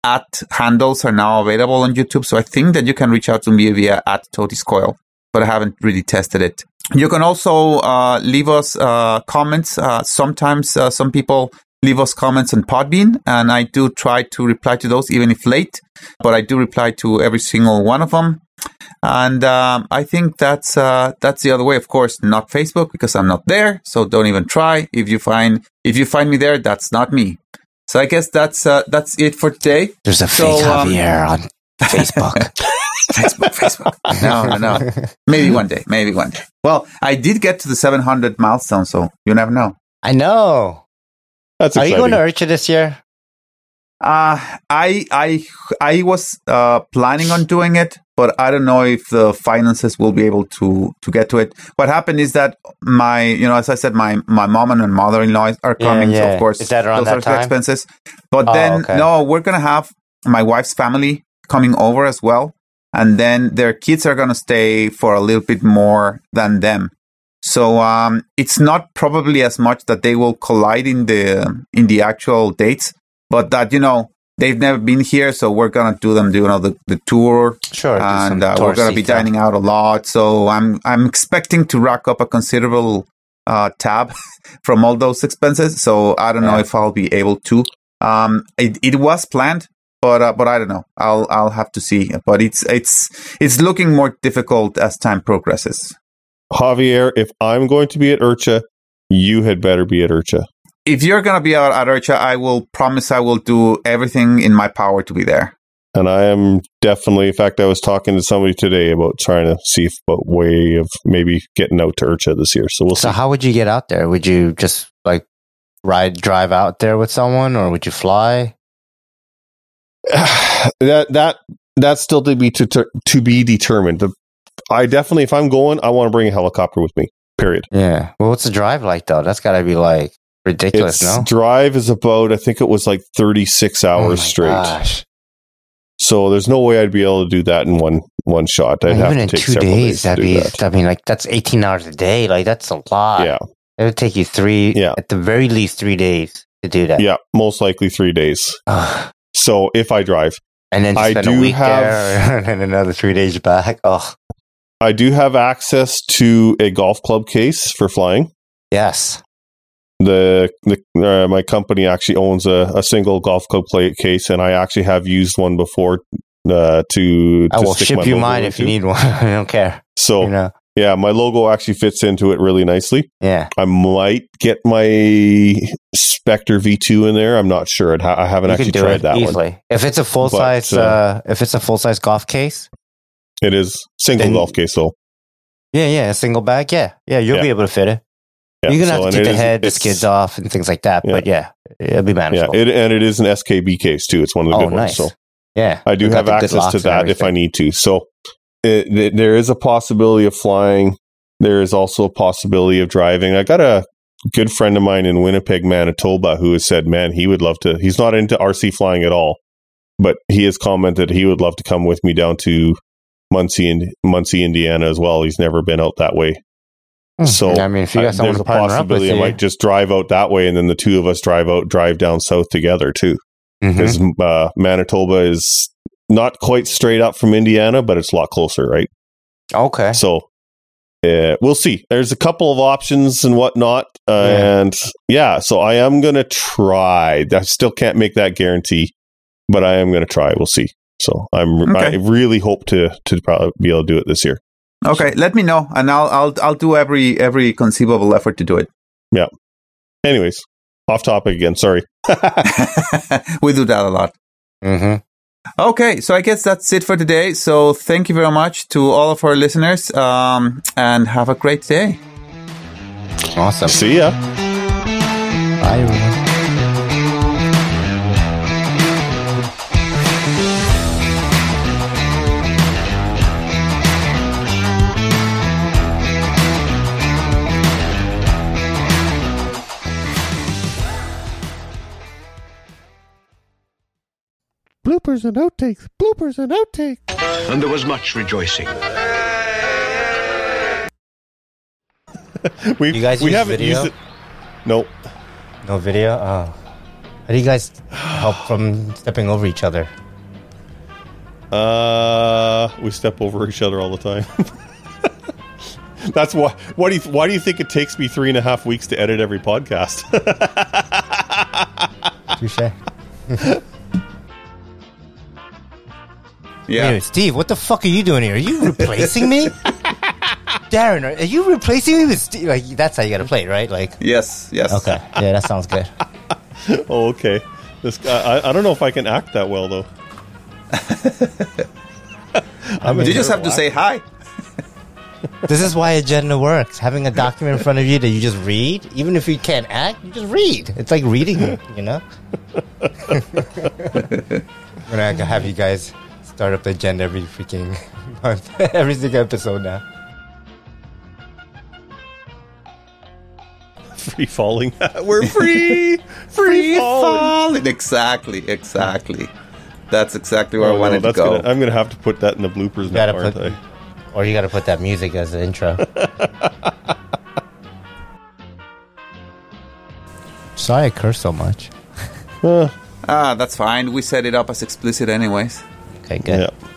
at handles are now available on YouTube. So I think that you can reach out to me via at toadyskull, but I haven't really tested it. You can also uh, leave us uh, comments. Uh, sometimes uh, some people leave us comments on Podbean, and I do try to reply to those, even if late. But I do reply to every single one of them. And um, I think that's uh, that's the other way. Of course, not Facebook because I'm not there, so don't even try. If you find if you find me there, that's not me. So I guess that's uh, that's it for today. There's a so, fake um, Javier on Facebook. Facebook, Facebook. No, no. Maybe one day. Maybe one day. Well, I did get to the seven hundred milestone, so you never know. I know. That's exciting. Are you going to Urcha this year? Uh, I I I was uh, planning on doing it, but I don't know if the finances will be able to, to get to it. What happened is that my, you know, as I said, my, my mom and my mother-in-law are coming, yeah, yeah. so of course, is that around those that are the expenses. But oh, then, okay. no, we're going to have my wife's family coming over as well, and then their kids are going to stay for a little bit more than them. So um, it's not probably as much that they will collide in the in the actual dates, but that, you know, they've never been here, so we're gonna do them, you know, the, the tour, sure, and uh, we're gonna be dining out a lot. So I'm I'm expecting to rack up a considerable uh, tab from all those expenses. So I don't yeah. know if I'll be able to. Um, it it was planned, but uh, but I don't know. I'll I'll have to see. But it's it's it's looking more difficult as time progresses. Javier, if I'm going to be at Urcha, you had better be at Urcha. If you're going to be out at Urcha, I will promise I will do everything in my power to be there. And I am definitely, in fact, I was talking to somebody today about trying to see if, what way of maybe getting out to Urcha this year. So we'll so see. So how would you get out there? Would you just like ride, drive out there with someone, or would you fly? that that That's still to be, to, to be determined. The, I definitely, if I'm going, I want to bring a helicopter with me, period. Yeah. Well, what's the drive like, though? That's got to be, like, ridiculous, it's, no? Drive is about, I think it was, like, thirty-six hours oh straight. Gosh. So there's no way I'd be able to do that in one one shot. I'd well, have to take several days, days that'd to do be, that. I mean, like, that's eighteen hours a day. Like, that's a lot. Yeah. It would take you three, yeah. at the very least, three days to do that. Yeah, most likely three days. So if I drive. And then just spend a week have, there and then another three days back. Oh. I do have access to a golf club case for flying. Yes. The, the uh, my company actually owns a, a single golf club play case, and I actually have used one before uh, to, to I will stick ship my you mine if you need one. I don't care. So, you know. Yeah, my logo actually fits into it really nicely. Yeah. I might get my Spectre V two in there. I'm not sure. I'd ha- I haven't you actually tried it that easily. One. If it's a full but, size, uh, uh, if it's a full size golf case. It is single then, golf case though. Yeah, yeah, a single bag. Yeah, yeah, you'll yeah. be able to fit it. Yeah. You're gonna so, have to take the is, head, the skids off, and things like that. Yeah. But yeah, it'll be manageable. Yeah, it, and it is an S K B case too. It's one of the oh, good nice. Ones. So yeah, I do have access to that if I need to. So it, it, there is a possibility of flying. There is also a possibility of driving. I got a good friend of mine in Winnipeg, Manitoba, who has said, "Man, he would love to." He's not into R C flying at all, but he has commented he would love to come with me down to Muncie, in Muncie, Indiana, as well. He's never been out that way, so I mean, if you got someone, I, there's to a possibility I might just drive out that way, and then the two of us drive out, drive down south together too, because mm-hmm. uh, Manitoba is not quite straight up from Indiana, but it's a lot closer, right? Okay, so uh, we'll see. There's a couple of options and whatnot, uh, yeah. and yeah, so I am gonna try. I still can't make that guarantee, but I am gonna try. We'll see. So I'm okay. I really hope to to probably be able to do it this year. Okay, so. Let me know, and I'll I'll I'll do every every conceivable effort to do it. Yeah. Anyways, off topic again. Sorry. We do that a lot. Mm-hmm. Okay, so I guess that's it for today. So thank you very much to all of our listeners, um, and have a great day. Awesome. See ya. Bye. Everyone. Bloopers and outtakes, bloopers and outtakes. And there was much rejoicing. we, you guys we use haven't video? Used it. No. No video? Oh. How do you guys help from stepping over each other? Uh, we step over each other all the time. That's why. Why do you, why do you think it takes me three and a half weeks to edit every podcast? Touché. Yeah. Dude, Steve, what the fuck are you doing here? Are you replacing me? Darren, are you replacing me with Steve? Like, that's how you gotta play it, right? Like, yes, yes. Okay, yeah, that sounds good. Oh, okay. This guy, I, I don't know if I can act that well, though. I mean, you just have actor. To say hi. This is why agenda works. Having a document in front of you that you just read, even if you can't act, you just read. It's like reading it, you know? We're not gonna have you guys... Start up the agenda every freaking month, every single episode now. Free falling. We're free. Free, free falling. Exactly. Exactly. That's exactly where oh, I wanted no, to go. Gonna, I'm going to have to put that in the bloopers now, put, aren't I? Or you got to put that music as an intro. Sorry I curse so much. uh, ah, that's fine. We set it up as explicit anyways. Okay, good. Yeah.